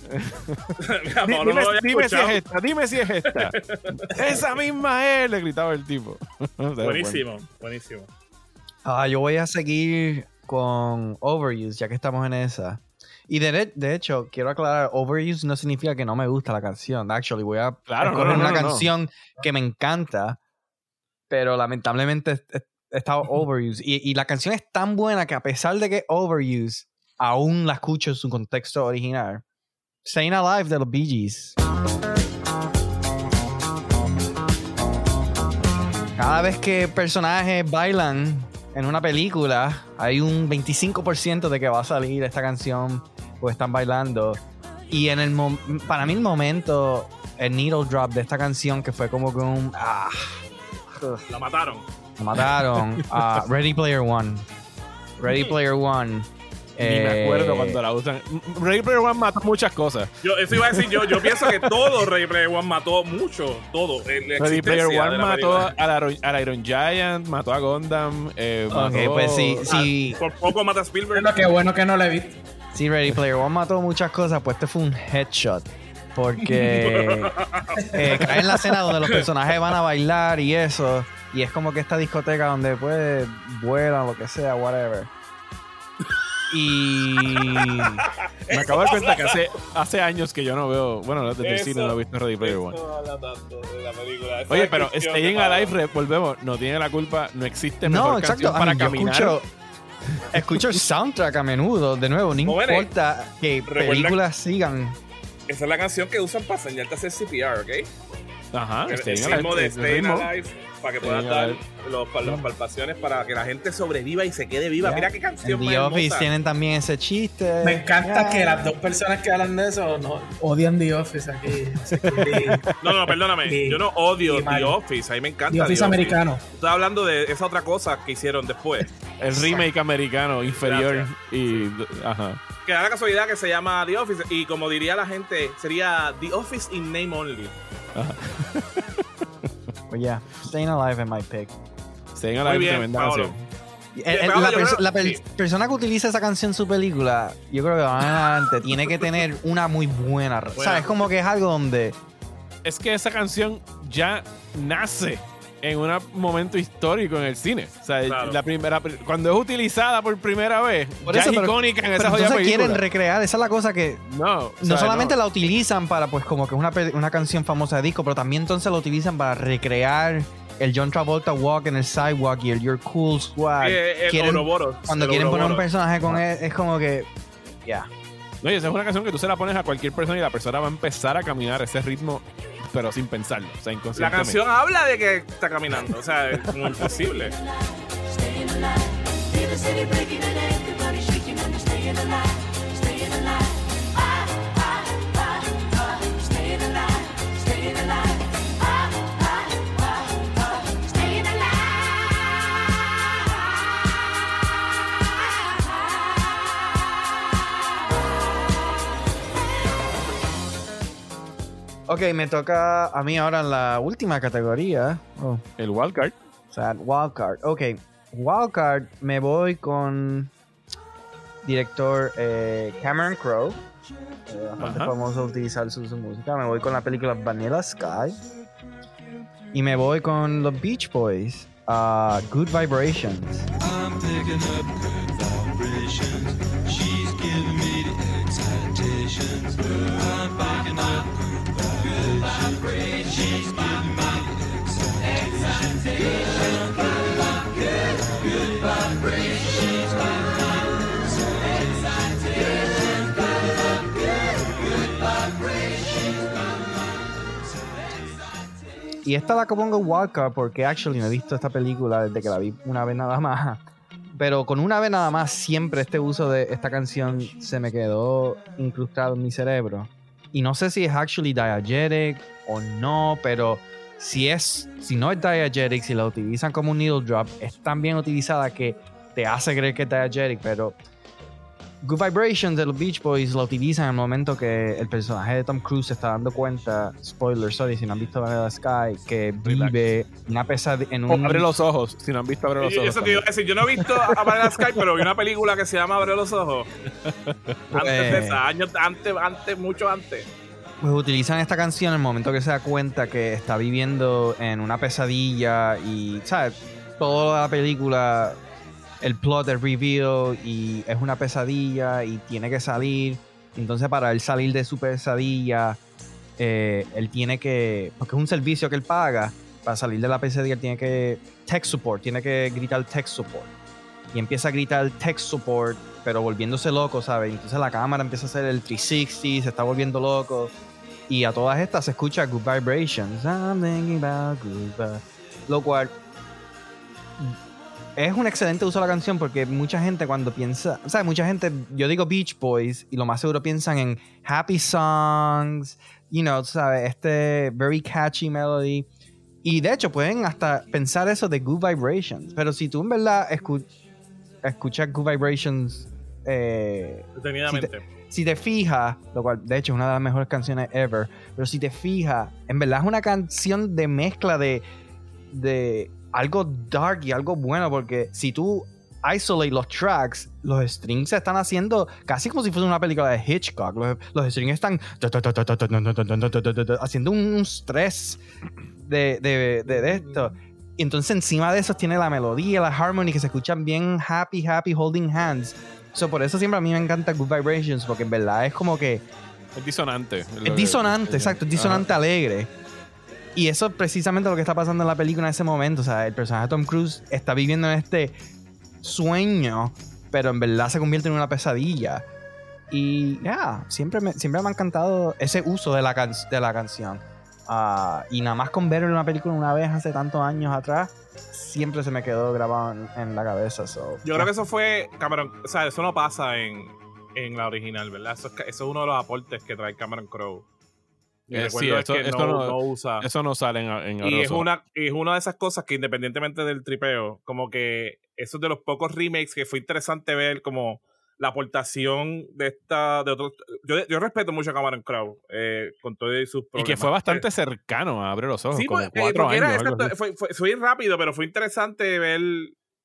Amor, dime, no dime si es esta, dime si es esta. Esa misma es, le gritaba el tipo. Buenísimo, bueno. buenísimo. Ah, yo voy a seguir con Overuse, ya que estamos en esa. Y de, de hecho, quiero aclarar, Overuse no significa que no me gusta la canción. Actually, voy a claro, escoger no, no, una no, canción no. que me encanta, pero lamentablemente he estado Overuse. Y, y la canción es tan buena que a pesar de que es Overuse, aún la escucho en su contexto original. Stayin' Alive de los Bee Gees. Cada vez que personajes bailan en una película, hay un veinticinco por ciento de que va a salir esta canción o están bailando. Y en el mom- para mí el momento, el needle drop de esta canción, que fue como que un... Ah, la mataron. La mataron. uh, Ready Player One. Ready Player One. Ni eh, me acuerdo cuando la usan. Ready Player One mató muchas cosas. Yo, eso iba a decir yo. Yo pienso que todo Ready Player One mató mucho. Todo. Ready Player One mató al Iron Giant, mató a Gundam. Eh, okay, mató, pues sí, sí. A, por poco mata a Spielberg. Pero qué bueno que no la vi. Sí, Ready Player One mató muchas cosas. Pues este fue un headshot. Porque eh, cae en la escena donde los personajes van a bailar y eso. Y es como que esta discoteca donde pues vuelan, lo que sea, whatever. Y me acabo de dar cuenta que hace, hace años que yo no veo, bueno, desde el cine no lo he visto en Ready Player One. Oye, pero Staying Alive, volvemos, no tiene la culpa, no existe mejor no, exacto, canción para caminar. Escucho, escucho el soundtrack a menudo, de nuevo, no importa que películas sigan. Esa es la canción que usan para enseñarte a hacer C P R, ¿ok? Ajá, el, el ritmo de Staying Alive, para que puedas dar los, las palpaciones para que la gente sobreviva y se quede viva. Yeah. Mira qué canción más hermosa. The Office tienen también ese chiste. Me encanta yeah. que las dos personas que hablan de eso no odian The Office aquí. no, no, perdóname. Sí. Yo no odio sí, The Office. A mí me encanta The Office. The Office americano. Estaba hablando de esa otra cosa que hicieron después. El remake americano inferior. Gracias. Y sí. Ajá. Que da la casualidad que se llama The Office. Y como diría la gente, sería The Office in name only. Ajá. But yeah, Staying Alive es my pick. Staying Alive es tremenda canción. La, perso- la per- persona que utiliza esa canción en su película, yo creo que más adelante tiene que tener una muy buena, buena. O sea, es como que es algo donde es que esa canción ya nace en un momento histórico en el cine. O sea, claro. la primera, cuando es utilizada por primera vez, por ya eso, es pero, icónica en pero esa joya película. Entonces quieren recrear, esa es la cosa que... No, no sea, solamente no. la utilizan para, pues, como que es una, una canción famosa de disco, pero también entonces la utilizan para recrear el John Travolta walk en el sidewalk y el You're Cool Squad. Eh, quieren, el Ouroboros, cuando el quieren Ouroboros. Poner un personaje con él, es como que... Ya. Yeah. No, y esa es una canción que tú se la pones a cualquier persona y la persona va a empezar a caminar ese ritmo... pero sin pensarlo, o sea, inconscientemente. La canción habla de que está caminando, o sea, es como imposible. Ok, me toca a mí ahora en la última categoría. Oh. El wildcard. O sea, wildcard. Ok, wildcard me voy con director eh, Cameron Crowe. Eh, bastante uh-huh. famoso utilizar su, su música. Me voy con la película Vanilla Sky. Y me voy con los Beach Boys. Uh, Good Vibrations. I'm picking up good vibrations. She's giving me the excitations. I'm picking up good vibrations. Y esta la compongo wildcard porque actually no he visto esta película desde que la vi una vez nada más, pero con una vez nada más siempre este uso de esta canción se me quedó incrustado en mi cerebro. Y no sé si es actually diegetic o no, pero si es, si no es diegetic, si la utilizan como un needle drop, es tan bien utilizada que te hace creer que es diegetic, pero Good Vibrations de los Beach Boys la utilizan en el momento que el personaje de Tom Cruise se está dando cuenta, spoiler, sorry, si no han visto Vanilla Sky, que vive una pesadilla en un... Oh, abre los ojos, si no han visto Abre los Ojos. Eso te iba a decir, yo no he visto a Vanilla Sky, pero vi una película que se llama Abre los Ojos. Antes de esa, años, antes, antes, mucho antes. Pues utilizan esta canción en el momento que se da cuenta que está viviendo en una pesadilla y, ¿sabes? Toda la película... el plot es reveal y es una pesadilla y tiene que salir. Entonces para él salir de su pesadilla, eh, él tiene que, porque es un servicio que él paga, para salir de la pesadilla él tiene que tech support, tiene que gritar tech support. Y empieza a gritar tech support, pero volviéndose loco, ¿sabes? Entonces la cámara empieza a hacer el trescientos sesenta, se está volviendo loco. Y a todas estas se escucha Good Vibrations. I'm thinking about good vibrations. Lo cual... es un excelente uso de la canción porque mucha gente cuando piensa... O sea, mucha gente... Yo digo Beach Boys y lo más seguro piensan en happy songs, you know, ¿sabes? Este very catchy melody. Y de hecho pueden hasta pensar eso de Good Vibrations. Pero si tú en verdad escu- escuchas Good Vibrations... Eh, detenidamente. Si te, si te fijas, lo cual de hecho es una de las mejores canciones ever, pero si te fijas, en verdad es una canción de mezcla de... de algo dark y algo bueno, porque si tú isolate los tracks, los strings se están haciendo casi como si fuese una película de Hitchcock. Los, los strings están haciendo un stress de, de, de, de esto. Y entonces encima de eso tiene la melodía, la harmony que se escuchan bien happy, happy, holding hands. So, por eso siempre a mí me encanta Good Vibrations, porque en verdad es como que... Es disonante. Es, es disonante, que... exacto. Es disonante, ajá, alegre. Y eso es precisamente lo que está pasando en la película en ese momento. O sea, el personaje de Tom Cruise está viviendo en este sueño, pero en verdad se convierte en una pesadilla. Y ya, yeah, siempre, me, siempre me ha encantado ese uso de la, can- de la canción. Uh, y nada más con verlo en una película una vez hace tantos años atrás, siempre se me quedó grabado en, en la cabeza. So, Yo yeah. creo que eso fue, Cameron, o sea, eso no pasa en, en la original, ¿verdad? Eso es, eso es uno de los aportes que trae Cameron Crowe. Eh, sí, esto, es que esto no, no, no usa. Eso no sale en, en y es una, es una de esas cosas que independientemente del tripeo, como que eso es de los pocos remakes que fue interesante ver como la aportación de esta de otros. Yo, yo respeto mucho a Cameron Crowe, eh, con todos sus problemas. Y que fue bastante cercano a Abre los Ojos, sí, como porque, cuatro porque años. Era, fue, fue, fue rápido, pero fue interesante ver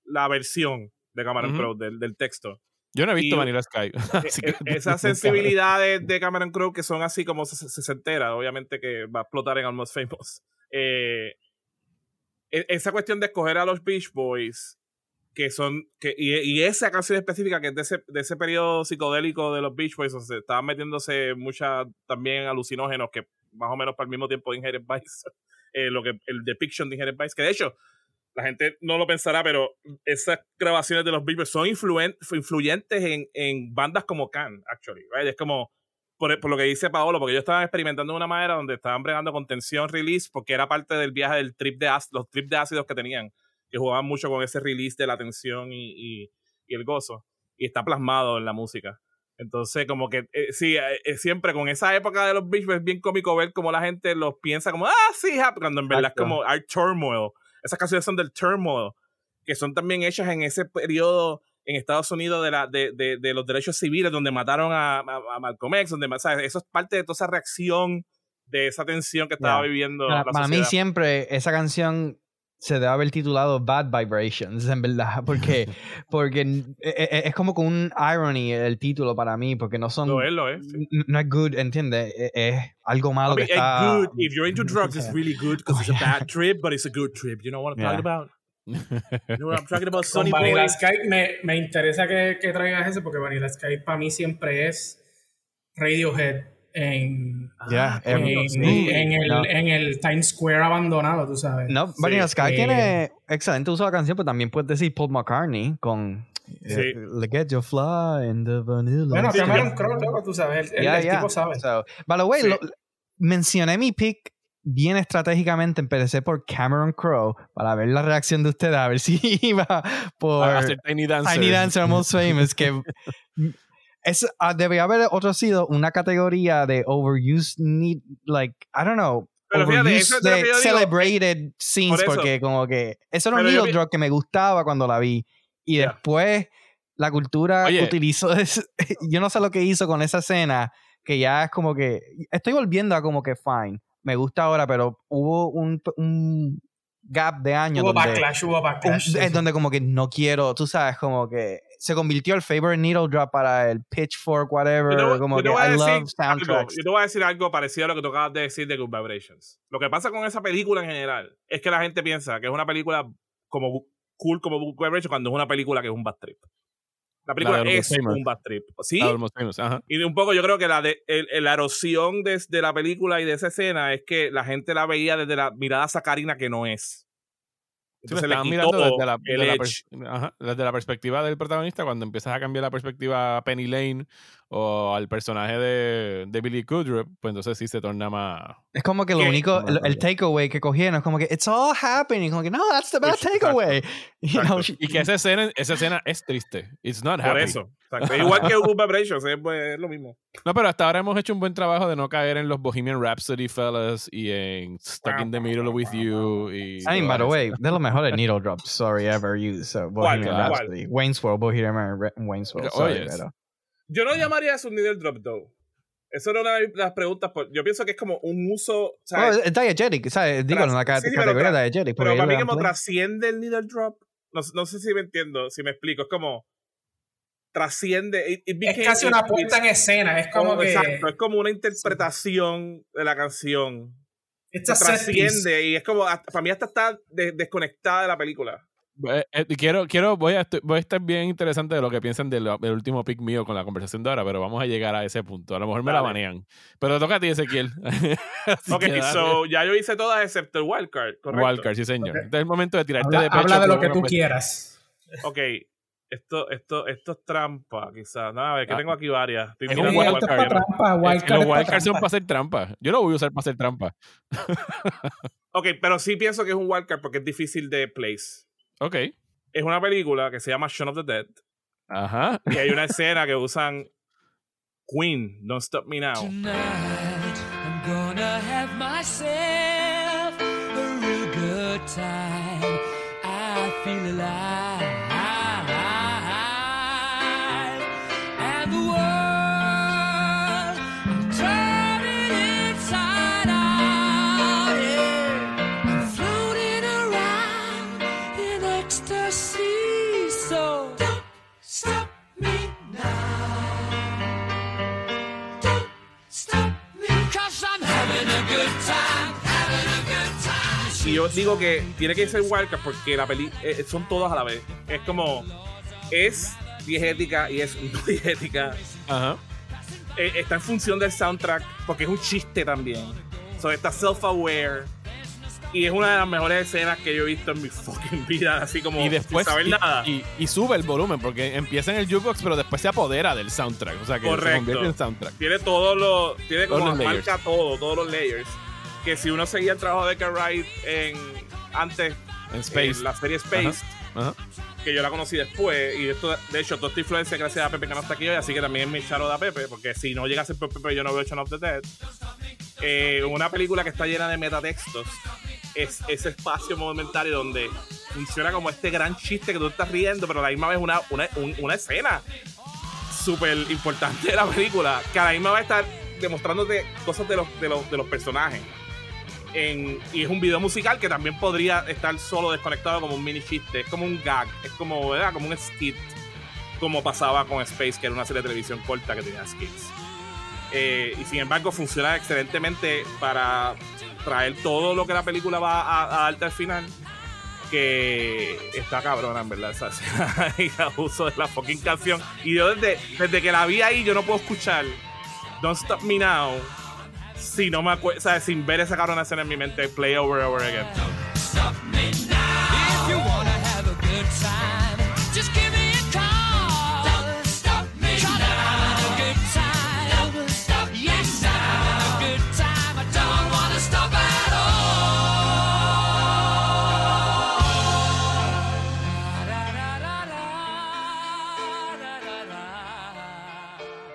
la versión de Cameron uh-huh. Crowe del, del texto. Yo no he visto y, Vanilla Sky. Así que, esas sensibilidades de Cameron Crowe que son así como se, se, se entera, obviamente que va a explotar en Almost Famous. Eh, esa cuestión de escoger a los Beach Boys, que son que, y, y esa canción específica que es de ese, de ese periodo psicodélico de los Beach Boys, o sea, estaban metiéndose muchas también alucinógenos que más o menos para el mismo tiempo de Inherent Vice, eh, lo que el depiction de Inherent Vice, que de hecho la gente no lo pensará, pero esas grabaciones de los Beach Boys son influen, influyentes en, en bandas como Can, actually, right? Es como, por, por lo que dice Paolo, porque ellos estaban experimentando de una manera donde estaban bregando con tensión release, porque era parte del viaje del trip de ácidos, los trips de ácidos que tenían, que jugaban mucho con ese release de la tensión y, y, y el gozo, y está plasmado en la música. Entonces, como que, eh, sí, eh, siempre con esa época de los Beach Boys es bien cómico ver cómo la gente los piensa como, ah, sí, happy, cuando en verdad es como Art Turmoil. Esas canciones son del Turmoil, que son también hechas en ese periodo en Estados Unidos de, la, de, de, de los derechos civiles, donde mataron a, a, a Malcolm X, donde, o sea, eso es parte de toda esa reacción, de esa tensión que estaba yeah. viviendo la, la para sociedad. Mí siempre esa canción se debe haber titulado Bad Vibrations, en verdad, porque, porque es como con un irony el título para mí, porque no son... Lo es, lo es. Sí. No es good, ¿entiendes? Es algo malo, I mean, que está... Good. If you're into drugs, it's really good, because oh, it's yeah. a bad trip, but it's a good trip. You know what I'm yeah. talking about? You know what I'm talking about, Sonny Boy? Vanilla Sky, me, me interesa que, que traigas eso, porque Vanilla Sky para mí siempre es Radiohead. En, yeah, en, en, en, el, no. en el Times Square abandonado, tú sabes. No, Vanilla sí, Sky eh, tiene excelente uso de la canción, pero también puedes decir Paul McCartney con sí. uh, Let Get Your Fly in the Vanilla. Bueno, sí, Cameron Crowe, yeah. tú sabes, el, yeah, el yeah. tipo sabe. So, by the way, sí. lo, mencioné mi pick bien estratégicamente, empecé por Cameron Crowe para ver la reacción de ustedes, a ver si iba por ah, Tiny Dancer, Tiny Dancer Most Famous, que... Es, uh, debería haber otro sido una categoría de overused, need, like, I don't know, pero overused fíjate, de celebrated digo, scenes, por porque como que eso era un needle drop que me gustaba cuando la vi. Y yeah. después la cultura Oye. utilizó, es, yo no sé lo que hizo con esa escena, que ya es como que, estoy volviendo a como que fine, me gusta ahora, pero hubo un... un gap de años hubo donde, backlash, hubo backlash. Es donde como que no quiero, tú sabes, como que se convirtió el favorite needle drop para el Pitchfork, whatever, no, como que I love soundtracks. Yo te voy a decir algo parecido a lo que tú acabas de decir de Good Vibrations. Lo que pasa con esa película en general es que la gente piensa que es una película como cool como Good Vibrations cuando es una película que es un bad trip. La película la es un bad trip, ¿sí? Ajá. Y un poco yo creo que la, de, el, el, la erosión de, de la película y de esa escena es que la gente la veía desde la mirada sacarina que no es. Entonces sí, le quitó desde la, el desde, la pers- Ajá, desde la perspectiva del protagonista, cuando empiezas a cambiar la perspectiva a Penny Lane o al personaje de, de Billy Goodrip, pues entonces sí se torna más... Es como que lo ¿Qué? único, el, el takeaway que cogieron es como que it's all happening, como que no, that's the bad takeaway. You know? Y que esa escena, esa escena es triste. It's not happy. Por eso. Exacto. Igual que Good Vibrations, es, es lo mismo. No, pero hasta ahora hemos hecho un buen trabajo de no caer en los Bohemian Rhapsody, fellas, y en Stuck in the Middle with You. Y I mean, by the way, de los mejores needle drops, sorry, ever used. So, Bohemian ¿Cuál? Rhapsody. ¿Cuál? Wayne's World, Bohemian Wayne's World. Pero, sorry, oh, yes. pero... Yo no llamaría eso un needle drop, though. Eso era una de las preguntas. Por, yo pienso que es como un uso... ¿sabes? Well, diegetic, ¿sabes? Digo, en la ca- sí, categoría tra- diegetic. Pero para mí como play. Trasciende el needle drop. No, no sé si me entiendo, si me explico. Es como... Trasciende. It, it became, es casi una puesta en escena. Es como, como que... Exacto, es como una interpretación sí. de la canción. Esta trasciende y es como... Hasta, para mí hasta está de, desconectada de la película. Eh, eh, quiero, quiero, voy a, voy a estar bien interesante de lo que piensan del, del último pick mío con la conversación de ahora, pero vamos a llegar a ese punto. A lo mejor me dale. La banean. Pero toca a ti, Ezequiel. Ok, so ya yo hice todas excepto el wildcard, ¿correcto? Wildcard, sí, señor. Okay. Este es el momento de tirarte habla, de pecho. Habla de lo que tú quieras. Ok. Esto, esto, esto es trampa, quizás. Nada, a ver, que ah. tengo aquí varias. Estoy es un wildcard. Para trampa, wildcard los wildcards son para hacer trampa. Yo lo voy a usar para hacer trampa. Ok, pero sí pienso que es un wildcard porque es difícil de place. Ok. Es una película que se llama Shaun of the Dead. Ajá. Y hay una escena que usan Queen, Don't Stop Me Now. Tonight, I'm gonna have myself a real good time. I feel alive. at the world and turn it inside out, yeah. I'm floating around in ecstasy, so don't stop me now. Don't stop me, 'cause I'm having a good time. Y yo digo que tiene que ser Wildcard porque la peli eh, son todas a la vez. Es como, es diegética y es no diegética. Ajá. Eh, está en función del soundtrack porque es un chiste también. So, está self-aware. Y es una de las mejores escenas que yo he visto en mi fucking vida. Así como y después, sin saber y, nada. Y, y sube el volumen porque empieza en el jukebox, pero después se apodera del soundtrack. O sea que correcto, se convierte en soundtrack. Tiene todos los. Tiene como todos los marca layers. todo, todos los layers. Que si uno seguía el trabajo de Edgar Wright en antes en Space, en la serie Space, ajá, ajá, que yo la conocí después, y esto de hecho toda esta influencia gracias a Pepe que no está aquí hoy, así que también me echaron a Pepe, porque si no llegase por Pepe yo no veo Shaun of the Dead. Eh, una película que está llena de metatextos, es ese espacio momentario donde funciona como este gran chiste que tú estás riendo, pero a la misma vez una, una, un, una escena súper importante de la película, que a la misma vez está demostrándote cosas de los, de los, de los personajes. En, y es un video musical que también podría estar solo desconectado como un mini chiste, es como un gag, es como, ¿verdad? Como un skit, como pasaba con Space, que era una serie de televisión corta que tenía skits, eh, y sin embargo funciona excelentemente para traer todo lo que la película va a, a darte al final, que está cabrona en verdad esa escena y el abuso de la fucking canción, y yo desde, desde que la vi ahí yo no puedo escuchar Don't Stop Me Now si no me acuerdo, o sea, sin ver esa cabrona escena en mi mente, play over over again.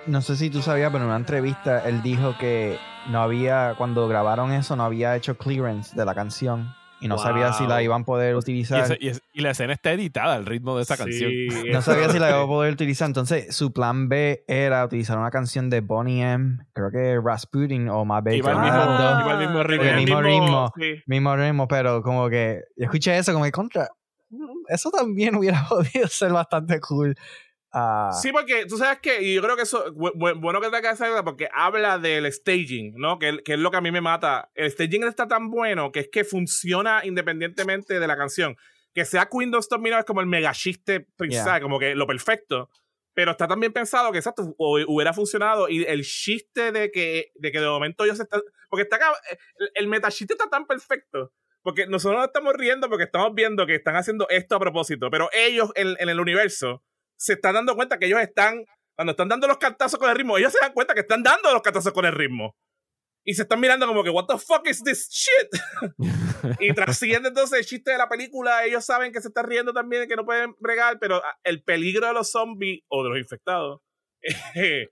No sé si tú sabías, pero en una entrevista él dijo que no había, cuando grabaron eso, no había hecho clearance de la canción y no wow. sabía si la iban a poder utilizar. Y, eso, y, es, y la escena está editada al ritmo de esa sí, canción. No sabía si la iban a poder utilizar. Entonces, su plan B era utilizar una canción de Boney M, creo que Rasputin o más Baker. Iba al mismo ritmo. El mismo ritmo, sí. mismo ritmo, pero como que yo escuché eso como que contra. Eso también hubiera podido ser bastante cool. Uh, sí, porque tú sabes que, y yo creo que eso, bu- bueno que te hagas esa, porque habla del staging, ¿no? Que, que es lo que a mí me mata. El staging está tan bueno que es que funciona independientemente de la canción. Que sea Queen Don't Stop Me Now es como el mega chiste principal, yeah. como que lo perfecto. Pero está tan bien pensado que exacto hubiera funcionado. Y el chiste de que de, que de momento ellos están. Porque está acá, el, el metachiste está tan perfecto. Porque nosotros nos estamos riendo porque estamos viendo que están haciendo esto a propósito. Pero ellos en, en el universo se están dando cuenta que ellos están, cuando están dando los cantazos con el ritmo, ellos se dan cuenta que están dando los cantazos con el ritmo. Y se están mirando como que, what the fuck is this shit? Y trasciende entonces el chiste de la película, ellos saben que se están riendo también, que no pueden bregar, pero el peligro de los zombies o de los infectados eh,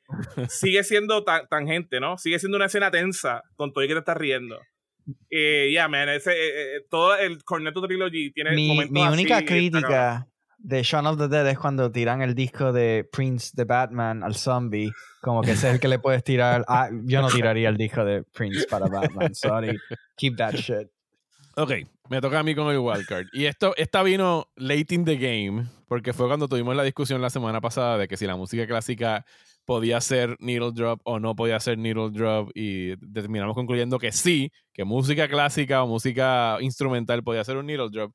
sigue siendo tan, tangente, ¿no? Sigue siendo una escena tensa con todo el que te está riendo. Eh, ya, yeah, man, ese, eh, todo el Cornetto Trilogy tiene mi, momentos mi así. Mi única crítica de Shaun of the Dead es cuando tiran el disco de Prince de Batman al zombie, como que ese es el que le puedes tirar. Ah, yo no tiraría el disco de Prince para Batman, sorry, keep that shit. Ok, me toca a mí con el wildcard, y esto, esta vino late in the game porque fue cuando tuvimos la discusión la semana pasada de que si la música clásica podía ser needle drop o no podía ser needle drop, y terminamos concluyendo que sí, que música clásica o música instrumental podía ser un needle drop,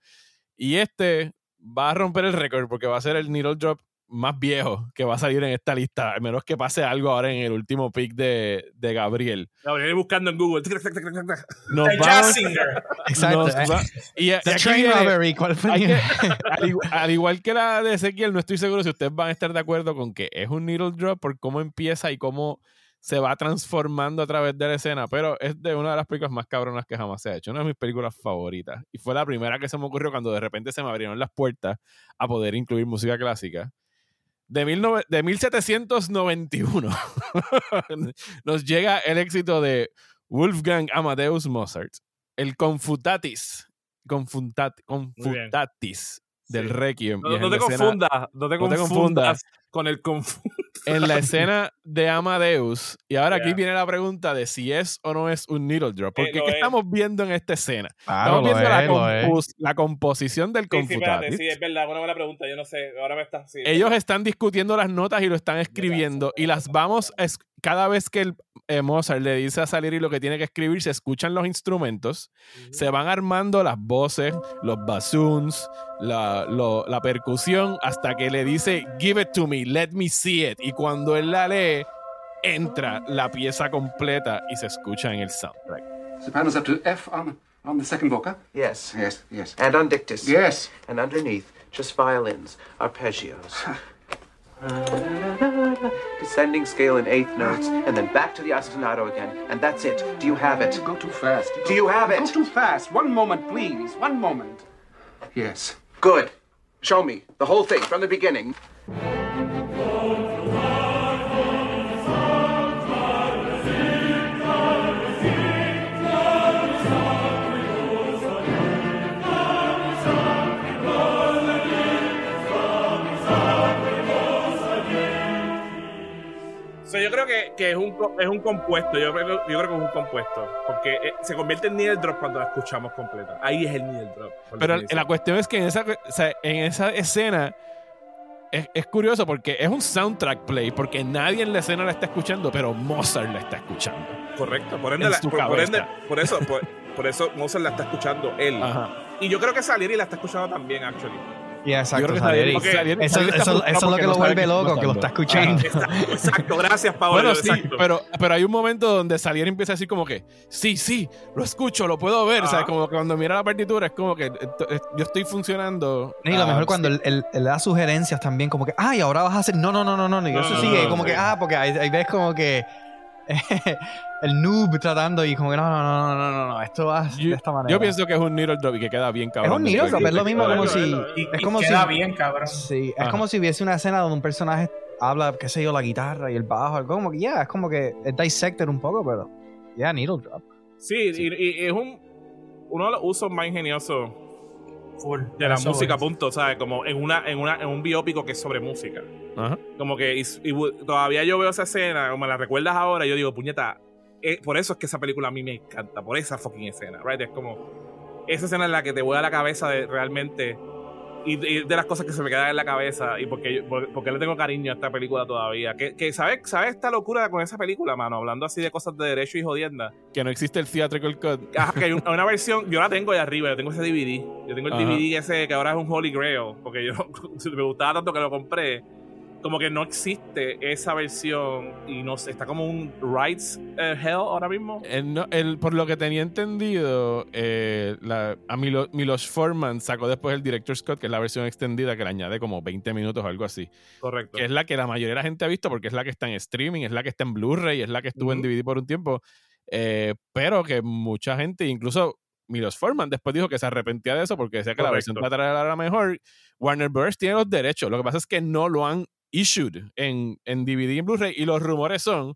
y este va a romper el récord porque va a ser el needle drop más viejo que va a salir en esta lista, al menos que pase algo ahora en el último pick de, de Gabriel. Gabriel buscando en Google. Nos el jazz singer. Exacto. Va, y, The y Train Robbery. ¿Cuál fue? Que, al, igual, al igual que la de Ezequiel, no estoy seguro si ustedes van a estar de acuerdo con que es un needle drop por cómo empieza y cómo se va transformando a través de la escena, pero es de una de las películas más cabronas que jamás se ha hecho, una de mis películas favoritas, y fue la primera que se me ocurrió cuando de repente se me abrieron las puertas a poder incluir música clásica de, mil nove- de mil setecientos noventa y uno. Nos llega el éxito de Wolfgang Amadeus Mozart, el Confutatis Confutat- Confutatis del Requiem. No, no, te confunda, no, te no te confundas con el confundo. En la escena de Amadeus, y ahora yeah. aquí viene la pregunta de si es o no es un needle drop. Porque sí, ¿qué es. estamos viendo en esta escena? Claro, estamos viendo es, la, compos- la composición del computador. Sí, sí, es verdad, una buena pregunta, yo no sé. Ahora me está, sí, Ellos verdad. están discutiendo las notas y lo están escribiendo, verdad, y las vamos a es- cada vez que el eh, Mozart le dice a Salieri lo que tiene que escribir, se escuchan los instrumentos, uh-huh. se van armando las voces, los bassoons, la, lo, la percusión, hasta que le dice give it to me, let me see it, y cuando él la lee entra la pieza completa y se escucha en el soundtrack. Sopranos up to F on, on the second vocal? Yes. Yes, yes. And on dictus. Yes. And underneath, just violins, arpeggios. Descending scale in eighth notes, and then back to the ostinato again, and that's it. Do you have it? You go too fast. You go, Do you have it? You go too fast. One moment, please. One moment. Yes. Good. Show me the whole thing from the beginning. So, yo creo que, que es, un, es un compuesto, yo creo, yo creo que es un compuesto, porque eh, se convierte en needle drop cuando la escuchamos completa. Ahí es el needle drop. Pero la cuestión es que en esa, o sea, en esa escena es, es curioso porque es un soundtrack play, porque nadie en la escena la está escuchando, pero Mozart la está escuchando. Correcto, por ende, la, por, por, ende por, eso, por, por eso Mozart la está escuchando él. Ajá. Y yo creo que Salieri la está escuchando también, actually. Yeah, exacto, Salieri. Porque, Salieri, eso, Salieri eso, eso es lo que lo vuelve loco, pasando. Que lo está escuchando. Ah, exacto, exacto, gracias, Paolo. Bueno, sí, pero, pero hay un momento donde Salieri empieza a decir como que, sí, sí, lo escucho, lo puedo ver. Ah. O sea, como cuando mira la partitura, es como que yo estoy funcionando. Y lo ah, mejor sí. cuando él, él, él da sugerencias también, como que, ay, ahora vas a hacer, no, no, no, no, no. Y eso no, sigue, no, como sí. que, ah, porque ahí, ahí ves como que el noob tratando y como que no, no, no, no, no, no, esto va yo, de esta manera. Yo pienso que es un needle drop y que queda bien cabrón. Es un needle drop, es lo mismo como si... Es como si queda bien cabrón. Sí, es como si hubiese una escena donde un personaje habla, qué sé yo, la guitarra y el bajo, algo como que ya, yeah, es como que es dissected un poco, pero ya, yeah, needle drop. Sí, sí. Y, y es un uno de los usos más ingeniosos Full. de la Eso música, es. punto, ¿sabes? Como en una en una en un biópico que es sobre música. Ajá. Como que y, y, todavía yo veo esa escena, como me la recuerdas ahora, y yo digo, puñeta, eh, por eso es que esa película a mí me encanta, por esa fucking escena, right? Es como, esa escena es la que te vuela la cabeza de, realmente, y, y de las cosas que se me quedan en la cabeza, y porque, yo, porque, porque le tengo cariño a esta película todavía. Que, que ¿sabes sabe esta locura con esa película, mano? Hablando así de cosas de derecho y jodienda. Que no existe el theatrical cut. Ajá, que hay un, una versión, yo la tengo allá arriba, yo tengo ese D V D, yo tengo el Ajá. D V D ese que ahora es un Holy Grail, porque yo me gustaba tanto que lo compré. Como que no existe esa versión y no sé, está como un rights uh, hell ahora mismo. El, no, el, por lo que tenía entendido, eh, la, a Milo, Milos Forman sacó después el Director's Cut, que es la versión extendida que le añade como veinte minutos o algo así. Correcto. Que es la que la mayoría de la gente ha visto porque es la que está en streaming, es la que está en Blu-ray, es la que estuvo uh-huh. en D V D por un tiempo. Eh, pero que mucha gente, incluso Milos Forman después dijo que se arrepentía de eso porque decía que Correcto. la versión teatral era mejor. Warner Bros. Tiene los derechos. Lo que pasa es que no lo han issued en, en D V D y en Blu-ray, y los rumores son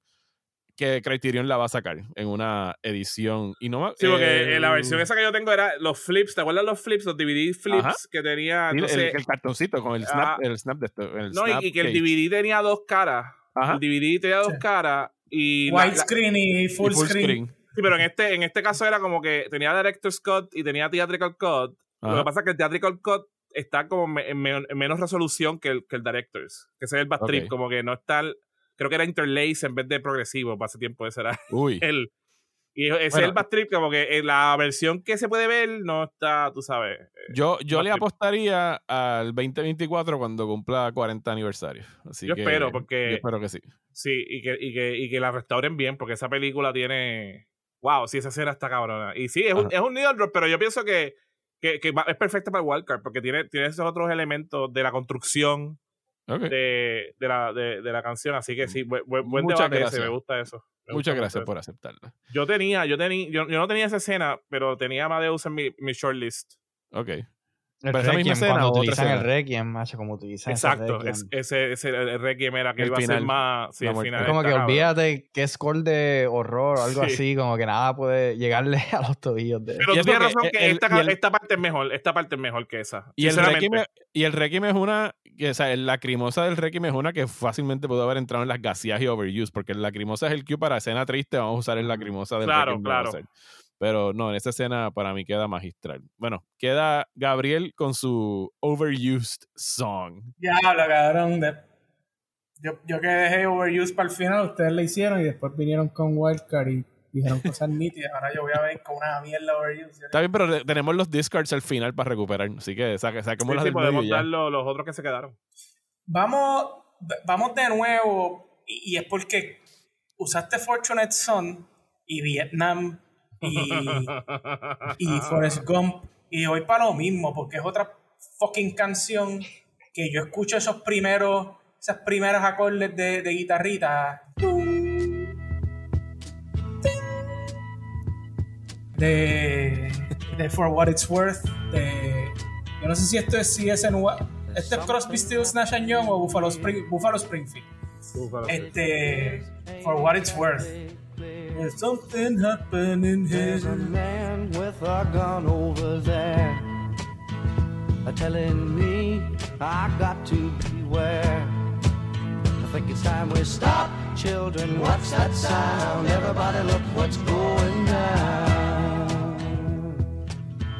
que Criterion la va a sacar en una edición y no sí, porque eh, la versión esa que yo tengo era los flips, ¿te acuerdas los flips? Los D V D flips ajá. que tenía no el, sé, el cartoncito con el snap, el snap de esto, el no, snap y, y que case. El D V D tenía dos caras ajá. el D V D tenía dos sí. caras y widescreen y full, y full screen. screen sí, pero en este, en este caso era como que tenía Director's Cut y tenía Theatrical Cut ajá. Lo que pasa es que el Theatrical Cut está como me, en, me, en menos resolución que el, que el Directors, que ese es el backstrip, okay. como que no está, el, creo que era interlace en vez de progresivo, para ese tiempo ese era Uy. el, y ese bueno. es el backstrip, como que la versión que se puede ver no está, tú sabes. Yo, yo le apostaría al veinte veinticuatro cuando cumpla cuarenta aniversario, así yo que, espero, porque yo espero que sí. Sí, y que, y, que, y que la restauren bien, porque esa película tiene, wow, sí, esa escena está cabrona, y sí, es un, es un needle drop, pero yo pienso que Que, que es perfecta para el wildcard porque tiene, tiene esos otros elementos de la construcción okay. de, de, la, de, de la canción, así que sí, buen, buen debate ese, me gusta eso. Me Muchas gusta gracias por aceptarla. Yo tenía, yo tenía, yo, yo no tenía esa escena, pero tenía Amadeus en mi, mi shortlist. Ok. El pero Requiem, escena, cuando utilizan el Requiem, macho, como utilizan exacto, ese Requiem. Ese, ese el Requiem era que el iba final. A ser más... Sí, no, el final es como que olvídate que es score de horror o algo sí. así, como que nada puede llegarle a los tobillos. De... Pero tú tienes razón que el, esta, el, esta parte es mejor, esta parte es mejor que esa. Y el Requiem, y el Requiem es una... O sea, la lacrimosa del Requiem es una que fácilmente pudo haber entrado en las gaseas y overuse, porque el lacrimosa es el cue para escena triste, vamos a usar el lacrimosa del claro, Requiem. Claro, claro. Pero no, en esta escena para mí queda magistral. Bueno, queda Gabriel con su overused song. Diablo, cabrón. De... Yo, yo que dejé overused para el final, ustedes la hicieron y después vinieron con Wildcard y dijeron cosas nítidas. Ahora yo voy a ver con una mierda overused. Está bien, pero tenemos los discards al final para recuperar. Así que saquemos sí, las sí, del podemos medio dar ya. Los, los otros que se quedaron. Vamos, vamos de nuevo y, y es porque usaste Fortunate Son y Vietnam... Y, y Forrest Gump y voy para lo mismo porque es otra fucking canción que yo escucho esos primeros esos primeros acordes de, de guitarrita de, de For What It's Worth de, yo no sé si esto es si es en, este es Crosby, Stills, Nash and Young o Buffalo, Spring, Buffalo Springfield Buffalo este For What It's Worth. There's something happening here. There's a man with a gun over there telling me I got to beware. I think it's time we stop, children. What's that sound? Everybody look what's going down.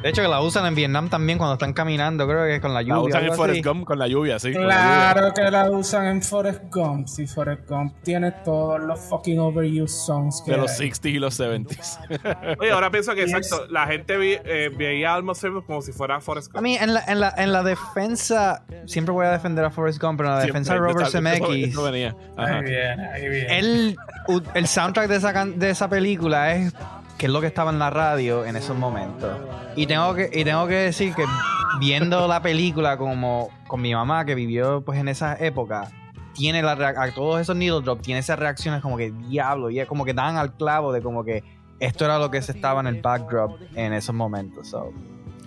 De hecho que la usan en Vietnam también cuando están caminando, creo que con la lluvia. La usan en Forrest Gump con la lluvia, sí. Claro que la usan en Forrest Gump, sí, Forrest Gump tiene todos los fucking overused songs que de los sesenta y los setenta. Oye, ahora pienso que exacto, la gente veía Almost Famous como si fuera Forrest Gump. A mí en la en la en la defensa siempre voy a defender a Forrest Gump, pero en la defensa de Robert Zemeckis. Muy bien, ahí bien. El el soundtrack de esa de esa película es que es lo que estaba en la radio en esos momentos. Y tengo que, y tengo que decir que viendo la película como con mi mamá, que vivió pues en esa época, tiene la reac- a todos esos needle drops, tiene esas reacciones como que diablo, y es como que dan al clavo de como que esto era lo que se estaba en el backdrop en esos momentos. So.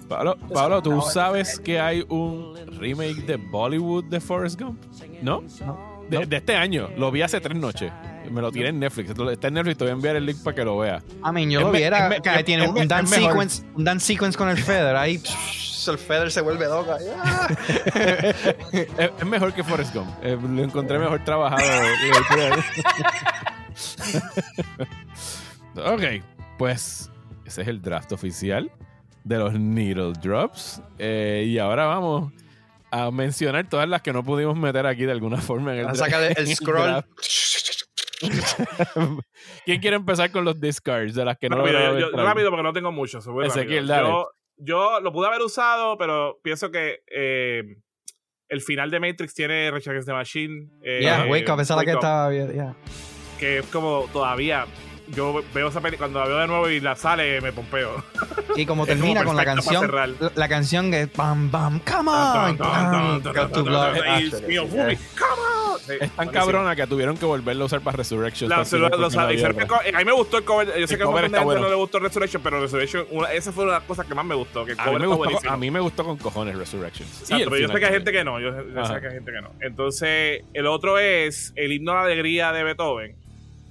Pablo, Pablo, ¿tú sabes que hay un remake de Bollywood de Forrest Gump? ¿No? No. De, de este año, lo vi hace tres noches. Me lo tiré en Netflix. Está en Netflix, te voy a enviar el link para que lo veas. A mí, yo es lo me, viera. Me, que es, tiene es, un, dance sequence, un dance sequence con el Feather. Ahí psh, el Feather se vuelve loca. Yeah. es, es mejor que Forrest Gump. Eh, lo encontré mejor trabajado. Ok, pues ese es el draft oficial de los Needle Drops. Eh, y ahora vamos a mencionar todas las que no pudimos meter aquí de alguna forma en el draft. Saca el scroll. ¿Quién quiere empezar con los discards de las que no rápido, lo yo, rápido porque no tengo muchos? Ezequiel, dale. Yo, yo lo pude haber usado, pero pienso que eh, el final de Matrix tiene Rage Against the Machine. Eh, yeah, eh, Wake Up, esa es la que estaba bien. Yeah. Que es como todavía. Yo veo esa película, cuando la veo de nuevo y la sale, me pompeo. Y como termina como con la canción, la, la canción que es bam, bam, come on, es tan cabrona que tuvieron que volverlo a usar para Resurrection. La, la, la, la, y co- a mí me gustó el cover. Yo sé que a mucha gente no le gustó Resurrection, pero Resurrection, una, esa fue una de las cosas que más me gustó. Que el a, cover mí me gustó a mí me gustó con cojones Resurrection. Pero yo sé que hay gente que no. Yo sé que hay gente que no. Entonces, el otro es el himno a la alegría de Beethoven,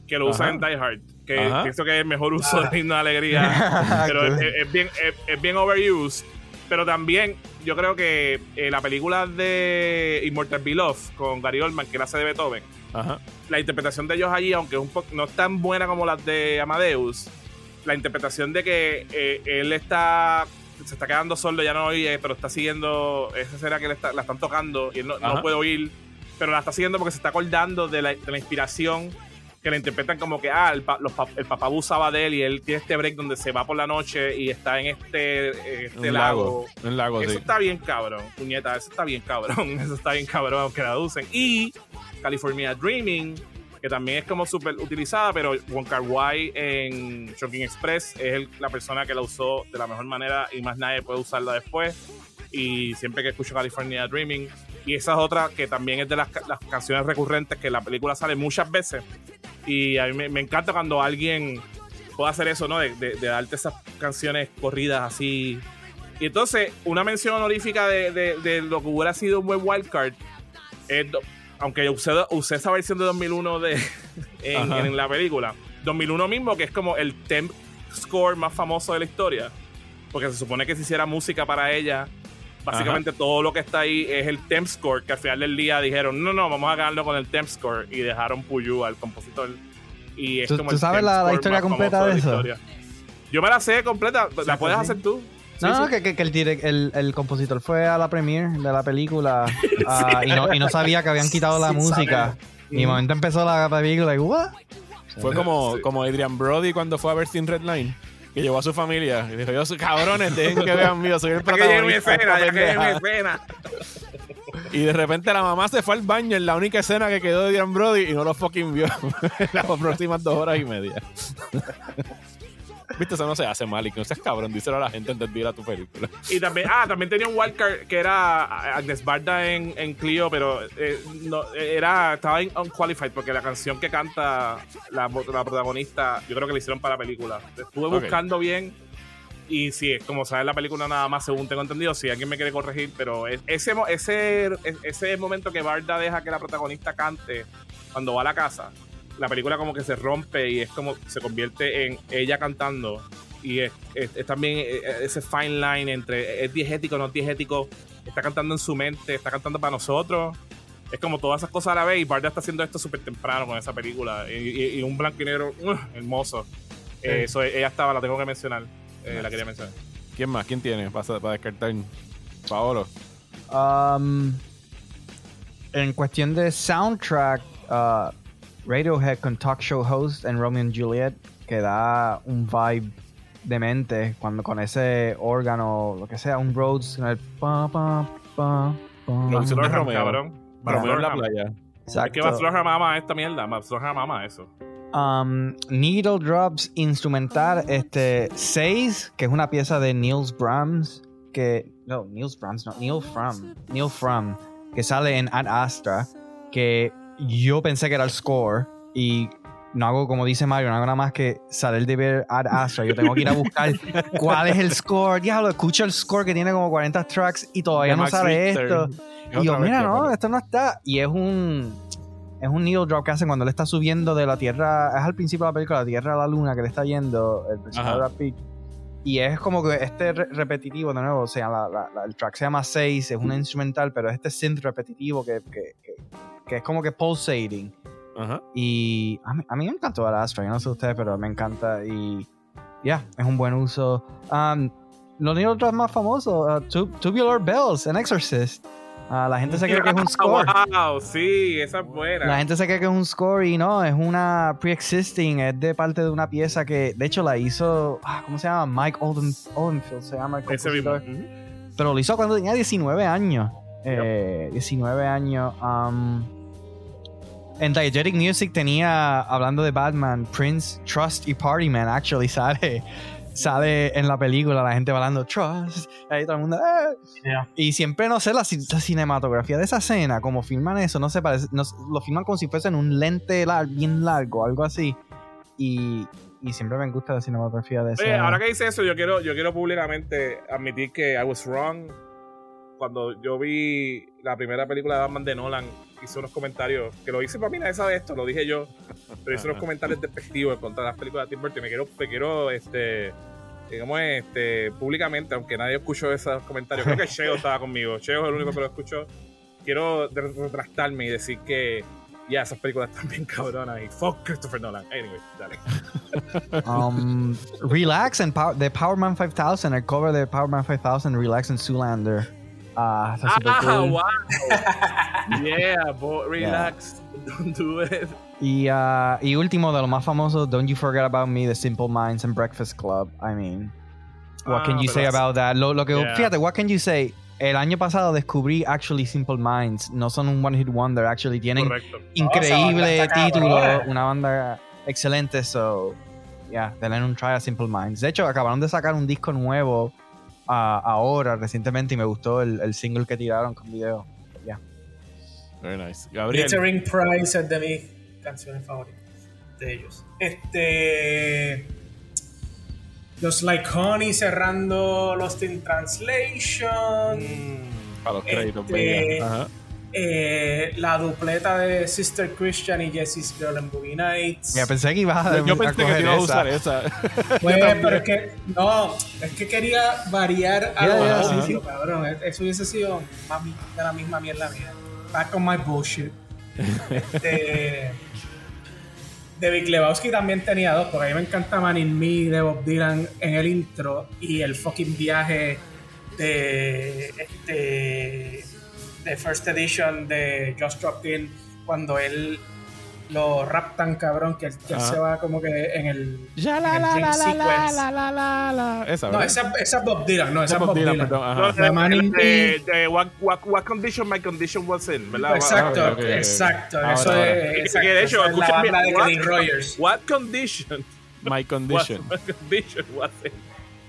que lo usan en Die Hard. Que Ajá. pienso que es el mejor uso ah. de himno de alegría, pero es, es, es, bien, es, es bien overused. Pero también yo creo que eh, la película de Immortal Beloved con Gary Oldman, que la hace de Beethoven, Ajá. la interpretación de ellos allí, aunque es un po- no es tan buena como la de Amadeus, la interpretación de que eh, él está se está quedando sordo, ya no oye, pero está siguiendo esa escena que él está, la están tocando y él no, no puede oír, pero la está siguiendo porque se está acordando de la, de la inspiración que le interpretan como que ah, el, pa- los pa- el papá abusaba de él y él tiene este break donde se va por la noche y está en este, este un lago. lago. Un lago, eso sí. Está bien cabrón, puñeta, eso está bien cabrón, eso está bien cabrón, aunque la usen. Y California Dreaming, que también es como súper utilizada, pero Wong Kar-wai en Chongqing Express es el, la persona que la usó de la mejor manera y más nadie puede usarla después. Y siempre que escucho California Dreaming, y esa es otra que también es de las, las canciones recurrentes que la película sale muchas veces. Y a mí me, me encanta cuando alguien puede hacer eso, ¿no? De, de, de darte esas canciones corridas así. Y entonces, una mención honorífica de, de, de lo que hubiera sido un buen wildcard, eh, aunque usé, usé esa versión de dos mil uno de, en, en la película, dos mil uno mismo, que es como el temp score más famoso de la historia, porque se supone que se hiciera música para ella. Básicamente, ajá, todo lo que está ahí es el temp score, que al final del día dijeron, no, no, vamos a ganarlo con el temp score, y dejaron Puyú al compositor. Y es ¿Tú, como ¿tú sabes la, la historia completa de eso? De Yo me la sé completa, ¿la sí, puedes sí. hacer tú? No, sí, no, sí. que, que, que el, direct, el, el compositor fue a la premiere de la película uh, sí. y, no, y no sabía que habían quitado la sí, música. Y de momento empezó la película y ¿what? Fue sí. como, como Adrian Brody cuando fue a ver Thin Red Line, que llevó a su familia y dijo, yo soy cabrones, dejen que vean mío, soy el protagonista. Ya que llegue mi escena, ya que llegue mi escena. Y de repente la mamá se fue al baño en la única escena que quedó de Adrian Brody y no lo fucking vio las próximas dos horas y media. Viste, eso no se hace, Malik, no seas cabrón, díselo a la gente, entendida tu película. Y también, ah, también tenía un wildcard que era Agnes Barda en, en Clio, pero eh, no, era, estaba en Unqualified, porque la canción que canta la, la protagonista, yo creo que la hicieron para la película. Estuve okay. buscando bien, y sí, como sabes, la película nada más, según tengo entendido, si alguien me quiere corregir, pero ese, ese, ese momento que Barda deja que la protagonista cante cuando va a la casa, la película como que se rompe y es como se convierte en ella cantando, y es, es, es también ese fine line entre es diegético, no es diegético, está cantando en su mente, está cantando para nosotros, es como todas esas cosas a la vez, y Barda está haciendo esto súper temprano con esa película, y, y, y un blanco y negro uh, hermoso. Sí. eh, eso ella estaba, la tengo que mencionar, eh, nice. La quería mencionar. ¿Quién más? ¿Quién tiene para, para descartar? Paolo. Um, en cuestión de soundtrack, uh, Radiohead con Talk Show Host en Romeo and Juliet, que da un vibe demente cuando con ese órgano, lo que sea, un Rhodes con el pa pa pa pa. Lo hizo Romeo, cabrón. Romeo en la playa. Exacto. Es que Max Lohan mama esta mierda, Max Lohan mama eso. Um, Needle Drops instrumental, este seis, que es una pieza de Niels Brahms, que no, Niels Brahms, no, Neil Fromm, Neil Fromm, que sale en Ad Astra, que yo pensé que era el score, y no hago como dice Mario, no hago nada más que salir de ver Ad Astra. Yo tengo que ir a buscar cuál es el score. Diablo, escucho el score que tiene como cuarenta tracks y todavía no sale esto. Y yo, mira, no, esto no está. Y es un es un needle drop que hacen cuando él está subiendo de la tierra. Es al principio de la película, la tierra a la luna, que le está yendo el personaje de Brad Pitt. Y es como que este re- repetitivo de nuevo, o sea, la, la, la, el track se llama seis, es un instrumental, pero es este synth repetitivo que, que, que, que es como que pulsating. Uh-huh. Y a mí, a mí me encantó Ad Astra, yo no sé ustedes, pero me encanta, y ya, yeah, es un buen uso. Um, los niños más famosos, uh, tub- Tubular Bells, en Exorcist. Uh, la gente se cree que es un score. Wow, sí, esa es buena. La gente se cree que es un score y no, es una pre-existing, es de parte de una pieza que de hecho la hizo, ah, ¿cómo se llama? Mike Oldham, Oldhamfield se llama el compositor. Mm-hmm. Pero lo hizo cuando tenía diecinueve años. Eh, yep. diecinueve años. Um, en Diegetic Music tenía, hablando de Batman, Prince, Trust y Party Man, actually sale. Sale en la película la gente bailando Trust, ahí todo el mundo eh. yeah. Y siempre, no sé, la, la cinematografía de esa escena, como filman eso, no se parece, no, lo filman como si fuese en un lente lar- bien largo, algo así, y, y siempre me gusta la cinematografía de eso. Ahora que dice eso, yo quiero yo quiero públicamente admitir que I was wrong. Cuando yo vi la primera película de Batman de Nolan, hice unos comentarios, que lo hice para mí nadie sabe esto, lo dije yo, pero hice unos comentarios despectivos contra las películas de Tim Burton. Me quiero, me quiero este, digamos, este, públicamente, aunque nadie escuchó esos comentarios, creo que Cheo estaba conmigo, Cheo es el único que lo escuchó, quiero retractarme y decir que ya, yeah, esas películas están bien cabronas y fuck Christopher Nolan. Anyway, dale. Um, Relax and Power, de Power Man five thousand, el cover de Power Man five thousand, Relax and Zoolander. Ah, está super ah, cool. Wow. Yeah, boy, relax. Yeah. Don't do it. Y, uh, y último, de lo más famoso, Don't You Forget About Me, The Simple Minds and Breakfast Club. I mean, what ah, can you say about that? Lo, lo que, yeah. Fíjate, what can you say? El año pasado descubrí actually Simple Minds. No son un one hit wonder, actually. Tienen Correcto. increíble oh, título. Cabrón. Una banda excelente, so, yeah, denle un try a Simple Minds. De hecho, acabaron de sacar un disco nuevo. Uh, ahora recientemente, y me gustó el, el single que tiraron con video. Ya. Yeah. Very nice. Gabriel. Glittering Prize es de mis canciones favoritas de ellos. Este Just Like Honey cerrando Lost in Translation. Mm, a los créditos, este, ajá. Eh, la dupleta de Sister Christian y Jessie's Girl and Boogie Nights. Ya pensé que ibas a, yo pensé a que ibas a usar esa. Pues, pero es que no, es que quería variar algo. Yeah, yeah, sí, sí. Cabrón, eso hubiese sido más de la misma mierda mía. Back on my bullshit. Este, de Big Lebowski también tenía dos, porque a mí me encanta Man in Me de Bob Dylan en el intro y el fucking viaje de este. de First Edition de Just Dropped In, cuando él lo rap tan cabrón que él, que él se va como que en el ya la, en el la, la, sequence. La, la, la, la. Esa, no, esa, esa Bob Dylan, no, esa Bob, Bob Dylan, Dylan. Perdón, no, no, no, de, de what, what, what Condition My Condition Was In, ¿verdad? Exacto, ah, okay, okay. exacto, ah, eso ah, es, ah, exacto, de hecho, es la banda de Kenny Rogers. What Condition My Condition What, what Condition Was In.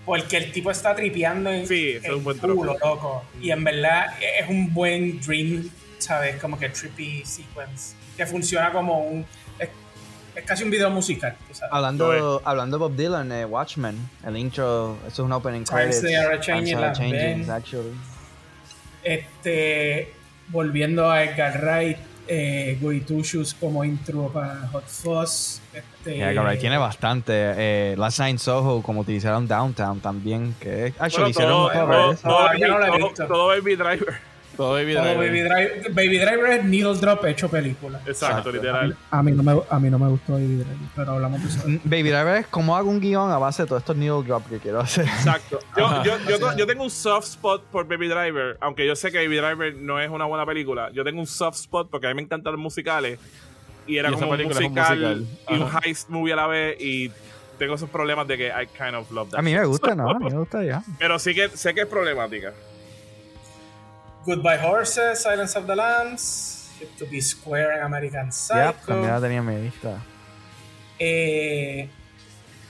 Porque el tipo está tripeando en sí, el culo, trope. loco. Y en verdad es un buen dream, ¿sabes? Como que trippy sequence. Que funciona como un... Es, es casi un video musical, ¿sabes? Hablando, hablando de Bob Dylan, eh, Watchmen, el intro, eso es un opening credits. They are changing, are changing actually. Este, volviendo a Edgar Wright, eh, Goitouchous como intro para Hot Fuzz. Este, yeah, Edgar Wright tiene bastante. Eh, Last Night in Soho, como utilizaron Downtown también, que actually bueno, todo, hicieron todo, todo, no lo he visto. Todo, todo Baby Driver. Todo Baby Driver. Baby Driver, Baby Driver es Needle Drop hecho película. Exacto, Exacto. literal. A mí, a, mí no me, a mí no me gustó Baby Driver, pero hablamos de eso. Baby Driver es como hago un guión a base de todos estos Needle Drop que quiero hacer. Exacto. Yo, yo, yo, yo tengo un soft spot por Baby Driver, aunque yo sé que Baby Driver no es una buena película. Yo tengo un soft spot porque a mí me encantan los musicales y era y como un musical, un musical y un heist movie a la vez y... Tengo esos problemas de que I kind of love that. A mí me gusta, no, a mí me gusta ya. Pero sí que sé que es problemática. Goodbye Horses, Silence of the Lambs, Ship to Be Square, American Psycho. Yep, también la tenía en mi lista. Eh,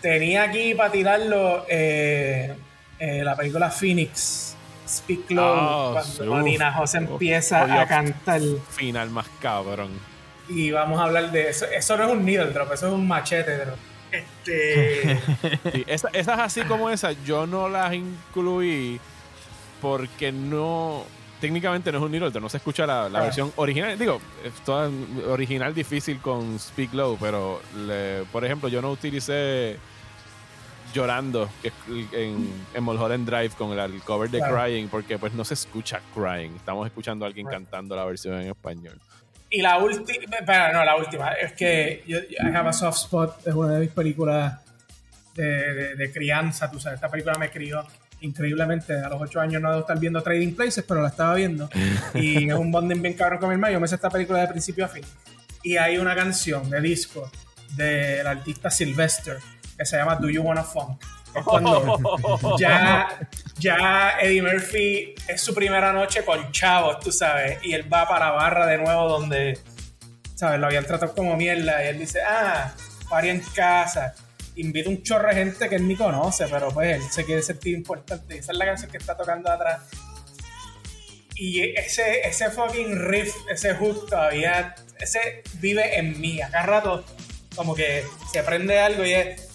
tenía aquí para tirarlo eh, eh, la película Phoenix, Speak Low, oh, cuando Nina José empieza oh, oh, a cantar. Final más cabrón. Y vamos a hablar de eso. Eso no es un needle drop, eso es un machete drop. Este... Sí, esas, esas así como esas yo no las incluí porque no técnicamente no es un needle drop, no se escucha la, la ah. versión original, digo es toda original difícil con Speak Low, pero le, por ejemplo yo no utilicé Llorando en, en Mulholland Drive con el cover de claro. Crying porque pues no se escucha Crying, estamos escuchando a alguien right. cantando la versión en español. Y la última, pero no, la última, es que yo, I Have a Soft Spot, es una de mis películas de, de, de crianza, tú sabes, esta película me crió increíblemente, a los ocho años no debo estar viendo Trading Places, pero la estaba viendo, y es un bonding bien cabrón con mi hermano, yo me sé esta película de principio a fin, y hay una canción de disco del artista Sylvester, que se llama Do You Wanna Funk, es cuando ya, ya Eddie Murphy es su primera noche con chavos, tú sabes, y él va para la barra de nuevo donde, sabes, lo habían tratado como mierda y él dice, ah, party en casa, invita un chorro de gente que él ni conoce, pero pues él se quiere sentir importante, esa es la canción que está tocando atrás y ese, ese fucking riff, ese hook todavía, ese vive en mí, acá rato como que se aprende algo y es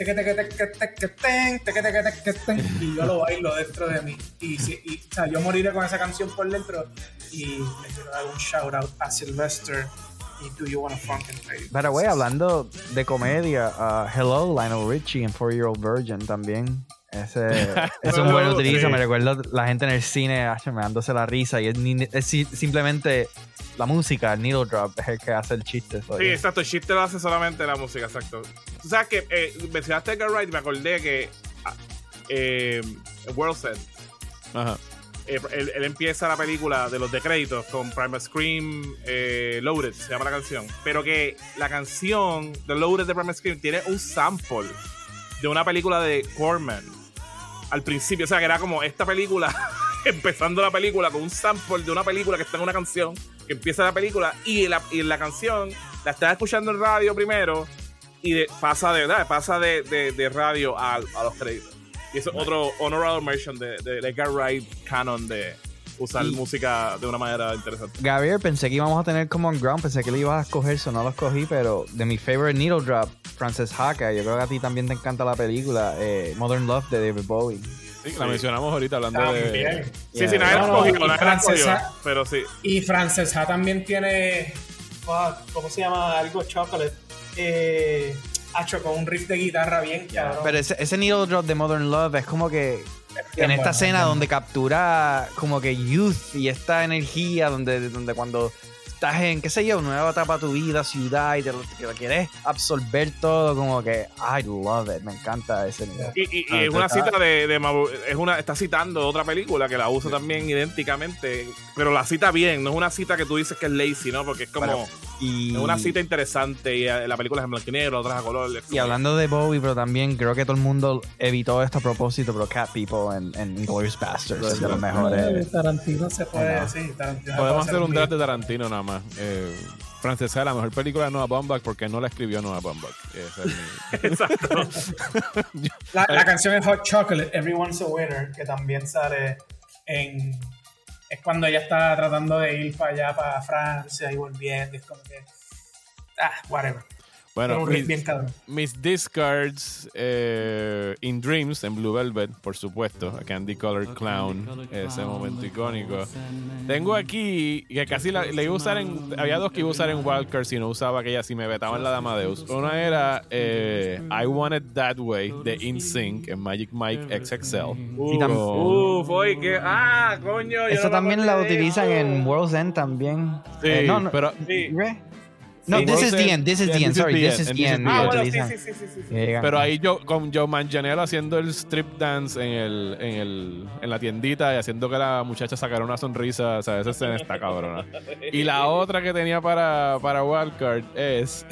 y yo lo bailo dentro de mí y, y o sea, yo moriré con esa canción por dentro y le quiero dar un shout out a Sylvester y Do You Wanna Funk and Play. By the way, hablando de comedia, uh, Hello, Lionel Richie and Four Year Old Virgin también. Ese es un buen utilizo, me recuerdo la gente en el cine me dándose la risa y es, es simplemente la música, el needle drop es el que hace el chiste. Sí, exacto, el chiste lo hace solamente la música, exacto. Tú sabes que eh, mencionaste Edgar Wright y me acordé que eh, World's End, ajá. Eh, él, él empieza la película de los de créditos con Primal Scream, eh, Loaded se llama la canción, pero que la canción de Loaded de Primal Scream tiene un sample de una película de Corman al principio, o sea que era como esta película empezando la película con un sample de una película que está en una canción que empieza la película y la, y la canción la estás escuchando en radio primero y de, pasa de verdad pasa de, de, de radio a, a los créditos y eso es right. otro honorable mention de, de, de Edgar Wright canon de usar y música de una manera interesante. Gabriel, pensé que íbamos a tener Common Ground, pensé que le ibas a escoger, eso no lo escogí, pero de mi favorite needle drop Frances Hacka, yo creo que a ti también te encanta la película eh, Modern Love de David Bowie. Sí, la sí. mencionamos ahorita hablando también. de... Sí, sí, nada no, escogido, no, nada Francesa, escogido, pero sí. Y Francesa también tiene... Fuck, ¿cómo se llama? Algo Chocolate. Eh, Hacho, con un riff de guitarra bien yeah. Pero ese, ese needle drop de Modern Love es como que... En esta escena bueno, donde captura como que youth y esta energía donde, donde cuando estás en, qué sé yo, nueva etapa de tu vida, ciudad y te lo, te lo quieres absorber todo, como que I love it, me encanta ese nivel. Y, y, y ah, es una cita de, de Mabu, es una, está citando otra película que la usa sí. también idénticamente, pero la cita bien, no es una cita que tú dices que es lazy, ¿no? Porque es como... Bueno, y... es una cita interesante y la película es en blanco y negro, otras a color. Y hablando de Bowie, pero también creo que todo el mundo evitó esto a propósito, pero Cat People en, en Inglourious Basterds es de los mejores. Tarantino se puede, sí, Tarantino. Podemos hacer un draft de Tarantino nada más. Eh, Francesa, la mejor película de Noah Baumbach porque no la escribió Noah Baumbach. Es Exacto. la, la canción es Hot Chocolate, Everyone's a Winner, que también sale en... Es cuando ella está tratando de ir para allá, para Francia y volviendo. Es como que. Ah, whatever. Bueno, mis, bien, mis discards eh, In Dreams, en Blue Velvet, por supuesto. A Candy Colored Clown, ese momento icónico. Tengo aquí, que casi la, la iba a usar en. Había dos que iba a usar en Wildcard si no usaba aquella, si me vetaban la de Amadeus. Una era eh, I Want It That Way, de InSync, en Magic Mike X X L. Uh, y tam- uh, fue que. ¡Ah, coño! Esa no también la, la utilizan oh. en World's End también. Sí, eh, no, no, pero. Sí. No, sí, this, is the end, this is yeah, the end, sorry, this is the end. Ah, bueno, sí, sí, sí, sí, sí. Yeah, pero ahí yo con Joe Manganiello haciendo el strip dance en el, en el en la tiendita y haciendo que la muchacha sacara una sonrisa, o sea, esa escena está cabrona. Y la otra que tenía para, para Wildcard es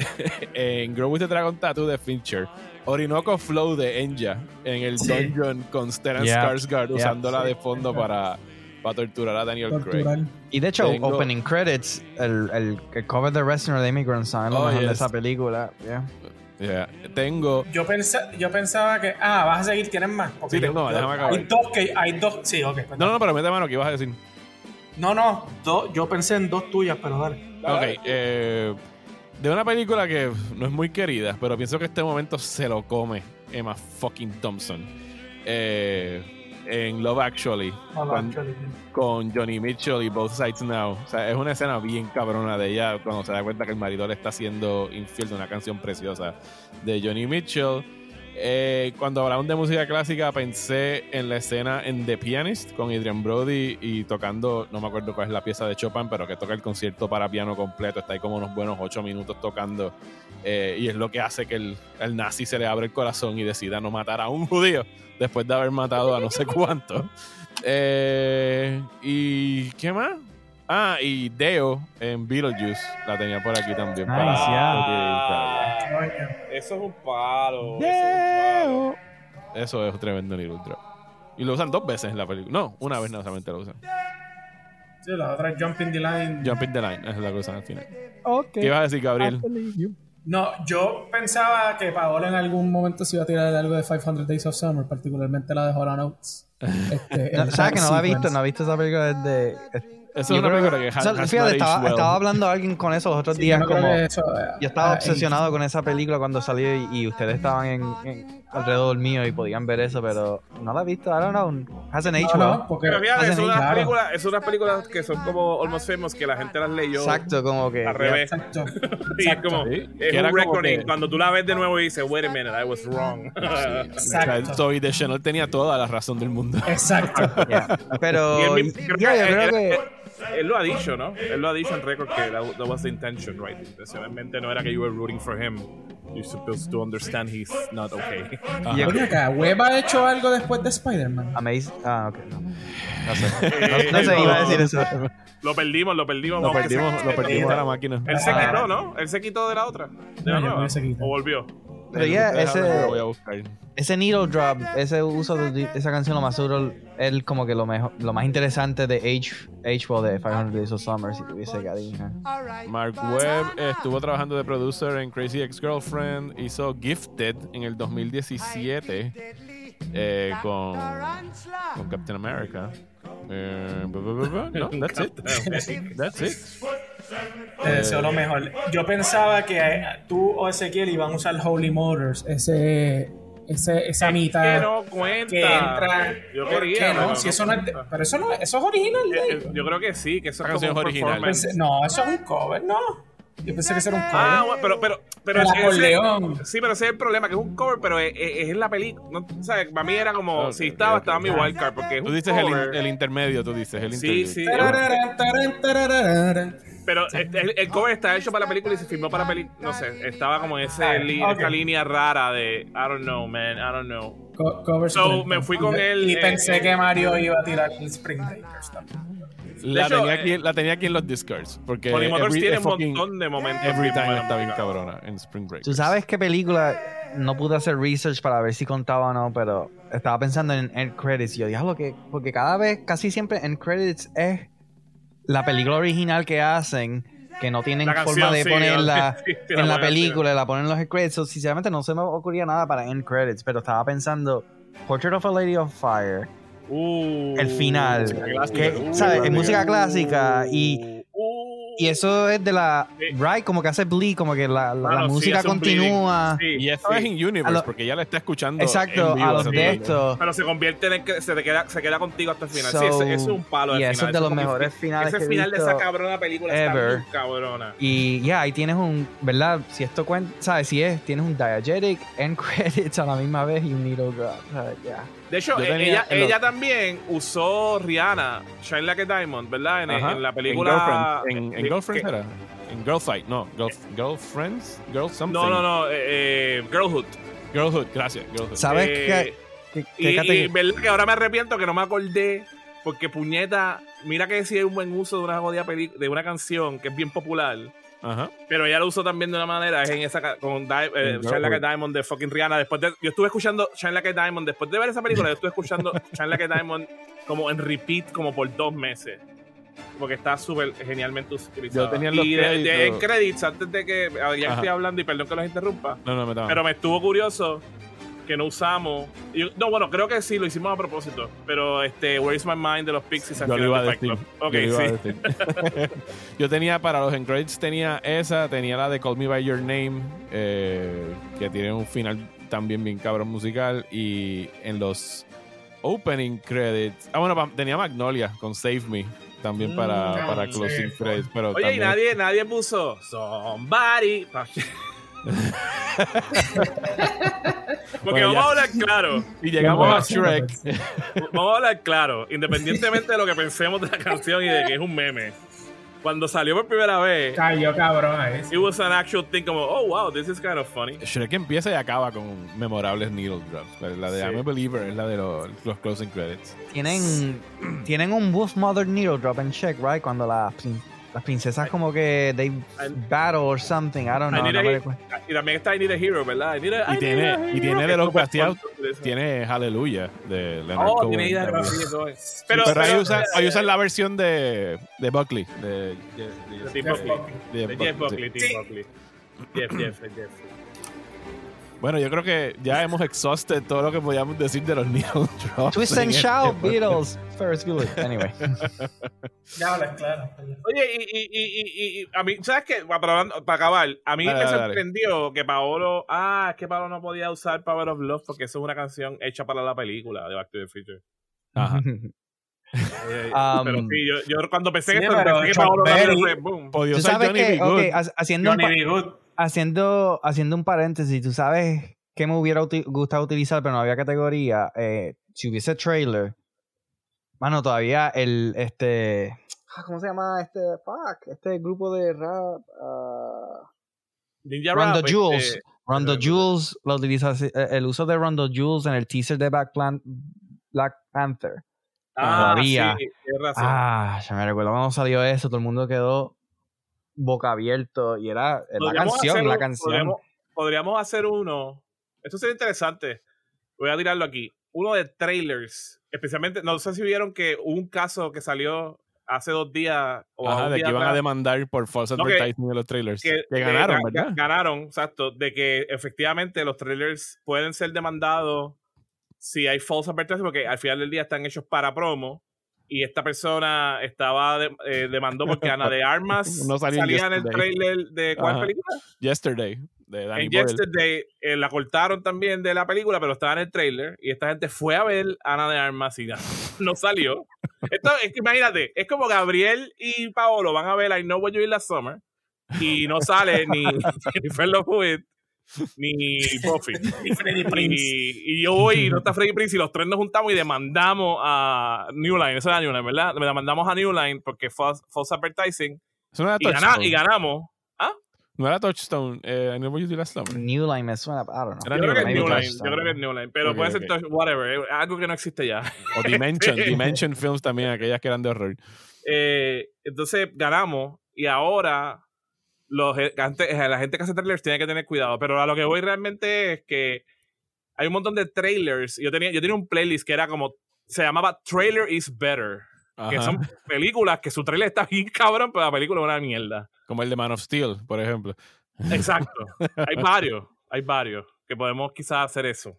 en Grow With The Dragon Tattoo de Fincher. Orinoco Flow de Enya en el sí. dungeon con Stellan yeah. Skarsgård yeah. usándola sí. de fondo para... para torturar a Daniel torturar. Craig. Y de hecho, Tengo... opening credits, el, el, el cover de Resident de Immigrant Sign, lo oh, mejor yes. de esa película. Yeah. Yeah. Tengo. Yo, pensa, yo pensaba que. Ah, vas a seguir, tienes más. Okay, sí, tengo, no, yo, déjame acabar. Hay dos que. Hay dos, sí, ok. Perdón. No, no, pero mete mano, ¿qué ibas a decir? No, no, do, yo pensé en dos tuyas, pero dale. dale. Ok, eh, de una película que no es muy querida, pero pienso que este momento se lo come Emma fucking Thompson. Eh. En Love Actually, Love con, Actually. con Johnny Mitchell y Both Sides Now. O sea, es una escena bien cabrona de ella cuando se da cuenta que el marido le está haciendo infiel, de una canción preciosa de Johnny Mitchell. Eh, cuando hablaban de música clásica, pensé en la escena en The Pianist con Adrian Brody y tocando, no me acuerdo cuál es la pieza de Chopin, pero que toca el concierto para piano completo. Está ahí como unos buenos ocho minutos tocando eh, y es lo que hace que el, el nazi se le abra el corazón y decida no matar a un judío después de haber matado a no sé cuánto. Eh, ¿Y qué más? Ah, y Deo en Beetlejuice la tenía por aquí también. Nice, para yeah. okay, claro. Eso es un palo. Deo. Eso es un tremendo nivel. Y lo usan dos veces en la película. No, una vez no solamente lo usan. Sí, la otra es Jumping the Line. Jumping the Line, esa es la que usan al final. Okay. ¿Qué ibas a decir, Gabriel? No, yo pensaba que Paola en algún momento se iba a tirar algo de five hundred Days of Summer, particularmente la de Hall and Oates. Este, no, ¿sabes que no la he visto? No he visto esa película desde... Eso es una película que has, so, has fíjate, estaba, well. estaba hablando a alguien con eso los otros sí, días. Yo, como, eso, yo estaba uh, obsesionado uh, con esa película cuando salió y, y ustedes estaban en, en alrededor mío y podían ver eso, pero no la he visto. I don't know. Has an no, H. No, porque pero fíjate, es una claro. película, es unas películas que son como Almost Famous, que la gente las leyó. Exacto, como que. Al revés. Exacto. Sí, exacto. Es como. ¿Sí? Es un recording. Que... Cuando tú la ves de nuevo y dices, wait a minute, I was wrong. Sí, exacto. Toby de Chanel tenía toda la razón del mundo. Exacto. Yeah. Pero. Mi, creo yeah, que, yo creo que. que él lo ha dicho, ¿no? Él lo ha dicho en récord que that, that was the intention, right? Especialmente no era que you were rooting for him. You're supposed to understand he's not okay. Uh-huh. Y acá, ¿Web ha hecho algo después de Spider-Man? Amazing. Ah, ok. No, no sé. No, no sé, iba a decir eso. Lo perdimos, lo perdimos. Lo perdimos, lo perdimos de la máquina. Él se quitó, ¿no? Él se quitó de la otra. ¿De la nueva? ¿O volvió? Pero ya, yeah, ese, ese needle drop, ese uso de esa canción, lo más seguro, es como que lo mejor, lo más interesante de H-Ball de five hundred Days of Summer, si tuviese cariño. Mark Webb estuvo trabajando de producer en Crazy Ex-Girlfriend, hizo Gifted en el dos mil diecisiete eh, con, con Captain America. Eh, no, that's it. That's it. Te deseo lo mejor. Yo pensaba que tú o Ezequiel iban a usar Holy Motors, ese, ese, esa mitad es que, no cuenta. Que entra. Yo quería, no, no, si no eso cuenta. No es, pero eso no, eso es original. ¿Eh? Yo creo que sí, que eso es original. Pensé, no, eso es un cover, no. Yo pensé que eso era un cover. Ah, pero, pero, pero ese, sí, pero ese es el problema, que es un cover, pero es, es, es la película. No, o sea, para mí era como, okay, si estaba, okay, estaba mi wildcard, porque es un Tú dices cover. El, el intermedio, tú dices, el intermedio. Sí, sí. Tararán, tararán, tararán. Pero el, el, el cover está hecho para la película y se filmó para la película. No sé, estaba como en okay. esa línea rara de, I don't know, man, I don't know. Co- cover so, Spring me fui con él. Y eh, pensé que Mario iba a tirar el Spring Breakers también. La, hecho, tenía aquí, eh, la tenía aquí en los discards. Porque Holy Motors tiene un montón de momentos. Every Time está bien cabrona en Spring Break. ¿Tú sabes qué película? No pude hacer research para ver si contaba o no, pero estaba pensando en End Credits. Y yo dije, que porque cada vez, casi siempre, End Credits es la película original que hacen, que no tienen canción, forma de sí, ponerla sí, sí, en la, la película, la ponen en los End Credits. So, sinceramente, no se me ocurría nada para End Credits, pero estaba pensando Portrait of a Lady on Fire. Uh, el final que, uh, ¿sabes? Uh, en música clásica uh, y, uh, y eso es de la uh, right, como que hace bleed, como que la, la, claro, la música sí, continúa sí. Y esto sí. Es in universe lo, porque ya la está escuchando exacto vivo, a los de estos, pero se convierte en que se te queda, se queda contigo hasta el final. So, sí, ese, ese es un palo y yeah, eso es de los mejores finales, ese final de esa cabrona película ever. Está muy cabrona y ya yeah, ahí tienes un verdad si esto cuenta, sabes, si es tienes un diegetic end credits a la misma vez y un needle drop, sabes, ya yeah. De hecho, ella, ella también usó Rihanna, Shine Like a Diamond, ¿verdad? En, en la película... ¿En Girlfriends, en, en Girlfriends era? En Girlfight, no. Girl, Girlfriends? Girl something. No, no, no. Eh, Girlhood. Girlhood, gracias. Girlhood. ¿Sabes eh, qué? Y, y verdad que ahora me arrepiento que no me acordé, porque puñeta, mira que sí hay un buen uso de una jodida peli- de una canción que es bien popular. Ajá. Pero ella lo usó también de una manera, es en esa con Di- eh, Shine Like a Diamond de fucking Rihanna. Después de, yo estuve escuchando Shine Like a Diamond después de ver esa película, yo estuve escuchando Shine Like a Diamond como en repeat como por dos meses, porque está súper genialmente utilizado. Y de, de en credits antes de que ya ajá. Estoy hablando y perdón que los interrumpa, no, no, me pero me estuvo curioso que no usamos yo, no bueno creo que sí lo hicimos a propósito, pero este Where's My Mind de los Pixies yo lo iba a decir okay, yo, sí. Yo tenía para los end credits tenía esa, tenía la de Call Me By Your Name eh, que tiene un final también bien cabrón musical, y en los opening credits ah bueno pa, tenía Magnolia con Save Me también para, mm, para closing credits, pero oye también, y nadie nadie puso Somebody porque bueno, vamos ya. a hablar claro y llegamos bueno, a Shrek vamos a hablar claro independientemente de lo que pensemos de la canción y de que es un meme, cuando salió por primera vez cayó cabrón ahí. It was an actual thing como oh wow this is kind of funny. Shrek empieza y acaba con memorables needle drops, la, la de sí. I'm a Believer es la de los, los closing credits. Tienen tienen un Wolf Mother needle drop en Shrek, right, cuando la las princesas I, como que they I, battle or something, I don't know. I no me a, y también está I Need a Hero, ¿verdad? I need a, y, I tiene, need a y tiene de los Bastiados, tiene Hallelujah de Leonard oh, Cohen. Pero, pero, pero ahí usan ahí usan la versión de de Buckley, de Jeff Buckley, Jeff Jeff Jeff. Bueno, yo creo que ya hemos exhausted todo lo que podíamos decir de los needle drops. Twist and Shout, Beatles, Ferris Bueller. Anyway. Ya hablas, claro. Oye, y, y, y, y, y a mí, ¿sabes qué? Para, para acabar, a mí dale, me dale, sorprendió dale. que Paolo... Ah, es que Paolo no podía usar Power of Love porque eso es una canción hecha para la película de Back to the Future. Ajá. Um, pero sí, yo, yo cuando pensé sí, que Paolo no boom. Podía usar Johnny B. Goode. Johnny B. Goode. Haciendo, haciendo un paréntesis, tú sabes que me hubiera uti- gustado utilizar, pero no había categoría. Eh, si hubiese trailer, mano, todavía el este. ¿Cómo se llama este fuck? Este grupo de rap. Uh, Rondo Jules. Este, Rondo este, Jules lo utiliza el uso de Rondo Jules en el teaser de Black, Plan- Black Panther. Ah, todavía. Sí, tienes razón. Ah, ya me recuerdo cuando salió eso, todo el mundo quedó boca abierto y era la canción, la un, canción. Podríamos, podríamos hacer uno. Esto sería interesante. Voy a tirarlo aquí. Uno de trailers. Especialmente, no sé si vieron que hubo un caso que salió hace dos días. O Ajá, un de día que iban a demandar por false no, advertising que, de los trailers. Que, que ganaron, que, ¿verdad? Ganaron, exacto. De que efectivamente los trailers pueden ser demandados si hay false advertising, porque al final del día están hechos para promo. y esta persona estaba de, eh, demandó porque Ana de Armas no salía yesterday. En el trailer de ¿cuál uh-huh. película? Yesterday, de Danny Boyle. Yesterday eh, la cortaron también de la película, pero estaba en el trailer y esta gente fue a ver Ana de Armas y no salió. Esto, es que imagínate, es como Gabriel y Paolo van a ver I Know What You Did Last Summer y no sale ni Jennifer Love Hewitt ni Buffy ni Freddy Prince y, y yo voy y no está Freddy Prince y los tres nos juntamos y demandamos a New Line, eso era New Line, ¿verdad? Me demandamos a New Line porque false, false advertising, eso no era y, gana, y ganamos. ¿Ah? No era Touchstone, eh, I Know What You Did Last Summer. New Line me suena, I don't know. Yo creo, Line, yo creo que es New Line, pero okay, puede ser okay. Touch, whatever, algo que no existe ya. O Dimension, Dimension Films también, aquellas que eran de horror. Eh, entonces ganamos y ahora los, antes, la gente que hace trailers tiene que tener cuidado, pero a lo que voy realmente es que hay un montón de trailers. Yo tenía, yo tenía un playlist que era como, se llamaba Trailer is Better. Ajá. Que son películas que su trailer está bien cabrón, pero la película es una mierda. Como el de Man of Steel, por ejemplo. Exacto. Hay varios, hay varios que podemos quizás hacer eso.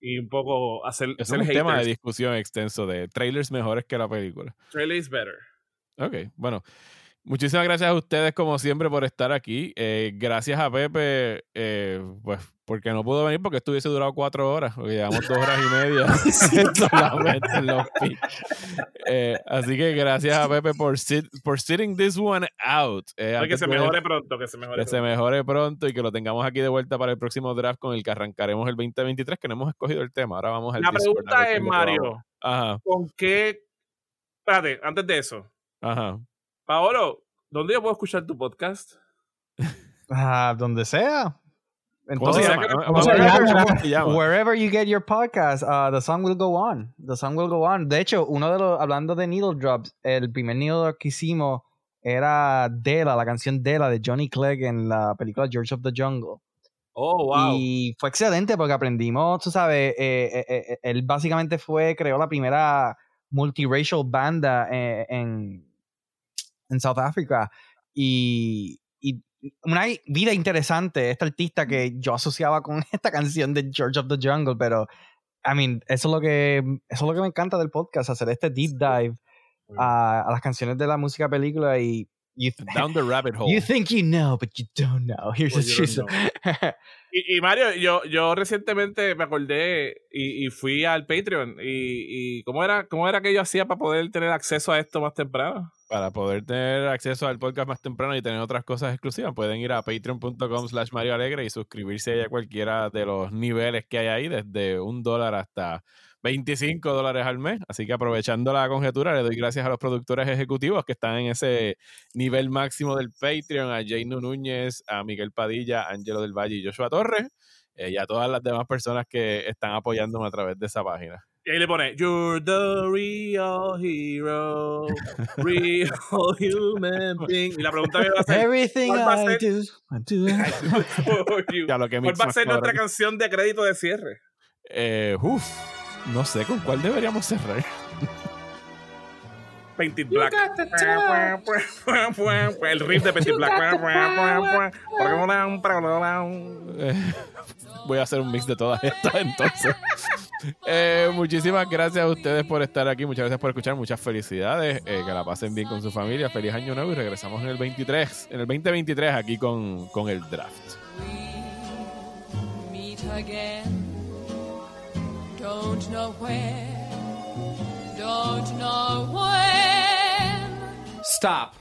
Y un poco hacer es hacer un haters. Tema de discusión extenso de trailers mejores que la película. Trailer is better. Ok, bueno. Muchísimas gracias a ustedes, como siempre, por estar aquí. Eh, gracias a Pepe, eh, pues, porque no pudo venir, porque esto hubiese durado cuatro horas, porque llevamos dos horas y media solamente en los pics. Eh, así que gracias a Pepe por, sit, por sitting this one out. Eh, que se mejore el, pronto, que se mejore que pronto. se mejore pronto y que lo tengamos aquí de vuelta para el próximo draft con el que arrancaremos el veinte veintitrés, que no hemos escogido el tema. Ahora vamos al La Discord, pregunta es, Mario, Ajá. ¿con qué...? Espérate, antes de eso. Ajá. Paolo, ¿dónde yo puedo escuchar tu podcast? Ah, donde sea. Entonces, wherever you get your podcast, uh, the song will go on. The song will go on. De hecho, uno de los, hablando de needle drops, el primer needle drop que hicimos era Della, la canción Della de Johnny Clegg en la película George of the Jungle. Oh, wow. Y fue excelente porque aprendimos, tú sabes, eh, eh, eh, él básicamente fue, creó la primera multiracial banda en... en en South Africa, y, y una vida interesante este artista que yo asociaba con esta canción de George of the Jungle, pero I mean, eso es lo que eso es lo que me encanta del podcast, hacer este deep dive a, a las canciones de la música película y you th- down the rabbit hole. You think you know, but you don't know. Here's well, a, here's don't know. y, y Mario, yo, yo recientemente me acordé y, y fui al Patreon y, y ¿cómo era, cómo era que yo hacía para poder tener acceso a esto más temprano? Para poder tener acceso al podcast más temprano y tener otras cosas exclusivas, pueden ir a patreon.com slash Mario Alegre y suscribirse a cualquiera de los niveles que hay ahí, desde un dólar hasta veinticinco dólares al mes. Así que aprovechando la conjetura, le doy gracias a los productores ejecutivos que están en ese nivel máximo del Patreon, a Jainu Núñez, a Miguel Padilla, a Angelo del Valle y Joshua Torres, eh, y a todas las demás personas que están apoyándome a través de esa página. Y ahí le pone, you're the real hero, real human being. Y la pregunta me va a ser, everything I va a ser? do, I do, I do for you. Ya, ¿cuál va a ser nuestra canción de crédito de cierre? Eh, uf, no sé, ¿con cuál deberíamos cerrar? Painted Black. El riff de Painted Black. Voy a hacer un mix de todas estas entonces. Eh, muchísimas gracias a ustedes por estar aquí, muchas gracias por escuchar, muchas felicidades, eh, que la pasen bien con su familia, feliz año nuevo y regresamos en el veintitrés, en el veinte veintitrés aquí con, con el draft. We meet again, don't know where, don't know when. Stop.